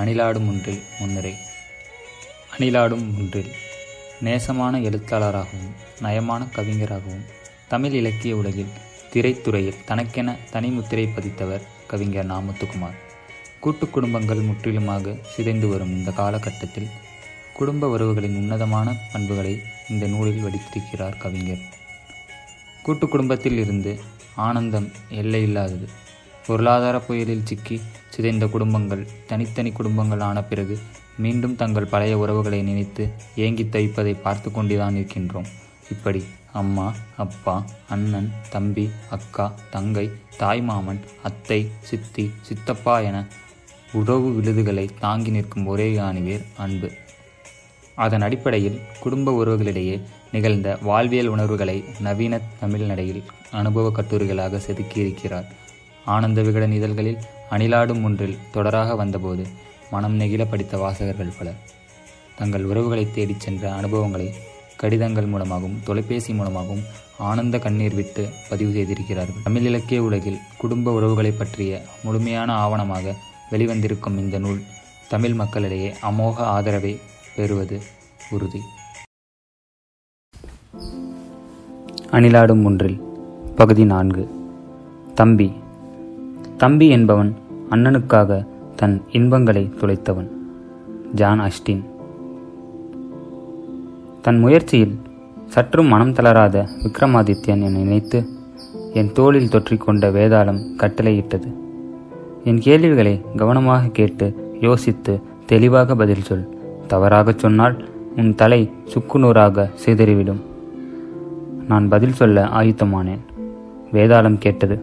அணிலாடும் ஒன்றில் நேசமான எழுத்தாளராகவும் நயமான கவிஞராகவும் தமிழ் இலக்கிய உலகில் திரைத்துறையில் தனக்கென தனிமுத்திரை பதித்தவர் கவிஞர் நா.முத்துகுமார். கூட்டு குடும்பங்கள் முற்றிலுமாக சிதைந்து வரும் இந்த காலகட்டத்தில் குடும்ப உறவுகளின் உன்னதமான பண்புகளை இந்த நூலில் வடித்திருக்கிறார் கவிஞர். கூட்டு குடும்பத்தில் இருந்து ஆனந்தம் எல்லையில்லாதது. பொருளாதார புயலில் சிக்கி சிதைந்த குடும்பங்கள் தனித்தனி குடும்பங்கள் ஆன பிறகு மீண்டும் தங்கள் பழைய உறவுகளை நினைத்து ஏங்கி தவிப்பதை பார்த்து கொண்டுதான் இருக்கின்றோம். இப்படி அம்மா, அப்பா, அண்ணன், தம்பி, அக்கா, தங்கை, தாய்மாமன், அத்தை, சித்தி, சித்தப்பா என உறவு விழுதுகளை தாங்கி நிற்கும் ஒரே யானிவேர் அன்பு. அதன் அடிப்படையில் குடும்ப உறவுகளிடையே நிகழ்ந்த வாழ்வியல் உணர்வுகளை நவீன தமிழ் நடையில் அனுபவ கட்டுரைகளாக செதுக்கியிருக்கிறார். ஆனந்த விகடன் இதழ்களில் அணிலாடும் ஒன்றில் தொடராக வந்தபோது மனம் நெகிழ படித்த வாசகர்கள் பலர் தங்கள் உறவுகளை தேடிச் சென்ற அனுபவங்களை கடிதங்கள் மூலமாகவும் தொலைபேசி மூலமாகவும் ஆனந்த கண்ணீர் விட்டு பதிவு செய்திருக்கிறார்கள். தமிழ் இலக்கிய உலகில் குடும்ப உறவுகளை பற்றிய முழுமையான ஆவணமாக வெளிவந்திருக்கும் இந்த நூல் தமிழ் மக்களிடையே அமோக ஆதரவை பெறுவது உறுதி. அணிலாடும் ஒன்றில் பகுதி 4. தம்பி என்பவன் அண்ணனுக்காக தன் இன்பங்களை துளைத்தவன். John Austin. தன் முயற்சியில் சற்றும் மனம் தளராத விக்ரமாதித்யன் என்னை நினைத்து என் தோளில் தொற்றிக்கொண்ட வேதாளம் கட்டளையிட்டது. என் கேள்விகளை கவனமாக கேட்டு யோசித்து தெளிவாக பதில் சொல். தவறாகச் சொன்னால் உன் தலை சுக்குநூறாக சிதறிவிடும். நான் பதில் சொல்ல ஆயுத்தமானேன். வேதாளம் கேட்டது.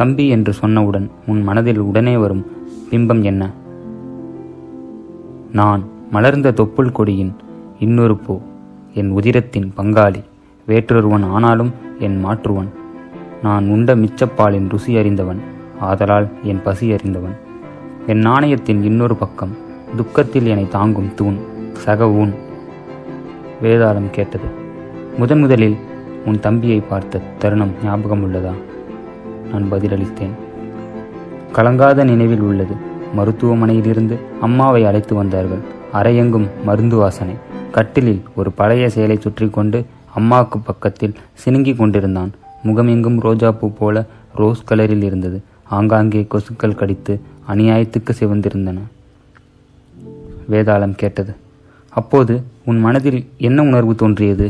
தம்பி என்று சொன்னவுடன் உன் மனதில் உடனே வரும் பிம்பம் என்ன? நான் மலர்ந்த தொப்புள் கொடியின் இன்னொரு பூ, என் உதிரத்தின் பங்காளி, வேற்றொருவன் ஆனாலும் என் மாற்றுவன், நான் உண்ட மிச்சப்பாலின் ருசி அறிந்தவன், ஆதலால் என் பசி அறிந்தவன், என் நாணயத்தின் இன்னொரு பக்கம், துக்கத்தில் என்னை தாங்கும் தூண், சக ஊன். வேதாளம் கேட்டது. முதன் முதலில் உன் தம்பியை பார்த்த தருணம் ஞாபகம் உள்ளதா? நான் பதிலளித்தேன். கலங்காத நினைவில் உள்ளது. மருத்துவமனையிலிருந்து அம்மாவை அழைத்து வந்தார்கள். அறையெங்கும் மருந்து வாசனை. கட்டிலில் ஒரு பழைய சேலை சுற்றி கொண்டு அம்மாவுக்கு பக்கத்தில் சினுங்கி கொண்டிருந்தான். முகமெங்கும் ரோஜாப்பூ போல ரோஸ் கலரில் இருந்தது. ஆங்காங்கே கொசுக்கள் கடித்து அநியாயத்துக்கு சிவந்திருந்தன. வேதாளம் கேட்டது. அப்போது உன் மனதில் என்ன உணர்வு தோன்றியது?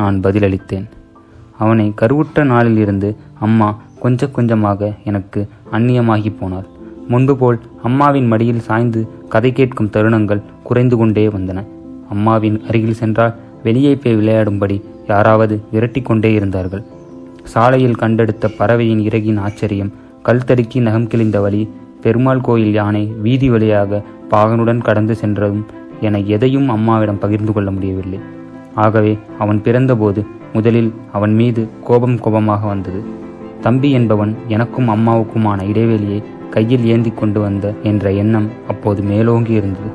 நான் பதிலளித்தேன். அவனை கருவுற்ற நாளிலிருந்து அம்மா கொஞ்சம் கொஞ்சமாக எனக்கு அந்நியமாகி போனாள். முன்பு போல் அம்மாவின் மடியில் சாய்ந்து கதை கேட்கும் தருணங்கள் குறைந்து கொண்டே வந்தன. அம்மாவின் அருகில் சென்றால் வெளியே போய் விளையாடும்படி யாராவது விரட்டி கொண்டே இருந்தார்கள். சாலையில் கண்டெடுத்த பறவையின் இறகின் ஆச்சரியம், கல் தடுக்கி நகம் கிழிந்த வழி, பெருமாள் கோயில் யானை வீதி வழியாக பாகனுடன் கடந்து சென்றதும் என எதையும் அம்மாவிடம் பகிர்ந்து கொள்ள முடியவில்லை. ஆகவே அவன் பிறந்தபோது முதலில் அவன் மீது கோபமாக வந்தது. தம்பி என்பவன் எனக்கும் அம்மாவுக்குமான இடைவெளியை கையில் ஏந்தி கொண்டு வந்த என்ற எண்ணம் அப்போது மேலோங்கி இருந்தது.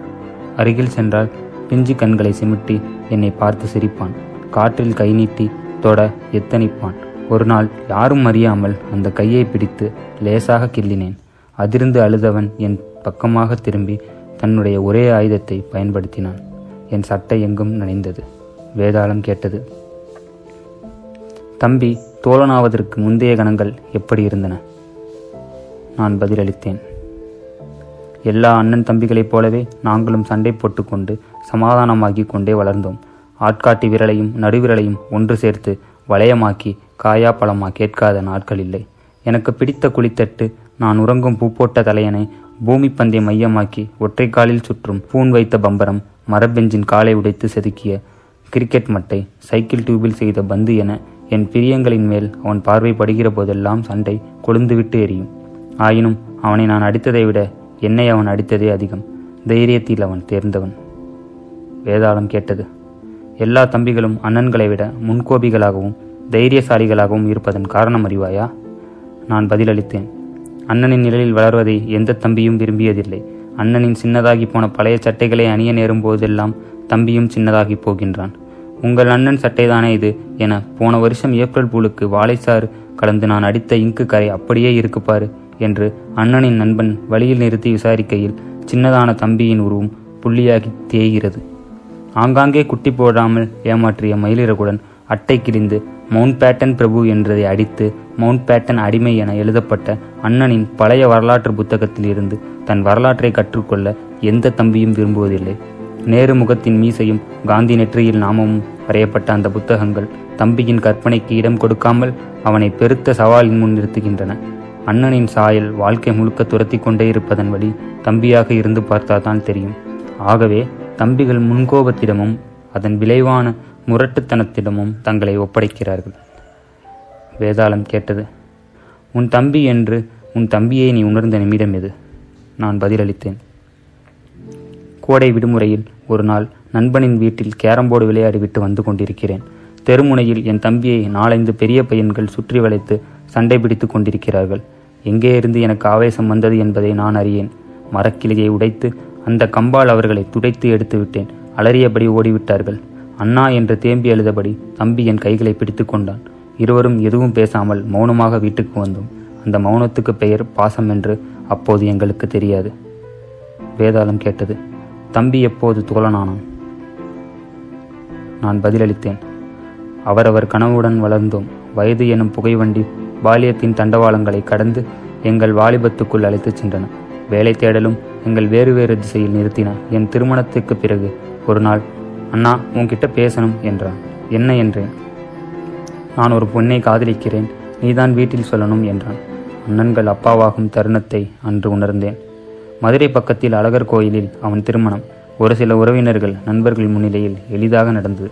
அருகில் சென்றால் பிஞ்சு கண்களை சிமிட்டி என்னை பார்த்து சிரிப்பான். காற்றில் கை நீட்டி தொட எத்தனிப்பான். ஒரு நாள் யாரும் அறியாமல் அந்த கையை பிடித்து லேசாக கிள்ளினேன். அதிர்ந்து அழுதவன் என் பக்கமாக திரும்பி தன்னுடைய ஒரே ஆயுதத்தை பயன்படுத்தினான். என் சட்டை எங்கும் நனைந்தது. வேதாளம் கேட்டது. தம்பி தோழனாவதற்கு முந்தைய கணங்கள் எப்படி இருந்தன? நான் பதிலளித்தேன். எல்லா அண்ணன் தம்பிகளைப் போலவே நாங்களும் சண்டை போட்டுக்கொண்டு சமாதானமாகி கொண்டே வளர்ந்தோம். ஆட்காட்டி விரலையும் நடுவிரலையும் ஒன்று சேர்த்து வளையமாக்கி காயா பழமா கேட்காத நாட்கள் இல்லை. எனக்கு பிடித்த குளித்தட்டு, நான் உறங்கும் பூப்போட்ட தலையணை, பூமி பந்தை மையமாக்கி ஒற்றைக்காலில் சுற்றும் பூன் வைத்த பம்பரம், மரபெஞ்சின் காலை உடைத்து செதுக்கிய கிரிக்கெட் மட்டை, சைக்கிள் டியூபில் செய்த பந்து என என் பிரியங்களின் மேல் அவன் பார்வை படுகிற போதெல்லாம் சண்டை கொழுந்துவிட்டு எரியும். ஆயினும் அவனை நான் அடித்ததை விட என்னை அவன் அடித்ததே அதிகம். தைரியத்தில் அவன் தேர்ந்தவன். வேதாளம் கேட்டது. எல்லா தம்பிகளும் அண்ணன்களை விட முன்கோபிகளாகவும் தைரியசாலிகளாகவும் இருப்பதன் காரணம் அறிவாயா? நான் பதிலளித்தேன். அண்ணனின் நிழலில் வளர்வதை எந்த தம்பியும் விரும்பியதில்லை. அண்ணனின் சின்னதாகி போன பழைய சட்டைகளை அணிய நேரும் போதெல்லாம் தம்பியும் சின்னதாகி போகின்றான். உங்கள் அண்ணன் சட்டைதானே இது என போன வருஷம் ஏப்ரல் பூலுக்கு வாழைச்சாறு கலந்து நான் அடித்த இங்கு கரை அப்படியே இருக்குப்பாரு என்று அண்ணனின் நண்பன் வழியில் நிறுத்தி விசாரிக்கையில் சின்னதான தம்பியின் உருவம் புள்ளியாகி தேய்கிறது. ஆங்காங்கே குட்டி போடாமல் ஏமாற்றிய மயிலிறகுடன் அட்டை கிழிந்து மவுண்ட் பேட்டன் பிரபு என்றதை அடித்து மவுண்ட் பேட்டன் அடிமை என எழுதப்பட்ட அண்ணனின் பழைய வரலாற்று புத்தகத்தில் இருந்து தன் வரலாற்றை கற்றுக்கொள்ள எந்த தம்பியும் விரும்புவதில்லை. நேரு முகத்தின் மீசையும் காந்தி நெற்றியில் நாமமும் வரையப்பட்ட அந்த புத்தகங்கள் தம்பியின் கற்பனைக்கு இடம் கொடுக்காமல் அவனை பெருத்த சவாலின் முன் நிறுத்துகின்றன. அண்ணனின் சாயல் வாழ்க்கை முழுக்க துரத்தி கொண்டே இருப்பதன் வழி தம்பியாக இருந்து பார்த்தால்தான் தெரியும். ஆகவே தம்பிகள் முன்கோபத்திடமும் அதன் விளைவான முரட்டுத்தனத்திடமும் தங்களை ஒப்படைக்கிறார்கள். வேதாளம் கேட்டது, உன் தம்பி என்று உன் தம்பியை நீ உணர்ந்த நிமிடம் எது? நான் பதிலளித்தேன், கோடை விடுமுறையில் ஒரு நாள் நண்பனின் வீட்டில் கேரம்போர்டு விளையாடிவிட்டு வந்து கொண்டிருக்கிறேன். தெருமுனையில் என் தம்பியை நாலந்து பெரிய பையன்கள் சுற்றி வளைத்து சண்டை பிடித்து கொண்டிருக்கிறார்கள். எங்கே இருந்து எனக்கு ஆவேசம் வந்தது என்பதை நான் அறியேன். மரக்கிளையை உடைத்து அந்த கம்பால் அவர்களை துடைத்து எடுத்து விட்டேன். அலறியபடி ஓடிவிட்டார்கள். அண்ணா என்று தேம்பி எழுதபடி தம்பி என் கைகளை பிடித்து கொண்டான். இருவரும் எதுவும் பேசாமல் மௌனமாக வீட்டுக்கு வந்தோம். அந்த மௌனத்துக்கு பெயர் பாசம் என்று அப்போது எங்களுக்கு தெரியாது. வேதாளம் கேட்டது, தம்பி எப்போது தோழனானான்? நான் பதிலளித்தேன், அவரவர் கனவுடன் வளர்ந்தோம். வயது எனும் புகைவண்டி பாலியத்தின் தண்டவாளங்களை கடந்து எங்கள் வாலிபத்துக்குள் அழைத்துச் சென்றன. வேலை தேடலும் எங்கள் வேறு வேறு திசையில் நிறுத்தின. என் திருமணத்துக்கு பிறகு ஒரு நாள் அண்ணா உன்கிட்ட பேசணும் என்றான். என்ன என்றேன். நான் ஒரு பொண்ணை காதலிக்கிறேன், நீதான் வீட்டில் சொல்லணும் என்றான். அண்ணன்கள் அப்பாவாகும் தருணத்தை அன்று உணர்ந்தேன். மதுரை பக்கத்தில் அழகர் கோயிலில் அவன் திருமணம் ஒரு சில உறவினர்கள் நண்பர்கள் முன்னிலையில் எளிதாக நடந்தது.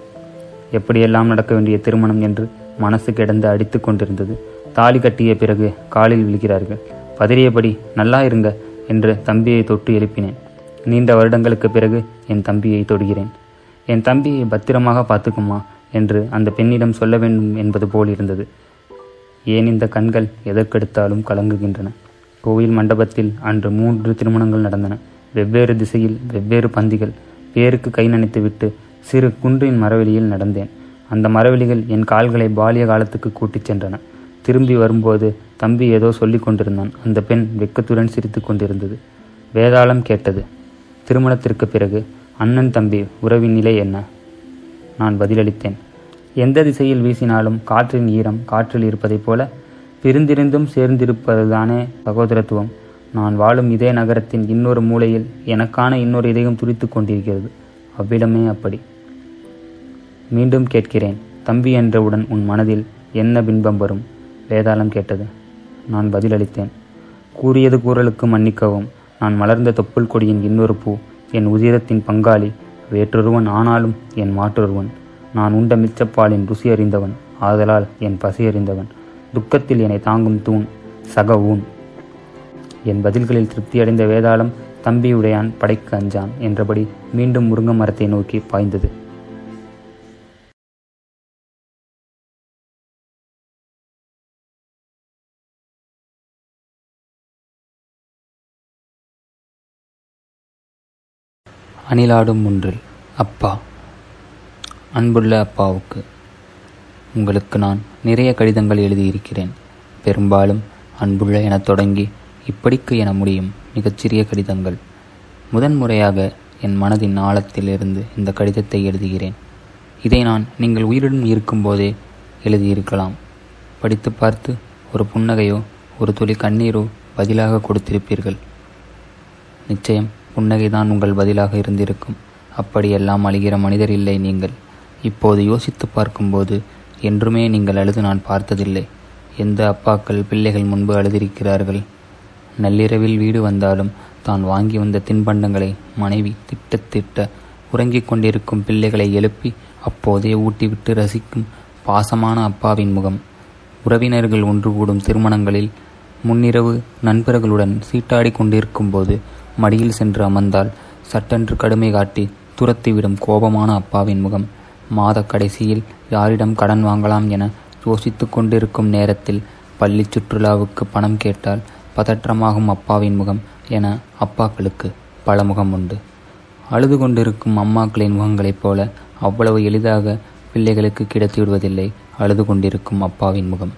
எப்படியெல்லாம் நடக்க வேண்டிய திருமணம் என்று மனசு கிடந்து அடித்து கொண்டிருந்தது. தாலி கட்டிய பிறகு காலில் விழுகிறார்கள். பதறியபடி நல்லா இருங்க என்று தம்பியை தொட்டு எழுப்பினேன். நீண்ட வருடங்களுக்கு பிறகு என் தம்பியை தொடுகிறேன். என் தம்பியை பத்திரமாக பார்த்துக்குமா என்று அந்த பெண்ணிடம் சொல்ல வேண்டும் என்பது போல் இருந்தது. ஏன் இந்த கண்கள் எதற்கெடுத்தாலும் கலங்குகின்றன? கோவில் மண்டபத்தில் அன்று 3 திருமணங்கள் நடந்தன. வெவ்வேறு திசையில் வெவ்வேறு பந்திகள். பேருக்கு கை நனைத்து விட்டு சிறு குன்றின் மரவெளியில் நடந்தேன். அந்த மரவெளிகள் என் கால்களை பாலிய காலத்துக்கு கூட்டிச் சென்றன. திரும்பி வரும்போது தம்பி ஏதோ சொல்லி கொண்டிருந்தான். அந்த பெண் வெக்கத்துடன் சிரித்து கொண்டிருந்தது. வேதாளம் கேட்டது, திருமணத்திற்கு பிறகு அண்ணன் தம்பி உறவின் நிலை என்ன? நான் பதிலளித்தேன், எந்த திசையில் வீசினாலும் காற்றின் ஈரம் காற்றில் இருப்பதைப் போல பிரிந்திருந்தும் சேர்ந்திருப்பதுதானே சகோதரத்துவம். நான் வாழும் இதே நகரத்தின் இன்னொரு மூலையில் எனக்கான இன்னொரு இதயம் துடித்து கொண்டிருக்கிறது. அவ்விடமே அப்படி. மீண்டும் கேட்கிறேன், தம்பி என்றவுடன் உன் மனதில் என்ன பின்பம் வரும்? வேதாளம் கேட்டது. நான் பதிலளித்தேன், கூறியது கூறலுக்கு மன்னிக்கவும். நான் மலர்ந்த தொப்புள் கொடியின் இன்னொரு பூ, என் உதிரத்தின் பங்காளி, வேற்றொருவன் ஆனாலும் என் மாற்றொருவன், நான் உண்ட மிச்சப்பாலின் ருசி அறிந்தவன், ஆதலால் என் பசி அறிந்தவன், துக்கத்தில் என்னை தாங்கும் தூண், சக ஊன். என் பதில்களில் திருப்தியடைந்த வேதாளம் தம்பி உடையான் படைக்கு அஞ்சான் என்றபடி மீண்டும் முருங்கை மரத்தை நோக்கி பாய்ந்தது. அணிலாடும் ஒன்றில் அப்பா. அன்புள்ள அப்பாவுக்கு, உங்களுக்கு நான் நிறைய கடிதங்கள் எழுதியிருக்கிறேன். பெரும்பாலும் அன்புள்ள என தொடங்கி இப்படிக்கு என முடியும் மிகச்சிறிய கடிதங்கள். முதன்முறையாக என் மனதின் ஆழத்திலிருந்து இந்த கடிதத்தை எழுதுகிறேன். இதை நான் நீங்கள் உயிருடன் இருக்கும்போதே எழுதியிருக்கலாம். படித்து பார்த்து ஒரு புன்னகையோ ஒரு துளி கண்ணீரோ பதிலாக கொடுத்திருப்பீர்கள். நிச்சயம் புன்னகைதான் உங்கள் பதிலாக இருந்திருக்கும். அப்படியெல்லாம் அழுகிற மனிதர் இல்லை நீங்கள். இப்போது யோசித்து பார்க்கும்போது என்றுமே நீங்கள் அழுது நான் பார்த்ததில்லை. எந்த அப்பாக்கள் பிள்ளைகள் முன்பு அழுதிருக்கிறார்கள்? நள்ளிரவில் வீடு வந்தாலும் தான் வாங்கி வந்த தின்பண்டங்களை மனைவி திட்ட திட்ட உறங்கிக் கொண்டிருக்கும் பிள்ளைகளை எழுப்பி அப்போதே ஊட்டிவிட்டு ரசிக்கும் பாசமான அப்பாவின் முகம். உறவினர்கள் ஒன்று கூடும் திருமணங்களில் முன்னிரவு நண்பர்களுடன் சீட்டாடி கொண்டிருக்கும்போது மடியில் சென்று அமர்ந்தால் சட்டென்று கடுமை காட்டி துரத்திவிடும் கோபமான அப்பாவின் முகம். மாத கடைசியில் யாரிடம் கடன் வாங்கலாம் என யோசித்து கொண்டிருக்கும் நேரத்தில் பள்ளி சுற்றுலாவுக்கு பணம் கேட்டால் பதற்றமாகும் அப்பாவின் முகம் என அப்பாக்களுக்கு பல முகம் உண்டு. அழுது கொண்டிருக்கும் அம்மாக்களின் முகங்களைப் போல அவ்வளவு எளிதாக பிள்ளைகளுக்கு கிடைத்துவிடுவதில்லை அழுது கொண்டிருக்கும் அப்பாவின் முகம்.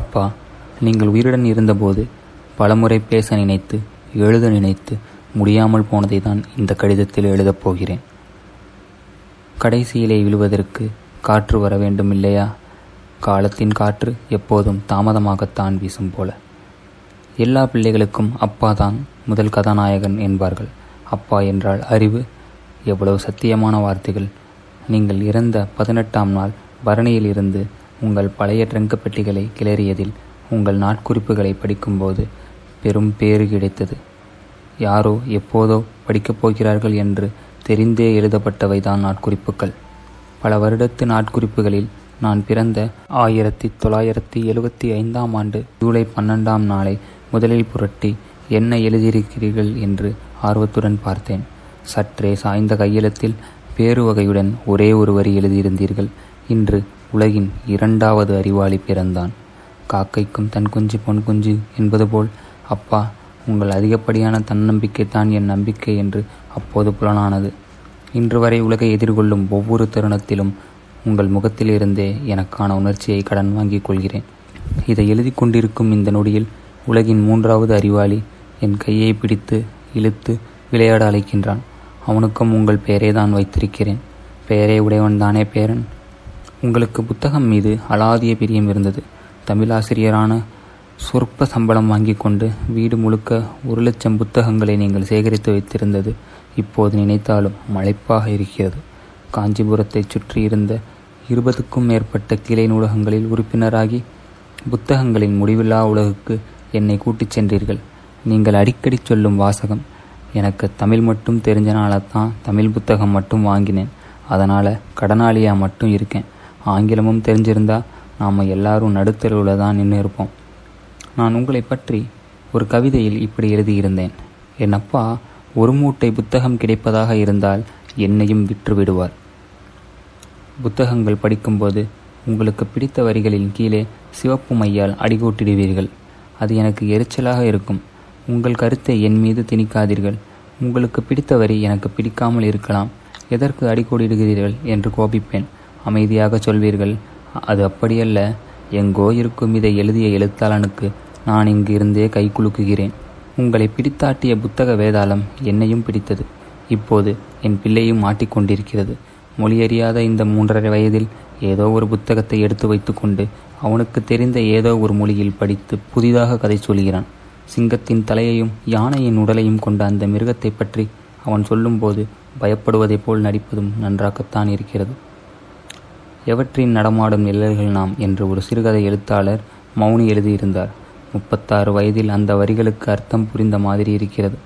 அப்பா, நீங்கள் உயிருடன் இருந்தபோது பலமுறை பேச நினைத்து எழுத நினைத்து முடியாமல் போனதை தான் இந்த கடிதத்தில் எழுதப் போகிறேன். கடைசியிலே விழுவதற்கு காற்று வர வேண்டும் இல்லையா? காலத்தின் காற்று எப்போதும் தாமதமாகத்தான் வீசும் போல. எல்லா பிள்ளைகளுக்கும் அப்பா தான் முதல் கதாநாயகன் என்பார்கள். அப்பா என்றால் அறிவு. எவ்வளவு சத்தியமான வார்த்தைகள்! நீங்கள் இறந்த 18ஆம் நாள் பரணியிலிருந்து உங்கள் பழைய ட்ரங்க் பெட்டிகளை கிளறியதில் உங்கள் நாட்குறிப்புகளை படிக்கும்போது பெரும் பேறு கிடைத்தது. யாரோ எப்போதோ படிக்கப் போகிறார்கள் என்று தெரிந்தே எழுதப்பட்டவைதான் நாட்குறிப்புகள். பல வருடத்து நாட்குறிப்புகளில் நான் பிறந்த 1975ஆம் ஆண்டு ஜூலை 12ஆம் நாளை முதலில் புரட்டி என்ன எழுதியிருக்கிறீர்கள் என்று ஆர்வத்துடன் பார்த்தேன். சற்றே சாய்ந்த கையெழுத்தில் பேரு வகையுடன் ஒரே ஒரு வரி எழுதியிருந்தீர்கள். இன்று உலகின் 2வது அறிவாளி பிறந்தான். காக்கைக்கும் தன் குஞ்சு பொன் குஞ்சு என்பது போல் அப்பா, உங்கள் அதிகப்படியான தன்னம்பிக்கை தான் என் நம்பிக்கை என்று அப்போது புலனானது. இன்று வரை உலகை எதிர்கொள்ளும் ஒவ்வொரு தருணத்திலும் உங்கள் முகத்திலிருந்தே எனக்கான உணர்ச்சியை கடன் வாங்கிக் கொள்கிறேன். இதை எழுதி கொண்டிருக்கும் இந்த நொடியில் உலகின் 3வது அறிவாளி என் கையை பிடித்து இழுத்து விளையாட அழைக்கின்றான். அவனுக்கும் உங்கள் பெயரை தான் வைத்திருக்கிறேன். பெயரை உடையவன் தானே பேரன். உங்களுக்கு புத்தகம் மீது அலாதிய பிரியம் இருந்தது. தமிழாசிரியரான சொற்ப சம்பளம் வாங்கி கொண்டு வீடு முழுக்க 1,00,000 புத்தகங்களை நீங்கள் சேகரித்து வைத்திருந்தது இப்போது நினைத்தாலும் மலைப்பாக இருக்கிறது. காஞ்சிபுரத்தை சுற்றியிருந்த 20க்கும் மேற்பட்ட கிளை நூலகங்களில் உறுப்பினராகி புத்தகங்களின் முடிவில்லா உலகுக்கு என்னை கூட்டிச் சென்றீர்கள். நீங்கள் அடிக்கடி சொல்லும் வாசகம், எனக்கு தமிழ் மட்டும் தெரிஞ்சனால தான் தமிழ் புத்தகம் மட்டும் வாங்கினேன், அதனால் கடனாளியாக மட்டும் இருக்கேன். ஆங்கிலமும் தெரிஞ்சிருந்தா நாம் எல்லாரும் நடுத்தருவில் தான் நின்று இருப்போம். நான் உங்களை பற்றி ஒரு கவிதையில் இப்படி எழுதியிருந்தேன். என் அப்பா ஒரு மூட்டை புத்தகம் கிடைப்பதாக இருந்தால் என்னையும் விற்று விடுவார். புத்தகங்கள் படிக்கும்போது உங்களுக்கு பிடித்த வரிகளின் கீழே சிவப்பு மையால் அடிகோட்டிடுவீர்கள். அது எனக்கு எரிச்சலாக இருக்கும். உங்கள் கருத்தை என் மீது திணிக்காதீர்கள். உங்களுக்கு பிடித்த வரி எனக்கு பிடிக்காமல் இருக்கலாம். எதற்கு அடிக்கோடிடுகிறீர்கள் என்று கோபிப்பேன். அமைதியாக சொல்வீர்கள், அது அப்படியல்ல, எங்கோ இருக்கும் இதை எழுதிய எழுத்தாளனுக்கு நான் இங்கு இருந்தே கை குலுக்குகிறேன். உங்களை பிடித்தாட்டிய புத்தக வேதாளம் என்னையும் பிடித்தது. இப்போது என் பிள்ளையும் மாட்டிக்கொண்டிருக்கிறது. மொழியறியாத இந்த 3½ வயதில் ஏதோ ஒரு புத்தகத்தை எடுத்து வைத்து கொண்டு அவனுக்கு தெரிந்த ஏதோ ஒரு மொழியில் படித்து புதிதாக கதை சொல்கிறான். சிங்கத்தின் தலையையும் யானையின் உடலையும் கொண்ட அந்த மிருகத்தை பற்றி அவன் சொல்லும்போது பயப்படுவதைப் போல் நடிப்பதும் நன்றாகத்தான் இருக்கிறது. எவற்றின் நடமாடும் நிழல்கள் நாம் என்று ஒரு சிறுகதை எழுத்தாளர் மௌனி எழுதியிருந்தார். 36 வயதில் அந்த வரிகளுக்கு அர்த்தம் புரிந்த மாதிரி இருக்கிறது.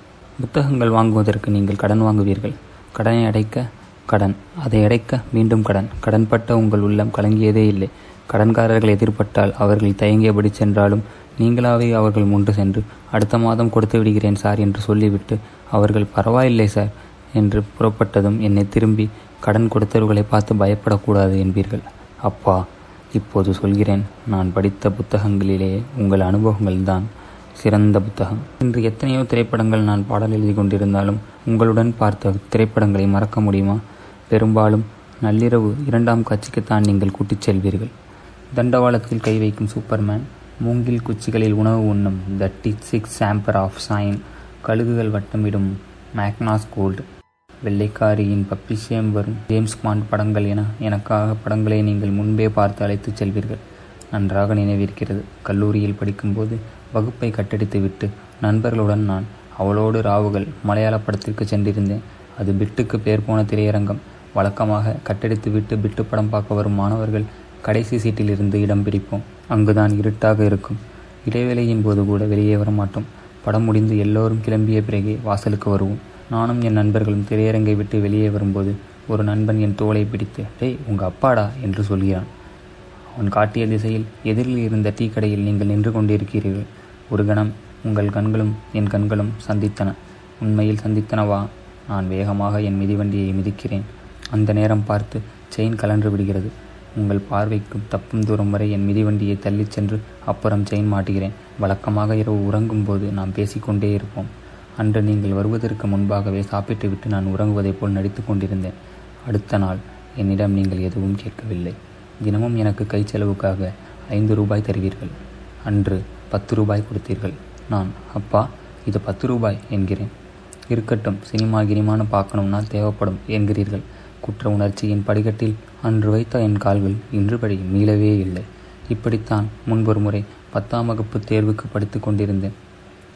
புத்தகங்கள் வாங்குவதற்கு நீங்கள் கடன் வாங்குவீர்கள். கடனை அடைக்க கடன், அதை அடைக்க மீண்டும் கடன். கடன்பட்ட உங்கள் உள்ளம் கலங்கியதே இல்லை. கடன்காரர்கள் எதிர்பட்டால் அவர்கள் தயங்கியபடி சென்றாலும் நீங்களாவே அவர்கள் முன்று சென்று அடுத்த மாதம் கொடுத்து விடுகிறேன் சார் என்று சொல்லிவிட்டு அவர்கள் பரவாயில்லை சார் என்று புறப்பட்டதும் என்னை திரும்பி கடன் கொடுத்தவர்களை பார்த்து பயப்படக்கூடாது என்பீர்கள். அப்பா, இப்போது சொல்கிறேன், நான் படித்த புத்தகங்களிலேயே உங்கள் அனுபவங்கள்தான் சிறந்த புத்தகம். இன்று எத்தனையோ திரைப்படங்கள் நான் பாடல் எழுதி கொண்டிருந்தாலும் உங்களுடன் பார்த்த திரைப்படங்களை மறக்க முடியுமா? பெரும்பாலும் நள்ளிரவு 2ஆம் காட்சிக்குத்தான் நீங்கள் கூட்டிச் செல்வீர்கள். தண்டவாளத்தில் கை வைக்கும் சூப்பர்மேன், மூங்கில் குச்சிகளில் உணவு உண்ணும் த டிசிக்ஸ் சாம்பர் ஆஃப் சைன், கழுகுகள் வட்டமிடும் மேக்னாஸ் கோல்டு, வெள்ளைக்காரியின் பப்பிஷியம் வரும் ஜேம்ஸ் பாண்ட் படங்கள் என எனக்காக படங்களை நீங்கள் முன்பே பார்த்து அழைத்துச் செல்வீர்கள். நன்றாக நினைவிருக்கிறது. கல்லூரியில் படிக்கும்போது வகுப்பை கட்டடித்து விட்டு நண்பர்களுடன் நான் அவளோடு ராவுகள் மலையாள படத்திற்கு சென்றிருந்தேன். அது பிட்டுக்கு பேர் போன திரையரங்கம். வழக்கமாக கட்டடித்து விட்டு பிட்டு படம் பார்க்க வரும் மாணவர்கள் கடைசி சீட்டிலிருந்து இடம் பிடிப்போம். அங்குதான் இருட்டாக இருக்கும். இடைவேளையின் போது கூட வெளியே வரமாட்டோம். படம் முடிந்து எல்லோரும் கிளம்பிய பிறகே வாசலுக்கு வருவோம். நானும் என் நண்பர்களும் திரையரங்கை விட்டு வெளியே வரும்போது ஒரு நண்பன் என் தோளை பிடித்து, டேய் உங்கள் அப்பாடா என்று சொல்கிறான். அவன் காட்டிய திசையில் எதிரில் இருந்த டீ கடையில் நீங்கள் நின்று கொண்டிருக்கிறீர்கள். ஒரு கணம் உங்கள் கண்களும் என் கண்களும் சந்தித்தன. உண்மையில் சந்தித்தனவா? நான் வேகமாக என் மிதிவண்டியை மிதிக்கிறேன். அந்த நேரம் பார்த்து செயின் கலன்று விடுகிறது. உங்கள் பார்வைக்கும் தப்பும் தூரம் வரை என் மிதிவண்டியை தள்ளிச் சென்று அப்புறம் செயின் மாட்டுகிறேன். வழக்கமாக இரவு உறங்கும் போது நாம் பேசிக்கொண்டே இருப்போம். அன்று நீங்கள் வருவதற்கு முன்பாகவே சாப்பிட்டு விட்டு நான் உறங்குவதைப் போல் நடித்து கொண்டிருந்தேன். அடுத்த நாள் என்னிடம் நீங்கள் எதுவும் கேட்கவில்லை. தினமும் எனக்கு கை செலவுக்காக 5 ரூபாய் தருவீர்கள். அன்று 10 ரூபாய் கொடுத்தீர்கள். நான், அப்பா இது 10 ரூபாய் என்கிறேன். இருக்கட்டும், சினிமா கிரிமான பார்க்கணும்னா தேவைப்படும் என்கிறீர்கள். குற்ற உணர்ச்சியின் படிக்கட்டில் அன்று வைத்த என் கால்கள் இன்றுபடி மீளவே இல்லை. இப்படித்தான் முன்பொரு முறை 10ஆம் வகுப்பு தேர்வுக்கு படித்து கொண்டிருந்தேன்.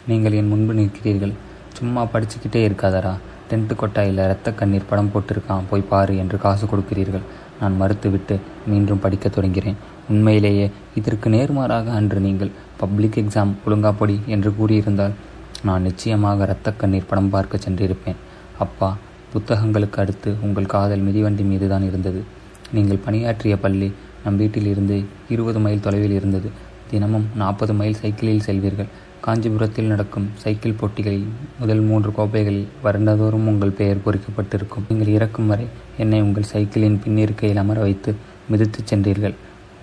நீங்கள் என் முன்பு நிற்கிறீர்கள். சும்மா படிச்சுக்கிட்டே இருக்காதரா, டென்ட்டு கொட்டாயில் இரத்த கண்ணீர் படம் போட்டிருக்கான், போய் பாரு என்று காசு கொடுக்கிறீர்கள். நான் மறுத்துவிட்டு மீண்டும் படிக்க தொடங்கிறேன். உண்மையிலேயே இதற்கு நேர்மாறாக அன்று நீங்கள் பப்ளிக் எக்ஸாம் ஒழுங்கா படி என்று கூறியிருந்தால் நான் நிச்சயமாக இரத்த கண்ணீர் படம் பார்க்க சென்றிருப்பேன். அப்பா, புத்தகங்களுக்கு அடுத்து உங்கள் காதல் மிதிவண்டி மீது தான் இருந்தது. நீங்கள் பணியாற்றிய பள்ளி நம் வீட்டிலிருந்து 20 மைல் தொலைவில் இருந்தது. தினமும் 40 மைல் சைக்கிளில் செல்வீர்கள். காஞ்சிபுரத்தில் நடக்கும் சைக்கிள் போட்டிகளில் முதல் 3 கோப்பைகளில் வருடந்தோறும் உங்கள் பெயர் பொறிக்கப்பட்டிருக்கும். நீங்கள் இறக்கும் வரை என்னை உங்கள் சைக்கிளின் பின்னிருக்கையில் அமர வைத்து மிதித்து சென்றீர்கள்.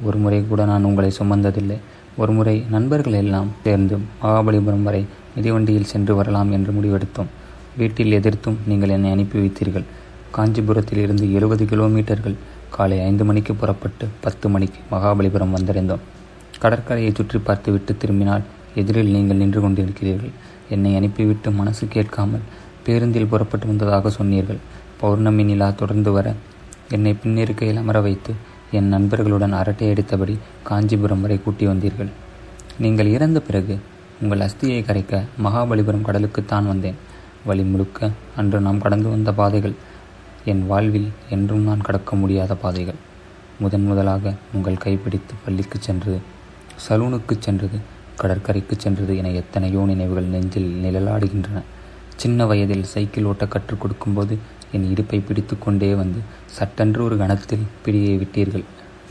ஒரு முறை கூட நான் உங்களை சுமந்ததில்லை. ஒரு முறை நண்பர்கள் எல்லாம் சேர்ந்து மகாபலிபுரம் வரை மிதிவண்டியில் சென்று வரலாம் என்று முடிவெடுத்தோம். வீட்டில் எதிர்த்தும் நீங்கள் என்னை அனுப்பி வைத்தீர்கள். காஞ்சிபுரத்தில் இருந்து 70 கிலோமீட்டர்கள். காலை 5 மணிக்கு புறப்பட்டு 10 மணிக்கு மகாபலிபுரம் வந்தடைந்தோம். கடற்கரையை சுற்றி பார்த்துவிட்டு திரும்பினால் எதிரில் நீங்கள் நின்று கொண்டிருக்கிறீர்கள். என்னை அனுப்பிவிட்டு மனசு கேட்காமல் பேருந்தில் புறப்பட்டு வந்ததாக சொன்னீர்கள். பௌர்ணமி நிலா தொடர்ந்து வர என்னை பின்னிருக்கையில் அமர வைத்து என் நண்பர்களுடன் அரட்டை அடித்தபடி காஞ்சிபுரம் வரை கூட்டி வந்தீர்கள். நீங்கள் இறந்த பிறகு உங்கள் அஸ்தியை கரைக்க மகாபலிபுரம் கடலுக்குத்தான் வந்தேன். வழி முழுக்க அன்று நாம் கடந்து வந்த பாதைகள் என் வாழ்வில் என்றும் நான் கடக்க முடியாத பாதைகள். முதன் முதலாக உங்கள் கைப்பிடித்து பள்ளிக்கு சென்றது, சலூனுக்கு சென்றது, கடற்கரைக்கு சென்றது என எத்தனையோ நினைவுகள் நெஞ்சில் நிழலாடுகின்றன. சின்ன வயதில் சைக்கிள் ஓட்ட கற்றுக் கொடுக்கும்போது என் இடுப்பை பிடித்து கொண்டே வந்து சட்டென்று ஒரு கணத்தில் பிடியை விட்டீர்கள்.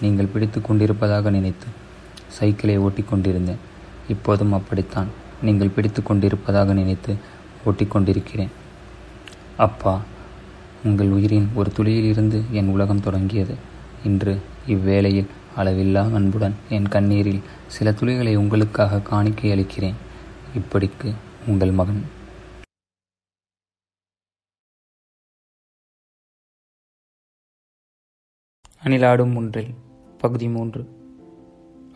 நீங்கள் பிடித்து கொண்டிருப்பதாக நினைத்து சைக்கிளை ஓட்டி கொண்டிருந்தேன். இப்போதும் அப்படித்தான், நீங்கள் பிடித்து கொண்டிருப்பதாக நினைத்து ஓட்டி கொண்டிருக்கிறேன். அப்பா, உங்கள் உயிரின் ஒரு துளியிலிருந்து என் உலகம் தொடங்கியது. இன்று இவ்வேளையில் அளவில்லா அன்புடன் என் கண்ணீரில் சில துளிகளை உங்களுக்காக காணிக்கை அளிக்கிறேன். இப்படிக்கு உங்கள் மகன். அணிலாடும் ஒன்றில் பகுதி 3.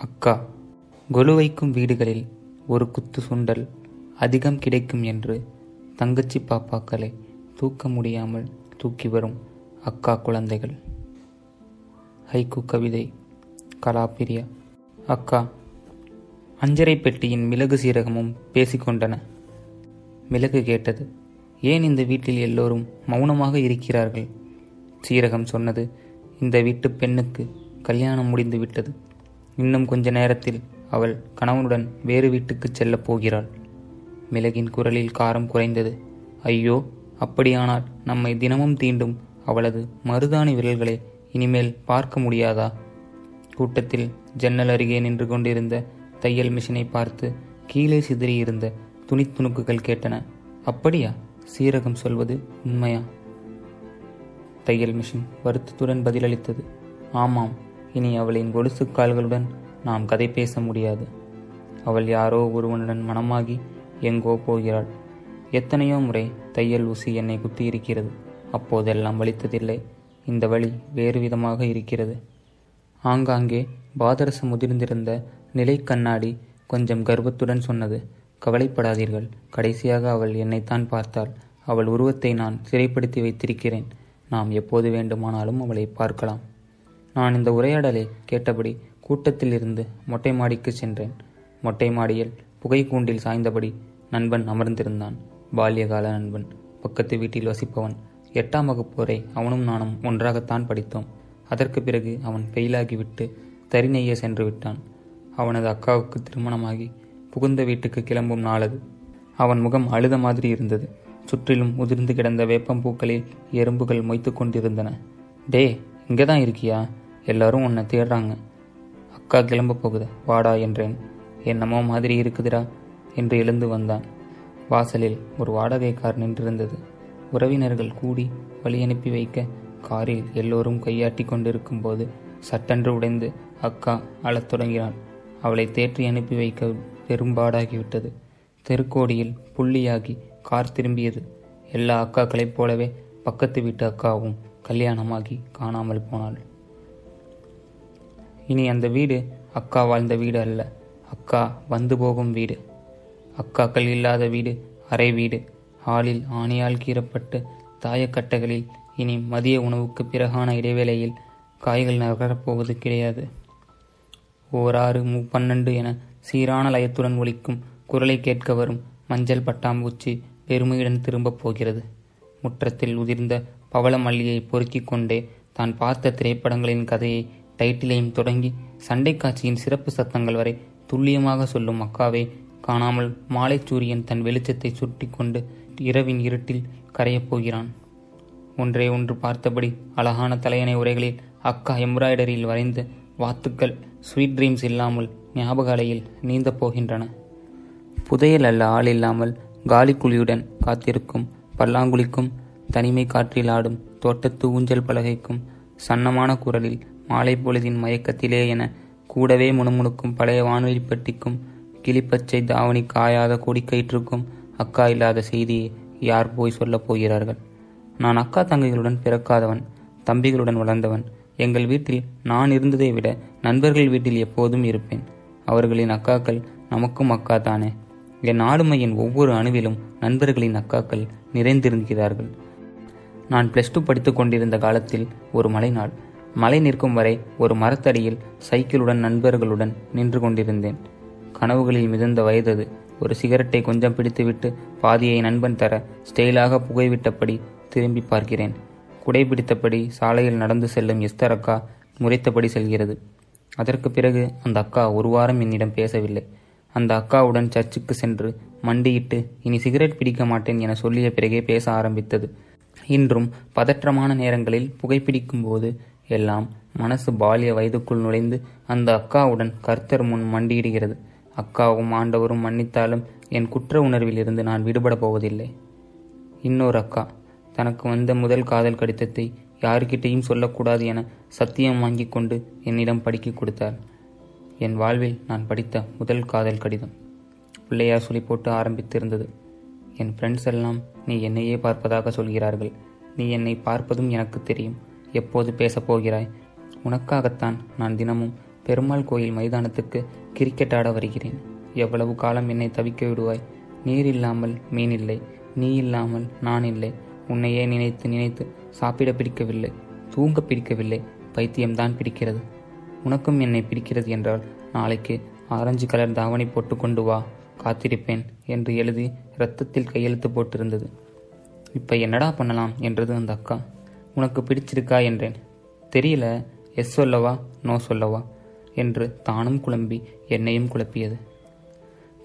அக்கா. கொலு வைக்கும் வீடுகளில் ஒரு குத்து சுண்டல் அதிகம் கிடைக்கும் என்று தங்கச்சி பாப்பாக்களை தூக்க முடியாமல் தூக்கி வரும் அக்கா குழந்தைகள். ஹைக்கூ கவிதை. கலாபிரியா. அக்கா. அஞ்சரை பெட்டியின் மிளகு சீரகமும் பேசிக்கொண்டன. மிளகு கேட்டது, ஏன் இந்த வீட்டில் எல்லோரும் மௌனமாக இருக்கிறார்கள்? சீரகம் சொன்னது, இந்த வீட்டு பெண்ணுக்கு கல்யாணம் முடிந்து விட்டது. இன்னும் கொஞ்ச நேரத்தில் அவள் கணவனுடன் வேறு வீட்டுக்கு செல்லப் போகிறாள். மிளகின் குரலில் காரம் குறைந்தது. ஐயோ, அப்படியானால் நம்மை தினமும் தீண்டும் அவளது மருதாணி விரல்களை இனிமேல் பார்க்க முடியாதா? கூட்டத்தில் ஜன்னல் அருகே நின்று கொண்டிருந்த தையல் மிஷினை பார்த்து கீழே சிதறியிருந்த துணித்துணுக்குகள் கேட்டன. அப்படியா? சீரகம் சொல்வது உண்மையா? தையல் மிஷின் வருத்தத்துடன் பதிலளித்தது, ஆமாம், இனி அவளின் கொலுசு கால்களுடன் நாம் கதை பேச முடியாது. அவள் யாரோ ஒருவனுடன் மனமாகி எங்கோ போகிறாள். எத்தனையோ முறை தையல் ஊசி என்னை குத்தி இருக்கிறது. அப்போதெல்லாம் வலித்ததில்லை. இந்த வழி வேறு விதமாக இருக்கிறது. ஆங்காங்கே பாதரசு முதிர்ந்திருந்த நிலை கண்ணாடி கொஞ்சம் கர்வத்துடன் சொன்னது, கவலைப்படாதீர்கள். கடைசியாக அவள் என்னைத்தான் பார்த்தாள். அவள் உருவத்தை நான் சிறைப்படுத்தி வைத்திருக்கிறேன். நாம் எப்போது வேண்டுமானாலும் அவளை பார்க்கலாம். நான் இந்த உரையாடலை கேட்டபடி கூட்டத்தில் இருந்து மொட்டை மாடிக்கு சென்றேன். மொட்டை மாடியில் புகை கூண்டில் சாய்ந்தபடி நண்பன் அமர்ந்திருந்தான். பால்யகால நண்பன், பக்கத்து வீட்டில் வசிப்பவன். 8ஆம் வகுப்பு வரை அவனும் நானும் ஒன்றாகத்தான் படித்தோம். அதற்கு பிறகு அவன் ஃபெயிலாகிவிட்டு தரிநெய்ய சென்று விட்டான். அவனது அக்காவுக்கு திருமணமாகி புகுந்த வீட்டுக்கு கிளம்பும் நாளது. அவன் முகம் அழுத மாதிரி இருந்தது. சுற்றிலும் உதிர்ந்து கிடந்த வேப்பம்பூக்களில் எறும்புகள் மொய்த்து கொண்டிருந்தன. டே, இங்கே தான் இருக்கியா? எல்லாரும் உன்னை தேடுறாங்க. அக்கா கிளம்ப போகுத, வாடா என்றேன். என்னமோ மாதிரி இருக்குதுடா என்று எழுந்து வந்தான். வாசலில் ஒரு வாடகை கார் நின்றிருந்தது. உறவினர்கள் கூடி வழி அனுப்பி வைக்க காரில் எல்லோரும் கையாட்டி கொண்டிருக்கும் போது சட்டென்று உடைந்து அக்கா அழத் தொடங்கினான். அவளை தேற்றி அனுப்பி வைக்க பெரும்பாடாகிவிட்டது. தெருக்கோடியில் புள்ளியாகி கார் திரும்பியது. எல்லா அக்காக்களைப் போலவே பக்கத்து வீட்டு அக்காவும் கல்யாணமாகி காணாமல் போனாள். இனி அந்த வீடு அக்கா வாழ்ந்த வீடு அல்ல, அக்கா வந்து போகும் வீடு. அக்காக்கள் இல்லாத வீடு அரை வீடு ஹாலில் ஆணையால் கீறப்பட்டு தாயக்கட்டைகளில் இனி மதிய உணவுக்கு பிறகான இடைவேளையில் காய்கள் நகரப்போவது கிடையாது. ஓராறு 6:12 என சீரான லயத்துடன் ஒலிக்கும் குரலை கேட்க வரும் மஞ்சள் பட்டாம்பூச்சி பெருமையுடன் திரும்பப் போகிறது. முற்றத்தில் உதிர்ந்த பவள மல்லியை பொறுக்கிக் கொண்டே தான் பார்த்த திரைப்படங்களின் கதையை டைட்டிலையும் தொடங்கி சண்டை காட்சியின் சிறப்பு சத்தங்கள் வரை துல்லியமாக சொல்லும் அக்காவை காணாமல் மாலைச்சூரியன் தன் வெளிச்சத்தை சுட்டி கொண்டு இரவின் இருட்டில் கரையப்போகிறான். ஒன்றே ஒன்று பார்த்தபடி அழகான தலையணை உரைகளில் அக்கா எம்ப்ராய்டரியில் வரைந்த வாத்துக்கள் ஸ்வீட் ட்ரீம்ஸ் இல்லாமல் ஞாபக அலையில் நீந்தப் போகின்றன. புதையல் அல்ல ஆள் இல்லாமல் காலிக்குழியுடன் காத்திருக்கும் பல்லாங்குழிக்கும் தனிமை காற்றில் ஆடும் தோட்டத்து ஊஞ்சல் பலகைக்கும் சன்னமான குரலில் மாலை பொழுதின் மயக்கத்திலே என கூடவே முணுமுணுக்கும் பழைய வானொலி பெட்டிக்கும் கிளிப்பச்சை தாவணி காயாத கொடிக்கயிற்றுக்கும் அக்கா இல்லாத செய்தியை யார் போய் சொல்லப் போகிறார்கள்? நான் அக்கா தங்கைகளுடன் பிறக்காதவன், தம்பிகளுடன் வளர்ந்தவன். எங்கள் வீட்டில் நான் இருந்ததை விட நண்பர்கள் வீட்டில் எப்போதும் இருப்பேன். அவர்களின் அக்காக்கள் நமக்கும் அக்கா தானே. என் ஆளுமையின் ஒவ்வொரு அணுவிலும் நண்பர்களின் அக்காக்கள் நிறைந்திருக்கிறார்கள். நான் பிளஸ் டூ படித்து கொண்டிருந்த காலத்தில் ஒரு மழை நாள். மழை நிற்கும் வரை ஒரு மரத்தடியில் சைக்கிளுடன் நண்பர்களுடன் நின்று கொண்டிருந்தேன். கனவுகளில் மிதந்த வயதது. ஒரு சிகரெட்டை கொஞ்சம் பிடித்துவிட்டு பாதியை நண்பன் தர ஸ்டைலாக புகைவிட்டபடி திரும்பி பார்க்கிறேன். குடைபிடித்தபடி சாலையில் நடந்து செல்லும் எஸ்தர் அக்கா முறைத்தபடி செல்கிறது. அதற்கு பிறகு அந்த அக்கா ஒரு வாரம் என்னிடம் பேசவில்லை. அந்த அக்காவுடன் சர்ச்சுக்கு சென்று மண்டியிட்டு இனி சிகரெட் பிடிக்க மாட்டேன் என சொல்லிய பிறகே பேச ஆரம்பித்தது. இன்றும் பதற்றமான நேரங்களில் புகைப்பிடிக்கும் போது எல்லாம் மனசு பாலிய வயதுக்குள் நுழைந்து அந்த அக்காவுடன் கர்த்தர் முன் மண்டியிடுகிறது. அக்காவும் ஆண்டவரும் மன்னித்தாலும் என் குற்ற உணர்வில் இருந்து நான் விடுபட போவதில்லை. இன்னொரு அக்கா தனக்கு வந்த முதல் காதல் கடிதத்தை யாருக்கிட்டையும் சொல்லக்கூடாது என சத்தியம் வாங்கி கொண்டு என்னிடம் படிக்க கொடுத்தார். என் வாழ்வில் நான் படித்த முதல் காதல் கடிதம் பிள்ளையார் சொல்லி போட்டு ஆரம்பித்திருந்தது. என் ஃப்ரெண்ட்ஸ் எல்லாம் நீ என்னையே பார்ப்பதாக சொல்கிறார்கள். நீ என்னை பார்ப்பதும் எனக்கு தெரியும். எப்போது பேசப்போகிறாய்? உனக்காகத்தான் நான் தினமும் பெருமாள் கோயில் மைதானத்துக்கு கிரிக்கெட் ஆட வருகிறேன். எவ்வளவு காலம் என்னை தவிக்க விடுவாய்? நீர் இல்லாமல் மீன் இல்லை, நீ இல்லாமல் நான் இல்லை. உன்னையே நினைத்து நினைத்து சாப்பிட பிடிக்கவில்லை, தூங்க பிடிக்கவில்லை, பைத்தியம்தான் பிடிக்கிறது. உனக்கும் என்னை பிடிக்கிறது என்றால் நாளைக்கு ஆரஞ்சு கலர் தாவணி போட்டு கொண்டு வா, காத்திருப்பேன் என்று எழுதி இரத்தத்தில் கையெழுத்து போட்டிருந்தது. இப்போ என்னடா பண்ணலாம் என்றது அந்த அக்கா. உனக்கு பிடிச்சிருக்கா என்றேன். தெரியல, எஸ் சொல்லவா நோ சொல்லவா என்று தானும் குழம்பி என்னையும் குழப்பியது.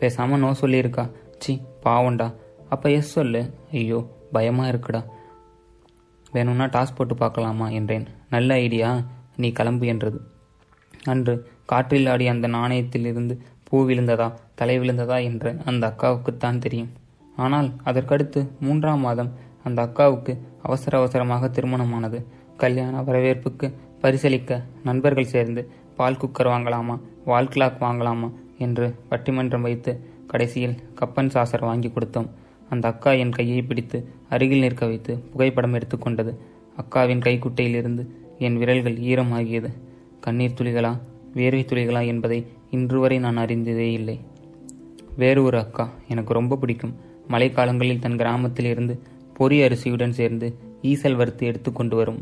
பேசாமல் நோ சொல்லியிருக்கா. சி பாவண்டா. அப்போ எஸ் சொல்லு. ஐயோ பயமாக இருக்குடா. வேணும்னா டாஸ் போட்டு பார்க்கலாமா என்றேன். நல்ல ஐடியா, நீ கிளம்பு என்றது. அன்று காற்றில் ஆடி அந்த நாணயத்திலிருந்து பூ விழுந்ததா தலை விழுந்ததா என்று அந்த அக்காவுக்குத்தான் தெரியும். ஆனால் அதற்கடுத்து 3ஆம் மாதம் அந்த அக்காவுக்கு அவசர அவசரமாக திருமணமானது. கல்யாண வரவேற்புக்கு பரிசளிக்க நண்பர்கள் சேர்ந்து பால் குக்கர் வாங்கலாமா வால் கிளாக் வாங்கலாமா என்று பட்டிமன்றம் வைத்து கடைசியில் கப்பன் சாசர் வாங்கி கொடுத்தோம். அந்த அக்கா என் கையை பிடித்து அருகில் நிற்க வைத்து புகைப்படம் எடுத்துக்கொண்டது. அக்காவின் கைக்குட்டையிலிருந்து என் விரல்கள் ஈரமாகியது. கண்ணீர் துளிகளா வேர்வை துளிகளா என்பதை இன்று வரை நான் அறிந்ததே இல்லை. வேறு ஒரு அக்கா எனக்கு ரொம்ப பிடிக்கும். மழைக்காலங்களில் தன் கிராமத்தில் இருந்து பொறி அரிசியுடன் சேர்ந்து ஈசல் வறுத்து எடுத்து கொண்டு வரும்.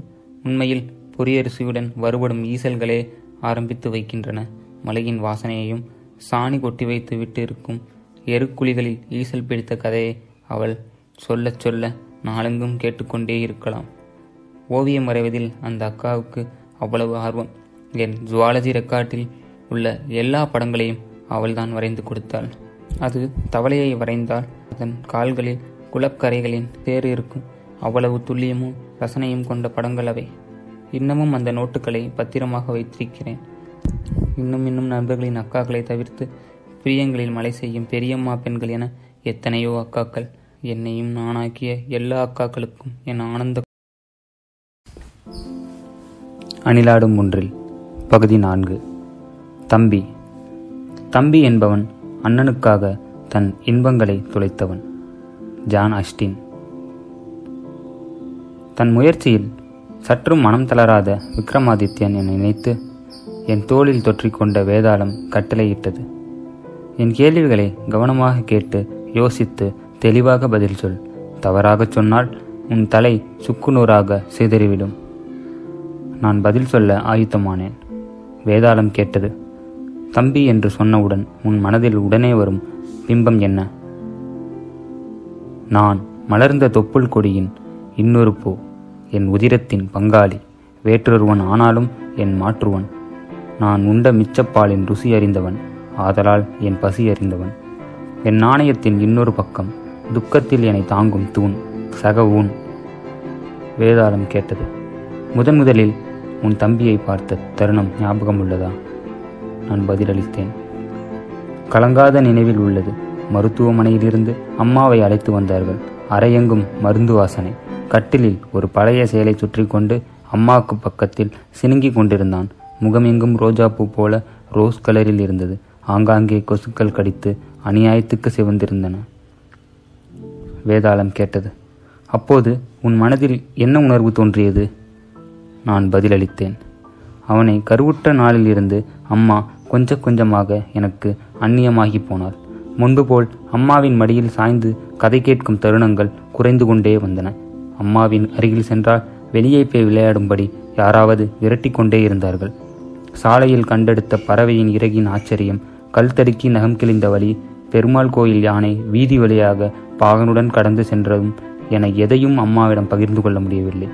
உண்மையில் பொறி அரிசியுடன் வறுபடும் ஈசல்களே ஆரம்பித்து வைக்கின்றன மலையின் வாசனையையும் சாணி கொட்டி வைத்து விட்டு இருக்கும் எருக்குழிகளில் ஈசல் பிடித்த கதையை அவள் சொல்ல சொல்ல நாளெங்கும் கேட்டுக்கொண்டே இருக்கலாம். ஓவியம் வரைவதில் அந்த அக்காவுக்கு அவ்வளவு ஆர்வம். என் ஜுவாலஜி ரெக்கார்டில் உள்ள எல்லா படங்களையும் அவள்தான் வரைந்து கொடுத்தாள். அது தவளையை வரைந்தால் அதன் கால்களில் குளக்கரைகளின் தேர் இருக்கும். அவ்வளவு துல்லியமும் ரசனையும் கொண்ட படங்கள் அவை. இன்னமும் அந்த நோட்டுகளை பத்திரமாக வைத்திருக்கிறேன். இன்னும் இன்னும் நண்பர்களின் அக்காக்களை தவிர்த்து பிரியங்களில் மலை செய்யும் பெரியம்மா பெண்கள் என எத்தனையோ அக்காக்கள். என்னையும் நானாக்கிய எல்லா அக்காக்களுக்கும் என் ஆனந்த. அணிலாடும் ஒன்றில் பகுதி 4. தம்பி. தம்பி என்பவன் அண்ணனுக்காக தன் இன்பங்களை துளைத்தவன். John Austen. தன் முயற்சியில் சற்றும் மனம் தளராத விக்ரமாதித்யன் என்னை நினைத்து என் தோளில் தொற்றிக்கொண்ட வேதாளம் கட்டளையிட்டது. என் கேள்விகளை கவனமாக கேட்டு யோசித்து தெளிவாக பதில் சொல். தவறாக சொன்னால் உன் தலை சுக்குநூறாக சிதறிவிடும். நான் பதில் சொல்ல ஆயுத்தமானேன். வேதாளம் கேட்டது. தம்பி என்று சொன்னவுடன் உன் மனதில் உடனே வரும் பிம்பம் என்ன? நான் மலர்ந்த தொப்புள் கொடியின் இன்னொரு பூ, என் உதிரத்தின் பங்காளி, வேற்றொருவன் ஆனாலும் என் மாற்றுவன், நான் உண்ட மிச்சப்பாலின் ருசி அறிந்தவன், ஆதலால் என் பசி அறிந்தவன், என் நாணயத்தின் இன்னொரு பக்கம், துக்கத்தில் என்னை தாங்கும் தூண், சக ஊன். வேதாளம் கேட்டது. முதன் முதலில் உன் தம்பியை பார்த்த தருணம் ஞாபகம் உள்ளதா? நான் பதிலளித்தேன். கலங்காத நினைவில் உள்ளது. மருத்துவமனையிலிருந்து அம்மாவை அழைத்து வந்தார்கள். அறையெங்கும் மருந்து வாசனை. கட்டிலில் ஒரு பழைய சேலை சுற்றி கொண்டு அம்மாவுக்கு பக்கத்தில் சினுங்கி கொண்டிருந்தான். முகமெங்கும் ரோஜாப்பூ போல ரோஸ் கலரில் இருந்தது. ஆங்காங்கே கொசுக்கள் கடித்து அநியாயத்துக்கு சிவந்திருந்தன. வேதாளம் கேட்டது. அப்போது உன் மனதில் என்ன உணர்வு தோன்றியது? நான் பதிலளித்தேன். அவனை கருவுற்ற நாளிலிருந்து அம்மா கொஞ்சம் கொஞ்சமாக எனக்கு அந்நியமாகி போனாள். முன்பு போல் அம்மாவின் மடியில் சாய்ந்து கதை கேட்கும் தருணங்கள் குறைந்து கொண்டே வந்தன. அம்மாவின் அருகில் சென்றால் வெளியே போய் விளையாடும்படி யாராவது விரட்டி கொண்டே இருந்தார்கள். சாலையில் கண்டெடுத்த பறவையின் இறகின் ஆச்சரியம், கல் தடுக்கி நகம் கிழிந்த வழி, பெருமாள் கோயில் யானை வீதி வழியாக பாகனுடன் கடந்து சென்றதும் என எதையும் அம்மாவிடம் பகிர்ந்து கொள்ள முடியவில்லை.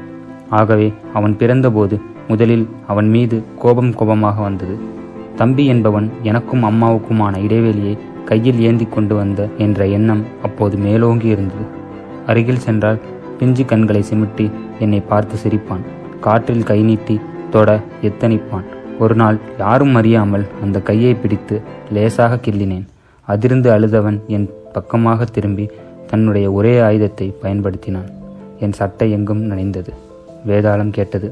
ஆகவே அவன் பிறந்தபோது முதலில் அவன் மீது கோபமாக வந்தது. தம்பி என்பவன் எனக்கும் அம்மாவுக்குமான இடைவெளியை கையில் ஏந்தி கொண்டு வந்த என்ற எண்ணம் அப்போது மேலோங்கி இருந்தது. அருகில் சென்றால் பிஞ்சு கண்களை சிமிட்டி என்னை பார்த்து சிரிப்பான். காற்றில் கை நீட்டி தொட எத்தனிப்பான். ஒரு நாள் யாரும் அறியாமல் அந்த கையை பிடித்து லேசாக கிள்ளினேன். அதிர்ந்து அழுதவன் என் பக்கமாக திரும்பி தன்னுடைய ஒரே ஆயுதத்தை பயன்படுத்தினான். என் சட்டை எங்கும் நனைந்தது. வேதாளம் கேட்டது.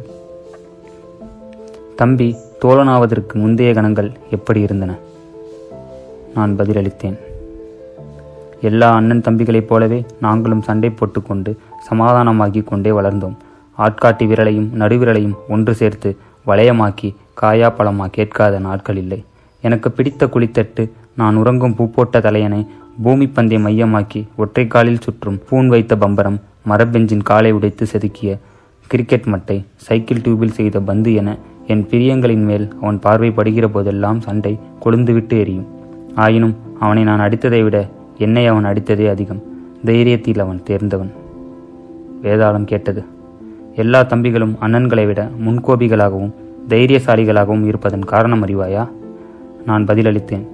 தம்பி தோழனாவதற்கு முந்தைய கணங்கள் எப்படி இருந்தன? நான் பதிலளித்தேன். எல்லா அண்ணன் தம்பிகளைப் போலவே நாங்களும் சண்டை போட்டுக்கொண்டு சமாதானமாகி கொண்டே வளர்ந்தோம். ஆட்காட்டி விரலையும் நடுவிரலையும் ஒன்று சேர்த்து வளையமாக்கி காயா பழமா கேட்காத நாட்கள் இல்லை. எனக்கு பிடித்த குளித்தட்டு, நான் உறங்கும் பூப்போட்ட தலையணை, பூமி பந்தை மையமாக்கி ஒற்றைக்காலில் சுற்றும் பூன் வைத்த பம்பரம், மரபெஞ்சின் காலை உடைத்து செதுக்கிய கிரிக்கெட் மட்டை, சைக்கிள் டியூபில் செய்த பந்து என என் பிரியங்களின் மேல் அவன் பார்வை படுகிற போதெல்லாம் சண்டை கொழுந்துவிட்டு எரியும். ஆயினும் அவனை நான் அடித்ததை விட என்னை அவன் அடித்ததே அதிகம். தைரியத்தில் அவன் தேர்ந்தவன். வேதாளம் கேட்டது. எல்லா தம்பிகளும் அண்ணன்களை விட முன்கோபிகளாகவும் தைரியசாலிகளாகவும் இருப்பதன் காரணம் அறிவாயா? நான் பதிலளித்தேன்.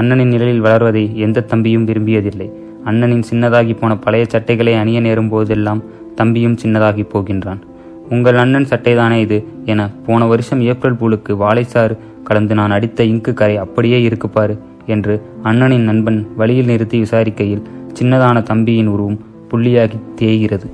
அண்ணனின் நிழலில் வளர்வதை எந்த தம்பியும் விரும்பியதில்லை. அண்ணனின் சின்னதாகி போன பழைய சட்டைகளை அணிய நேரும் போதெல்லாம் தம்பியும் சின்னதாகி போகின்றான். உங்கள் அண்ணன் சட்டைதானே இது என போன வருஷம் ஏப்ரல் பூலுக்கு வாழைச்சாறு கலந்து நான் அடித்த இங்கு கரை அப்படியே இருக்குப்பாரு என்று அண்ணனின் நண்பன் வழியில் நிறுத்தி விசாரிக்கையில் சின்னதான தம்பியின் உருவம் புள்ளியாகி தேய்கிறது.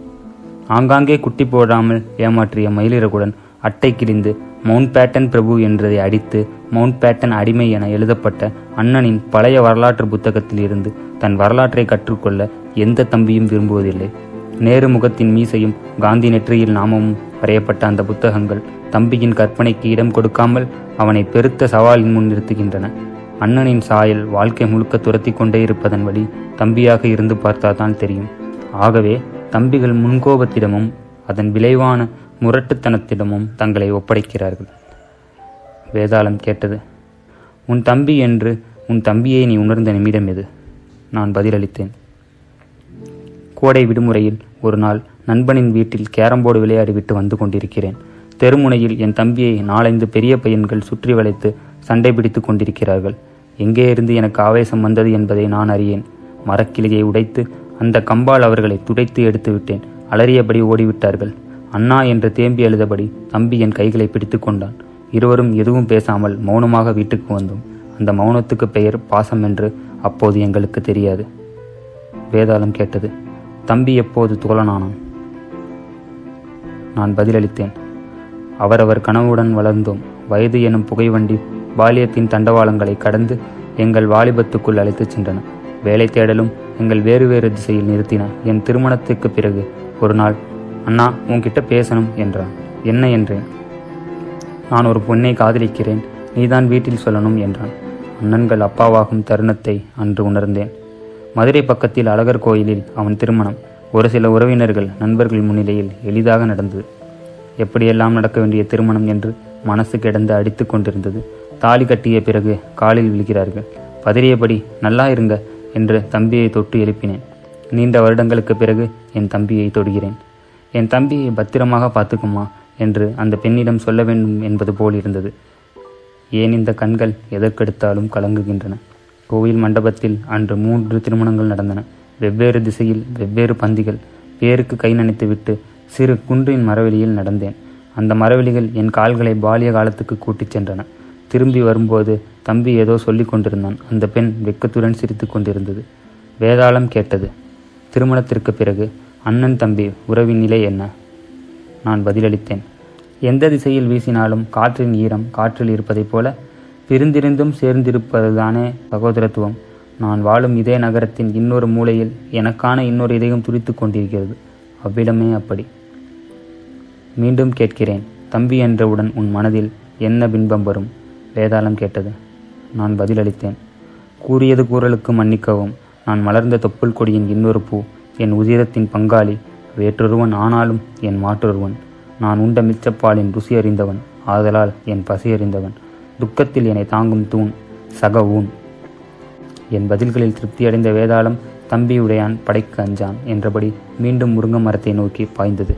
ஆங்காங்கே குட்டி போடாமல் ஏமாற்றிய மயிலிறகுடன் அட்டை கிழிந்து மவுண்ட் பேட்டன் பிரபு என்றதை அடித்து மவுண்ட் பேட்டன் அடிமை என எழுதப்பட்ட அண்ணனின் பழைய வரலாற்று புத்தகத்தில் இருந்து தன் வரலாற்றை கற்றுக்கொள்ள எந்த தம்பியும் விரும்புவதில்லை. நேரு முகத்தின் மீசையும் காந்தி நெற்றியில் நாமமும் வரையப்பட்ட அந்த புத்தகங்கள் தம்பியின் கற்பனைக்கு இடம் கொடுக்காமல் அவனை பெருத்த சவாலின் முன் நிறுத்துகின்றன. அண்ணனின் சாயல் வாழ்க்கை முழுக்க துரத்தி கொண்டே இருப்பதன் வழி தம்பியாக இருந்து பார்த்தால்தான் தெரியும். ஆகவே தம்பிகள் முன்கோபத்திடமும் அதன் விளைவான முரட்டுத்தனத்திடமும் தங்களை ஒப்படைக்கிறார்கள். வேதாளம் கேட்டது. உன் தம்பி என்று உன் தம்பியை நீ உணர்ந்த நிமிடம் எது? நான் பதிலளித்தேன். கோடை விடுமுறையில் ஒரு நாள் நண்பனின் வீட்டில் கேரம்போர்டு விளையாடிவிட்டு வந்து கொண்டிருக்கிறேன். தெருமுனையில் என் தம்பியை நாலந்து பெரிய பையன்கள் சுற்றி வளைத்து சண்டை பிடித்து கொண்டிருக்கிறார்கள். எங்கே இருந்து எனக்கு ஆவேசம் வந்தது என்பதை நான் அறியேன். மரக்கிளையை உடைத்து அந்த கம்பால் அவர்களை துடைத்து எடுத்து விட்டேன். அலறியபடி ஓடிவிட்டார்கள். அண்ணா என்று தேம்பி எழுதபடி தம்பி என் கைகளை பிடித்து கொண்டான். இருவரும் எதுவும் பேசாமல் மௌனமாக வீட்டுக்கு வந்தோம். அந்த மௌனத்துக்கு பெயர் பாசம் என்று அப்போது எங்களுக்கு தெரியாது. வேதாளம் கேட்டது. தம்பி எப்போது தோழனானான்? நான் பதிலளித்தேன். அவரவர் கனவுடன் வளர்ந்தோம். வயது எனும் புகைவண்டி பாலியத்தின் தண்டவாளங்களை கடந்து எங்கள் வாலிபத்துக்குள் அழைத்துச் சென்றன. வேலை தேடலும் எங்கள் வேறு வேறு திசையில் நிறுத்தின. என் திருமணத்துக்கு பிறகு ஒரு நாள் அண்ணா உன்கிட்ட பேசணும் என்றான். என்ன என்றேன். நான் ஒரு பொண்ணை காதலிக்கிறேன், நீதான் வீட்டில் சொல்லணும் என்றான். அண்ணன்கள் அப்பாவாகும் தருணத்தை அன்று உணர்ந்தேன். மதுரை பக்கத்தில் அழகர் கோயிலில் அவன் திருமணம் ஒரு சில உறவினர்கள் நண்பர்கள் முன்னிலையில் எளிதாக நடந்தது. எப்படியெல்லாம் நடக்க வேண்டிய திருமணம் என்று மனசு கிடந்து அடித்து கொண்டிருந்தது. தாலி கட்டிய பிறகு காலில் விழுகிறார்கள். பதறியபடி நல்லா இருங்க என்று தம்பியை தொட்டு எழுப்பினேன். நீண்ட வருடங்களுக்கு பிறகு என் தம்பியை தொடுகிறேன். என் தம்பியை பத்திரமாக பார்த்துக்குமா என்று அந்த பெண்ணிடம் சொல்ல வேண்டும் என்பது போல் இருந்தது. ஏன் இந்த கண்கள் எதற்கெடுத்தாலும் கலங்குகின்றன? கோவில் மண்டபத்தில் அன்று 3 திருமணங்கள் நடந்தன. வெவ்வேறு திசையில் வெவ்வேறு பந்திகள். பேருக்கு கை நனைத்துவிட்டு சிறு குன்றின் மரவெளியில் நடந்தேன். அந்த மரவெளிகள் என் கால்களை பாலிய காலத்துக்கு கூட்டிச் சென்றன. திரும்பி வரும்போது தம்பி ஏதோ சொல்லி கொண்டிருந்தான். அந்த பெண் வெக்கத்துடன் சிரித்து கொண்டிருந்தது. வேதாளம் கேட்டது. திருமணத்திற்கு பிறகு அண்ணன் தம்பி உறவின் நிலை என்ன? நான் பதிலளித்தேன். எந்த திசையில் வீசினாலும் காற்றின் ஈரம் காற்றில் இருப்பதைப் போல பிரிந்திருந்தும் சேர்ந்திருப்பதுதானே சகோதரத்துவம். நான் வாழும் இதே நகரத்தின் இன்னொரு மூலையில் எனக்கான இன்னொரு இதயம் துடித்து கொண்டிருக்கிறது. அவ்விடமே அப்படி. மீண்டும் கேட்கிறேன். தம்பி என்றவுடன் உன் மனதில் என்ன பின்பம் வரும்? வேதாளம் கேட்டது. நான் பதிலளித்தேன். கூறியது கூறலுக்கு மன்னிக்கவும். நான் மலர்ந்த தொப்புள் கொடியின் இன்னொரு பூ, என் உதிரத்தின் பங்காளி, வேற்றொருவன் ஆனாலும் என் மாற்றொருவன். நான் உண்ட மிச்சப்பாலின் ருசி அறிந்தவன், ஆதலால் என் பசி அறிந்தவன். துக்கத்தில் என்னை தாங்கும் தூண், சக ஊன். என் பதில்களில் திருப்தியடைந்த வேதாளம் தம்பி உடையான் படைக்கு அஞ்சான் என்றபடி மீண்டும் முருங்க மரத்தை நோக்கி பாய்ந்தது.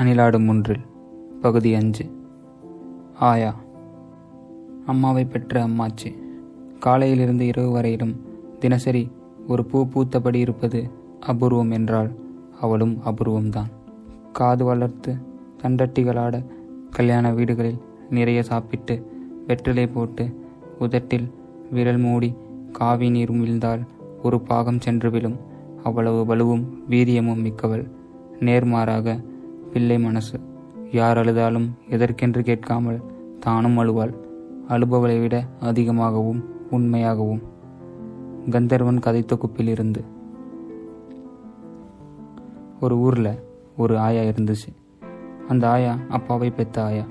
அணிலாடும் ஒன்றில் பகுதி 5. ஆயா. அம்மாவை பெற்ற அம்மாச்சி காலையிலிருந்து இரவு வரையிலும் தினசரி ஒரு பூ பூத்தபடி இருப்பது அபூர்வம் என்றால் அவளும் அபூர்வம்தான். காது வளர்த்து தண்டட்டிகளாட கல்யாண வீடுகளில் நிறைய சாப்பிட்டு வெற்றிலை போட்டு உதட்டில் விரல் மூடி காவி நீர் விழுந்தால் ஒரு பாகம் சென்று விழும். அவ்வளவு வலுவும் வீரியமும் மிக்கவள். நேர்மாறாக பிள்ளை மனசு. யார் அழுதாலும் எதற்கென்று கேட்காமல் தானும் அழுவாள். அழுபவளை விட அதிகமாகவும் உண்மையாகவும். கந்தர்வன் கதை தொகுப்பில் இருந்து. ஒரு ஊரில் ஒரு ஆயா இருந்துச்சு. அந்த ஆயா அப்பாவை பெத்த ஆயா.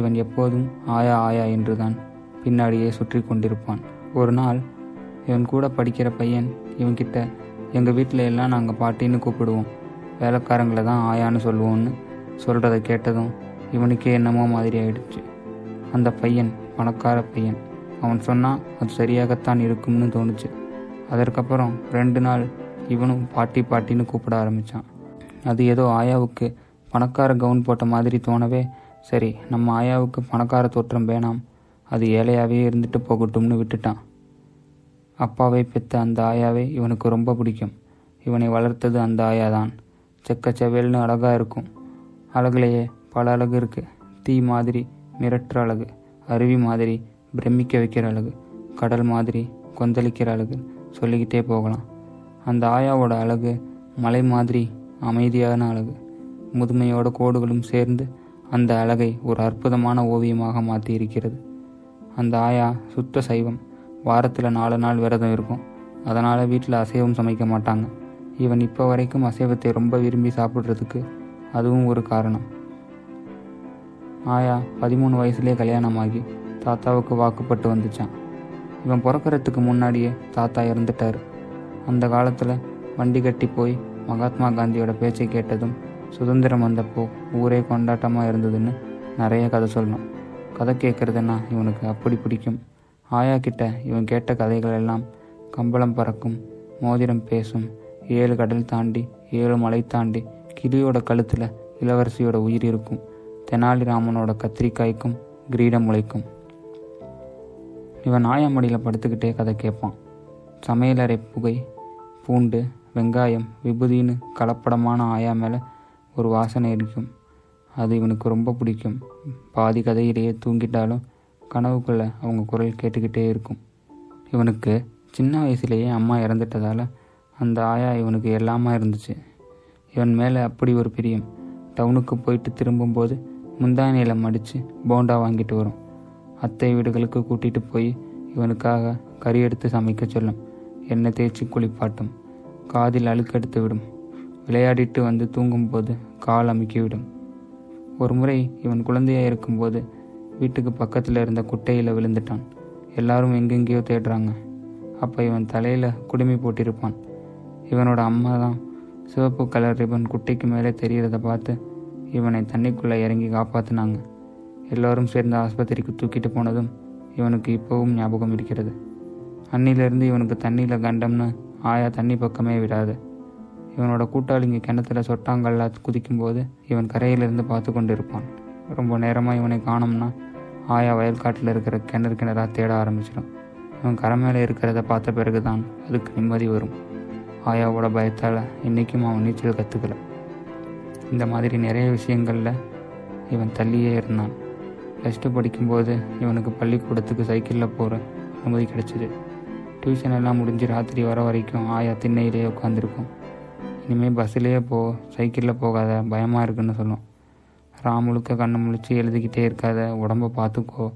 இவன் எப்போதும் ஆயா ஆயா என்றுதான் பின்னாடியே சுற்றி கொண்டிருப்பான். ஒரு நாள் இவன் கூட படிக்கிற பையன் இவன்கிட்ட, எங்கள் வீட்டில் எல்லாம் நாங்கள் பாட்டின்னு கூப்பிடுவோம், வேலைக்காரங்களை தான் ஆயான்னு சொல்லுவோன்னு சொல்கிறதை கேட்டதும் இவனுக்கே என்னமோ மாதிரி ஆயிடுச்சு. அந்த பையன் பணக்கார பையன். அவன் சொன்னால் அது சரியாகத்தான் இருக்கும்னு தோணுச்சு. அதற்கப்புறம் 2 நாள் இவனும் பாட்டி பாட்டின்னு கூப்பிட ஆரம்பித்தான். அது ஏதோ ஆயாவுக்கு பணக்கார கவுன் போட்ட மாதிரி தோணவே, சரி நம்ம ஆயாவுக்கு பணக்கார தோற்றம் வேணாம், அது ஏழையாகவே இருந்துட்டு போகட்டும்னு விட்டுட்டான். அப்பாவை பெற்ற அந்த ஆயாவே இவனுக்கு ரொம்ப பிடிக்கும். இவனை வளர்த்தது அந்த ஆயாதான். செக்கச்சவேல்னு அழகாக இருக்கும். அழகுலையே பல அழகு இருக்குது. தீ மாதிரி மிரட்டுற அழகு, அருவி மாதிரி பிரமிக்க வைக்கிற அழகு, கடல் மாதிரி கொந்தளிக்கிற அழகு, சொல்லிக்கிட்டே போகலாம். அந்த ஆயாவோட அழகு மலை மாதிரி அமைதியான அழகு. முதுமையோட கோடுகளும் சேர்ந்து அந்த அழகை ஒரு அற்புதமான ஓவியமாக மாற்றி இருக்கிறது. அந்த ஆயா சுத்த சைவம். வாரத்தில் 4 நாள் விரதம் இருக்கும். அதனால் வீட்டில் அசைவம் சமைக்க மாட்டாங்க. இவன் இப்போ வரைக்கும் அசைவத்தை ரொம்ப விரும்பி சாப்பிட்றதுக்கு அதுவும் ஒரு காரணம். ஆயா 13 வயசுலேயே கல்யாணமாகி தாத்தாவுக்கு வாக்குப்பட்டு வந்துச்சான். இவன் பிறக்கிறதுக்கு முன்னாடியே தாத்தா இறந்துட்டார். அந்த காலத்தில் வண்டி கட்டி போய் மகாத்மா காந்தியோட பேச்சை கேட்டதும் சுதந்திரம் வந்தப்போ ஊரே கொண்டாட்டமாக இருந்ததுன்னு நிறைய கதை சொல்லணும். கதை கேட்குறதுன்னா இவனுக்கு அப்படி பிடிக்கும். ஆயா கிட்ட இவன் கேட்ட கதைகள் எல்லாம் கம்பளம் பறக்கும், மோதிரம் பேசும், 7 கடல் தாண்டி 7 மலை தாண்டி கிளியோட கழுத்தில் இளவரசியோட உயிர் இருக்கும், தெனாலிராமனோட கத்திரிக்காய்க்கும் கிரீடம் முளைக்கும். இவன் ஆயாமடியில் படுத்துக்கிட்டே கதை கேட்பான். சமையலறை புகை, பூண்டு, வெங்காயம், விபூதின்னு கலப்படமான ஆயா மேலே ஒரு வாசனை இருக்கும். அது இவனுக்கு ரொம்ப பிடிக்கும். பாதி கதையிலேயே தூங்கிட்டாலும் கனவுக்குள்ளே அவங்க குரல் கேட்டுக்கிட்டே இருக்கும். இவனுக்கு சின்ன வயசுலேயே அம்மா இறந்துட்டதால் அந்த ஆயா இவனுக்கு எல்லாமா இருந்துச்சு. இவன் மேலே அப்படி ஒரு பிரியம். டவுனுக்கு போயிட்டு திரும்பும்போது முந்தானியில் மடித்து போண்டா வாங்கிட்டு வரும். அத்தை வீடுகளுக்கு கூட்டிகிட்டு போய் இவனுக்காக கறி எடுத்து சமைக்க சொல்லும். எண்ணெய் தேய்ச்சி குளிப்பாட்டும். காதில் அழுக்கெடுத்து விடும். விளையாடிட்டு வந்து தூங்கும்போது கால் அமுக்கிவிடும். ஒரு முறை இவன் குழந்தையாக இருக்கும்போது வீட்டுக்கு பக்கத்தில் இருந்த குட்டையில் விழுந்துட்டான். எல்லாரும் எங்கெங்கேயோ தேடுறாங்க. அப்போ இவன் தலையில் குடுமி போட்டிருப்பான். இவனோட அம்மா தான் சிவப்பு கலர் ரிபன் குட்டைக்கு மேலே தெரிகிறத பார்த்து இவனை தண்ணிக்குள்ளே இறங்கி காப்பாற்றினாங்க. எல்லோரும் சேர்ந்து ஆஸ்பத்திரிக்கு தூக்கிட்டு போனதும் இவனுக்கு இப்போவும் ஞாபகம் இருக்கிறது. அன்னிலேருந்து இவனுக்கு தண்ணியில் கண்டம்னு ஆயா தண்ணி பக்கமே விடாது. இவனோட கூட்டாளிங்க கிணத்துல சொட்டாங்கல்லா குதிக்கும்போது இவன் கரையிலிருந்து பார்த்து கொண்டு இருப்பான். ரொம்ப நேரமாக இவனை காணோம்னா ஆயா வயல்காட்டில் இருக்கிற கிணறு கிணறாக தேட ஆரம்பிச்சிடும். இவன் கரை மேலே இருக்கிறத பார்த்த பிறகு தான் அதுக்கு நிம்மதி வரும். ஆயாவோட பயத்தால் இன்றைக்கும் அவன் நீச்சல் கற்றுக்கல. இந்த மாதிரி நிறைய விஷயங்களில் இவன் தள்ளியே இருந்தான். ப்ளஸ் டூ படிக்கும்போது இவனுக்கு பள்ளிக்கூடத்துக்கு சைக்கிளில் போகிற அனுமதி கிடச்சிது. டியூஷன் எல்லாம் முடிஞ்சு ராத்திரி வர வரைக்கும் ஆயா திண்ணையிலேயே உட்காந்துருக்கும். இனிமேல் பஸ்ஸுலேயே போ, சைக்கிளில் போகாத, பயமாக இருக்குன்னு சொல்லும். ராமுழுக்க கண்ணு முழிச்சு எழுதிக்கிட்டே இருக்காத, உடம்பை பார்த்துக்கோ,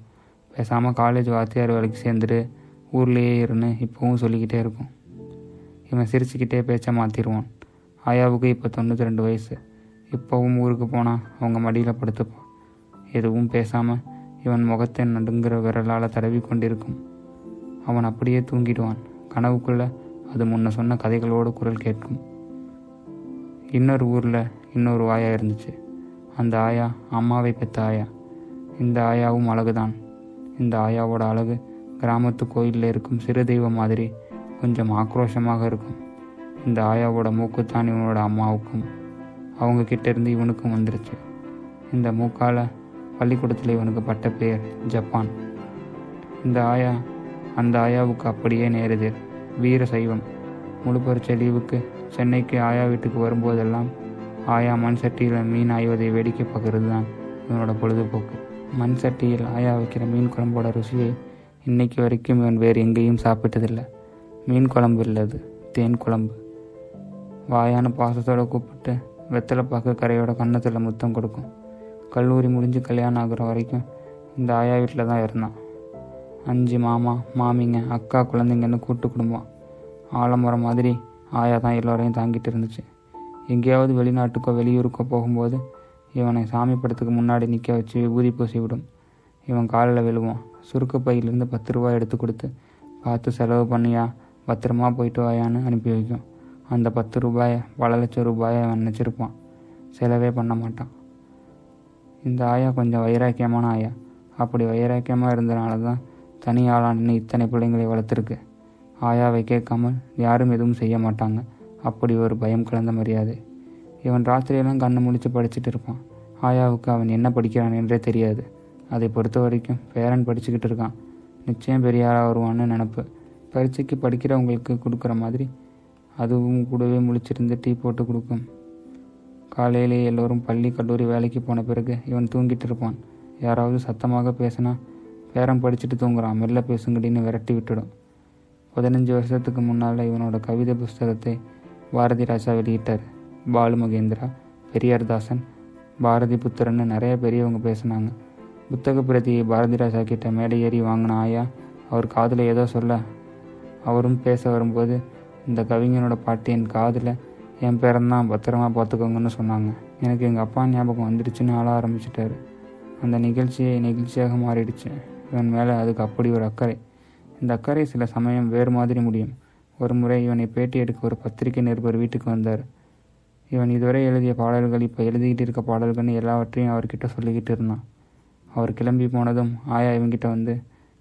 பேசாமல் காலேஜ் வாத்தியார் வேலைக்கு சேர்ந்துட்டு ஊர்லேயே இருன்னு இப்போவும் சொல்லிக்கிட்டே இருக்கும். இவன் சிரிச்சுக்கிட்டே பேச்சை மாற்றிடுவான். ஆயாவுக்கு இப்போ 92 வயசு. இப்போவும் ஊருக்கு போனால் அவங்க மடியில் படுத்துப்பான். எதுவும் பேசாமல் இவன் முகத்தை நடுங்கிற விரலால் தடவி கொண்டிருக்கும். அவன் அப்படியே தூங்கிடுவான். கனவுக்குள்ளே அது முன்ன சொன்ன கதைகளோடு குரல் கேட்கும். இன்னொரு ஊரில் இன்னொரு ஆயா இருந்துச்சு. அந்த ஆயா அம்மாவை பெற்ற ஆயா. இந்த ஆயாவும் அழகுதான். இந்த ஆயாவோட அழகு கிராமத்து கோயிலில் இருக்கும் சிறு தெய்வம் மாதிரி கொஞ்சம் ஆக்ரோஷமாக இருக்கும். இந்த ஆயாவோட மூக்குத்தான் இவனோட அம்மாவுக்கும் அவங்க கிட்டேருந்து இவனுக்கும் வந்துருச்சு. இந்த மூக்கால் பள்ளிக்கூடத்தில் இவனுக்கு பட்ட பெயர் ஜப்பான். இந்த ஆயா அந்த ஆயாவுக்கு அப்படியே நேரெதிர். வீர சைவம். முழுப்பரிச்ச லீவுக்கு சென்னைக்கு ஆயா வீட்டுக்கு வரும்போதெல்லாம் ஆயா மண் சட்டியில் மீன் ஆய்வதை வேடிக்கை பார்க்கறது தான் இவனோட பொழுதுபோக்கு. மண் சட்டியில் ஆயா வைக்கிற மீன் குழம்போட ருசியை இன்றைக்கு வரைக்கும் இவன் வேறு எங்கேயும் சாப்பிட்டதில்லை. மீன் குழம்பு இல்லது தேன் குழம்பு. வாயான பாசத்தோடு கூப்பிட்டு வெத்தலை பார்க்க கரையோட கன்னத்தில் முத்தம் கொடுக்கும். கல்லூரி முடிஞ்சு கல்யாணம் ஆகிற வரைக்கும் இந்த ஆயா வீட்டில் தான் இருந்தான். 5 மாமா மாமிங்க அக்கா குழந்தைங்கன்னு கூட்டு குடும்பம். ஆலமரம் மாதிரி ஆயா தான் எல்லோரையும் தாங்கிட்டு இருந்துச்சு. எங்கேயாவது வெளிநாட்டுக்கோ வெளியூருக்கோ போகும்போது இவனை சாமி படத்துக்கு முன்னாடி நிற்க வச்சு விபூதி பூசி விடும். இவன் காலில் விழுவான். சுருக்கு பையிலேருந்து 10 ரூபா எடுத்து கொடுத்து பார்த்து செலவு பண்ணியா, பத்திரமா போயிட்டு வாயான்னு அனுப்பி வைக்கும். அந்த 10 ரூபாயை பல லட்சம் ரூபாயை அவன் நினச்சிருப்பான். செலவே பண்ண மாட்டான். இந்த ஆயா கொஞ்சம் வைராக்கியமான ஆயா. அப்படி வைராக்கியமாக இருந்தனால தான் தனி ஆளான்னு இத்தனை பிள்ளைங்களை வளர்த்துருக்கு. ஆயாவை கேட்காமல் யாரும் எதுவும் செய்ய மாட்டாங்க. அப்படி ஒரு பயம் கலந்த மரியாதை. இவன் ராத்திரியெல்லாம் கண்ணு முடித்து படிச்சுட்டு இருப்பான். ஆயாவுக்கு அவன் என்ன படிக்கிறான் என்றே தெரியாது. அதை பொறுத்த வரைக்கும் பேரன் படிச்சுக்கிட்டு இருக்கான், நிச்சயம் பெரியாராக வருவான்னு நினப்பு. பரீட்சைக்கு படிக்கிறவங்களுக்கு கொடுக்குற மாதிரி அதுவும் கூடவே முழிச்சிருந்து டீ போட்டு கொடுக்கும். காலையிலே எல்லோரும் பள்ளி கல்லூரி வேலைக்கு போன பிறகு இவன் தூங்கிட்டு இருப்பான். யாராவது சத்தமாக பேசினா பேரம் படிச்சுட்டு தூங்குறான், மெல்ல பேசுங்கடின்னு விரட்டி விட்டுடும். 15 வருஷத்துக்கு முன்னால் இவனோட கவிதை புஸ்தகத்தை பாரதி ராஜா வெளியிட்டார். பாலுமகேந்திரா, பெரியார்தாசன், பாரதி புத்திரன்னு நிறைய பெரியவங்க பேசினாங்க. புத்தக பிரதியை பாரதி ராஜா கிட்ட மேடை ஏறி வாங்கின ஆயா அவர் காதில் ஏதோ சொல்ல அவரும் பேச வரும்போது இந்த கவிஞனோட பாட்டு என் காதில் என் பேரந்தான், பத்திரமா பார்த்துக்கோங்கன்னு சொன்னாங்க. எனக்கு எங்கள் அப்பா ஞாபகம் வந்துடுச்சுன்னு ஆள ஆரம்பிச்சிட்டாரு. அந்த நிகழ்ச்சியை நிகழ்ச்சியாக மாறிடுச்சு. இவன் மேலே அதுக்கு அப்படி ஒரு அக்கறை. இந்த அக்கறை சில சமயம் வேறு மாதிரி முடியும். ஒரு முறை இவனை பேட்டி எடுக்க ஒரு பத்திரிகை நிருபர் வீட்டுக்கு வந்தார். இவன் இதுவரை எழுதிய பாடல்கள், இப்போ எழுதிக்கிட்டு இருக்க பாடல்கள்னு எல்லாவற்றையும் அவர்கிட்ட சொல்லிக்கிட்டு இருந்தான். அவர் கிளம்பி போனதும் ஆயா இவங்கிட்ட வந்து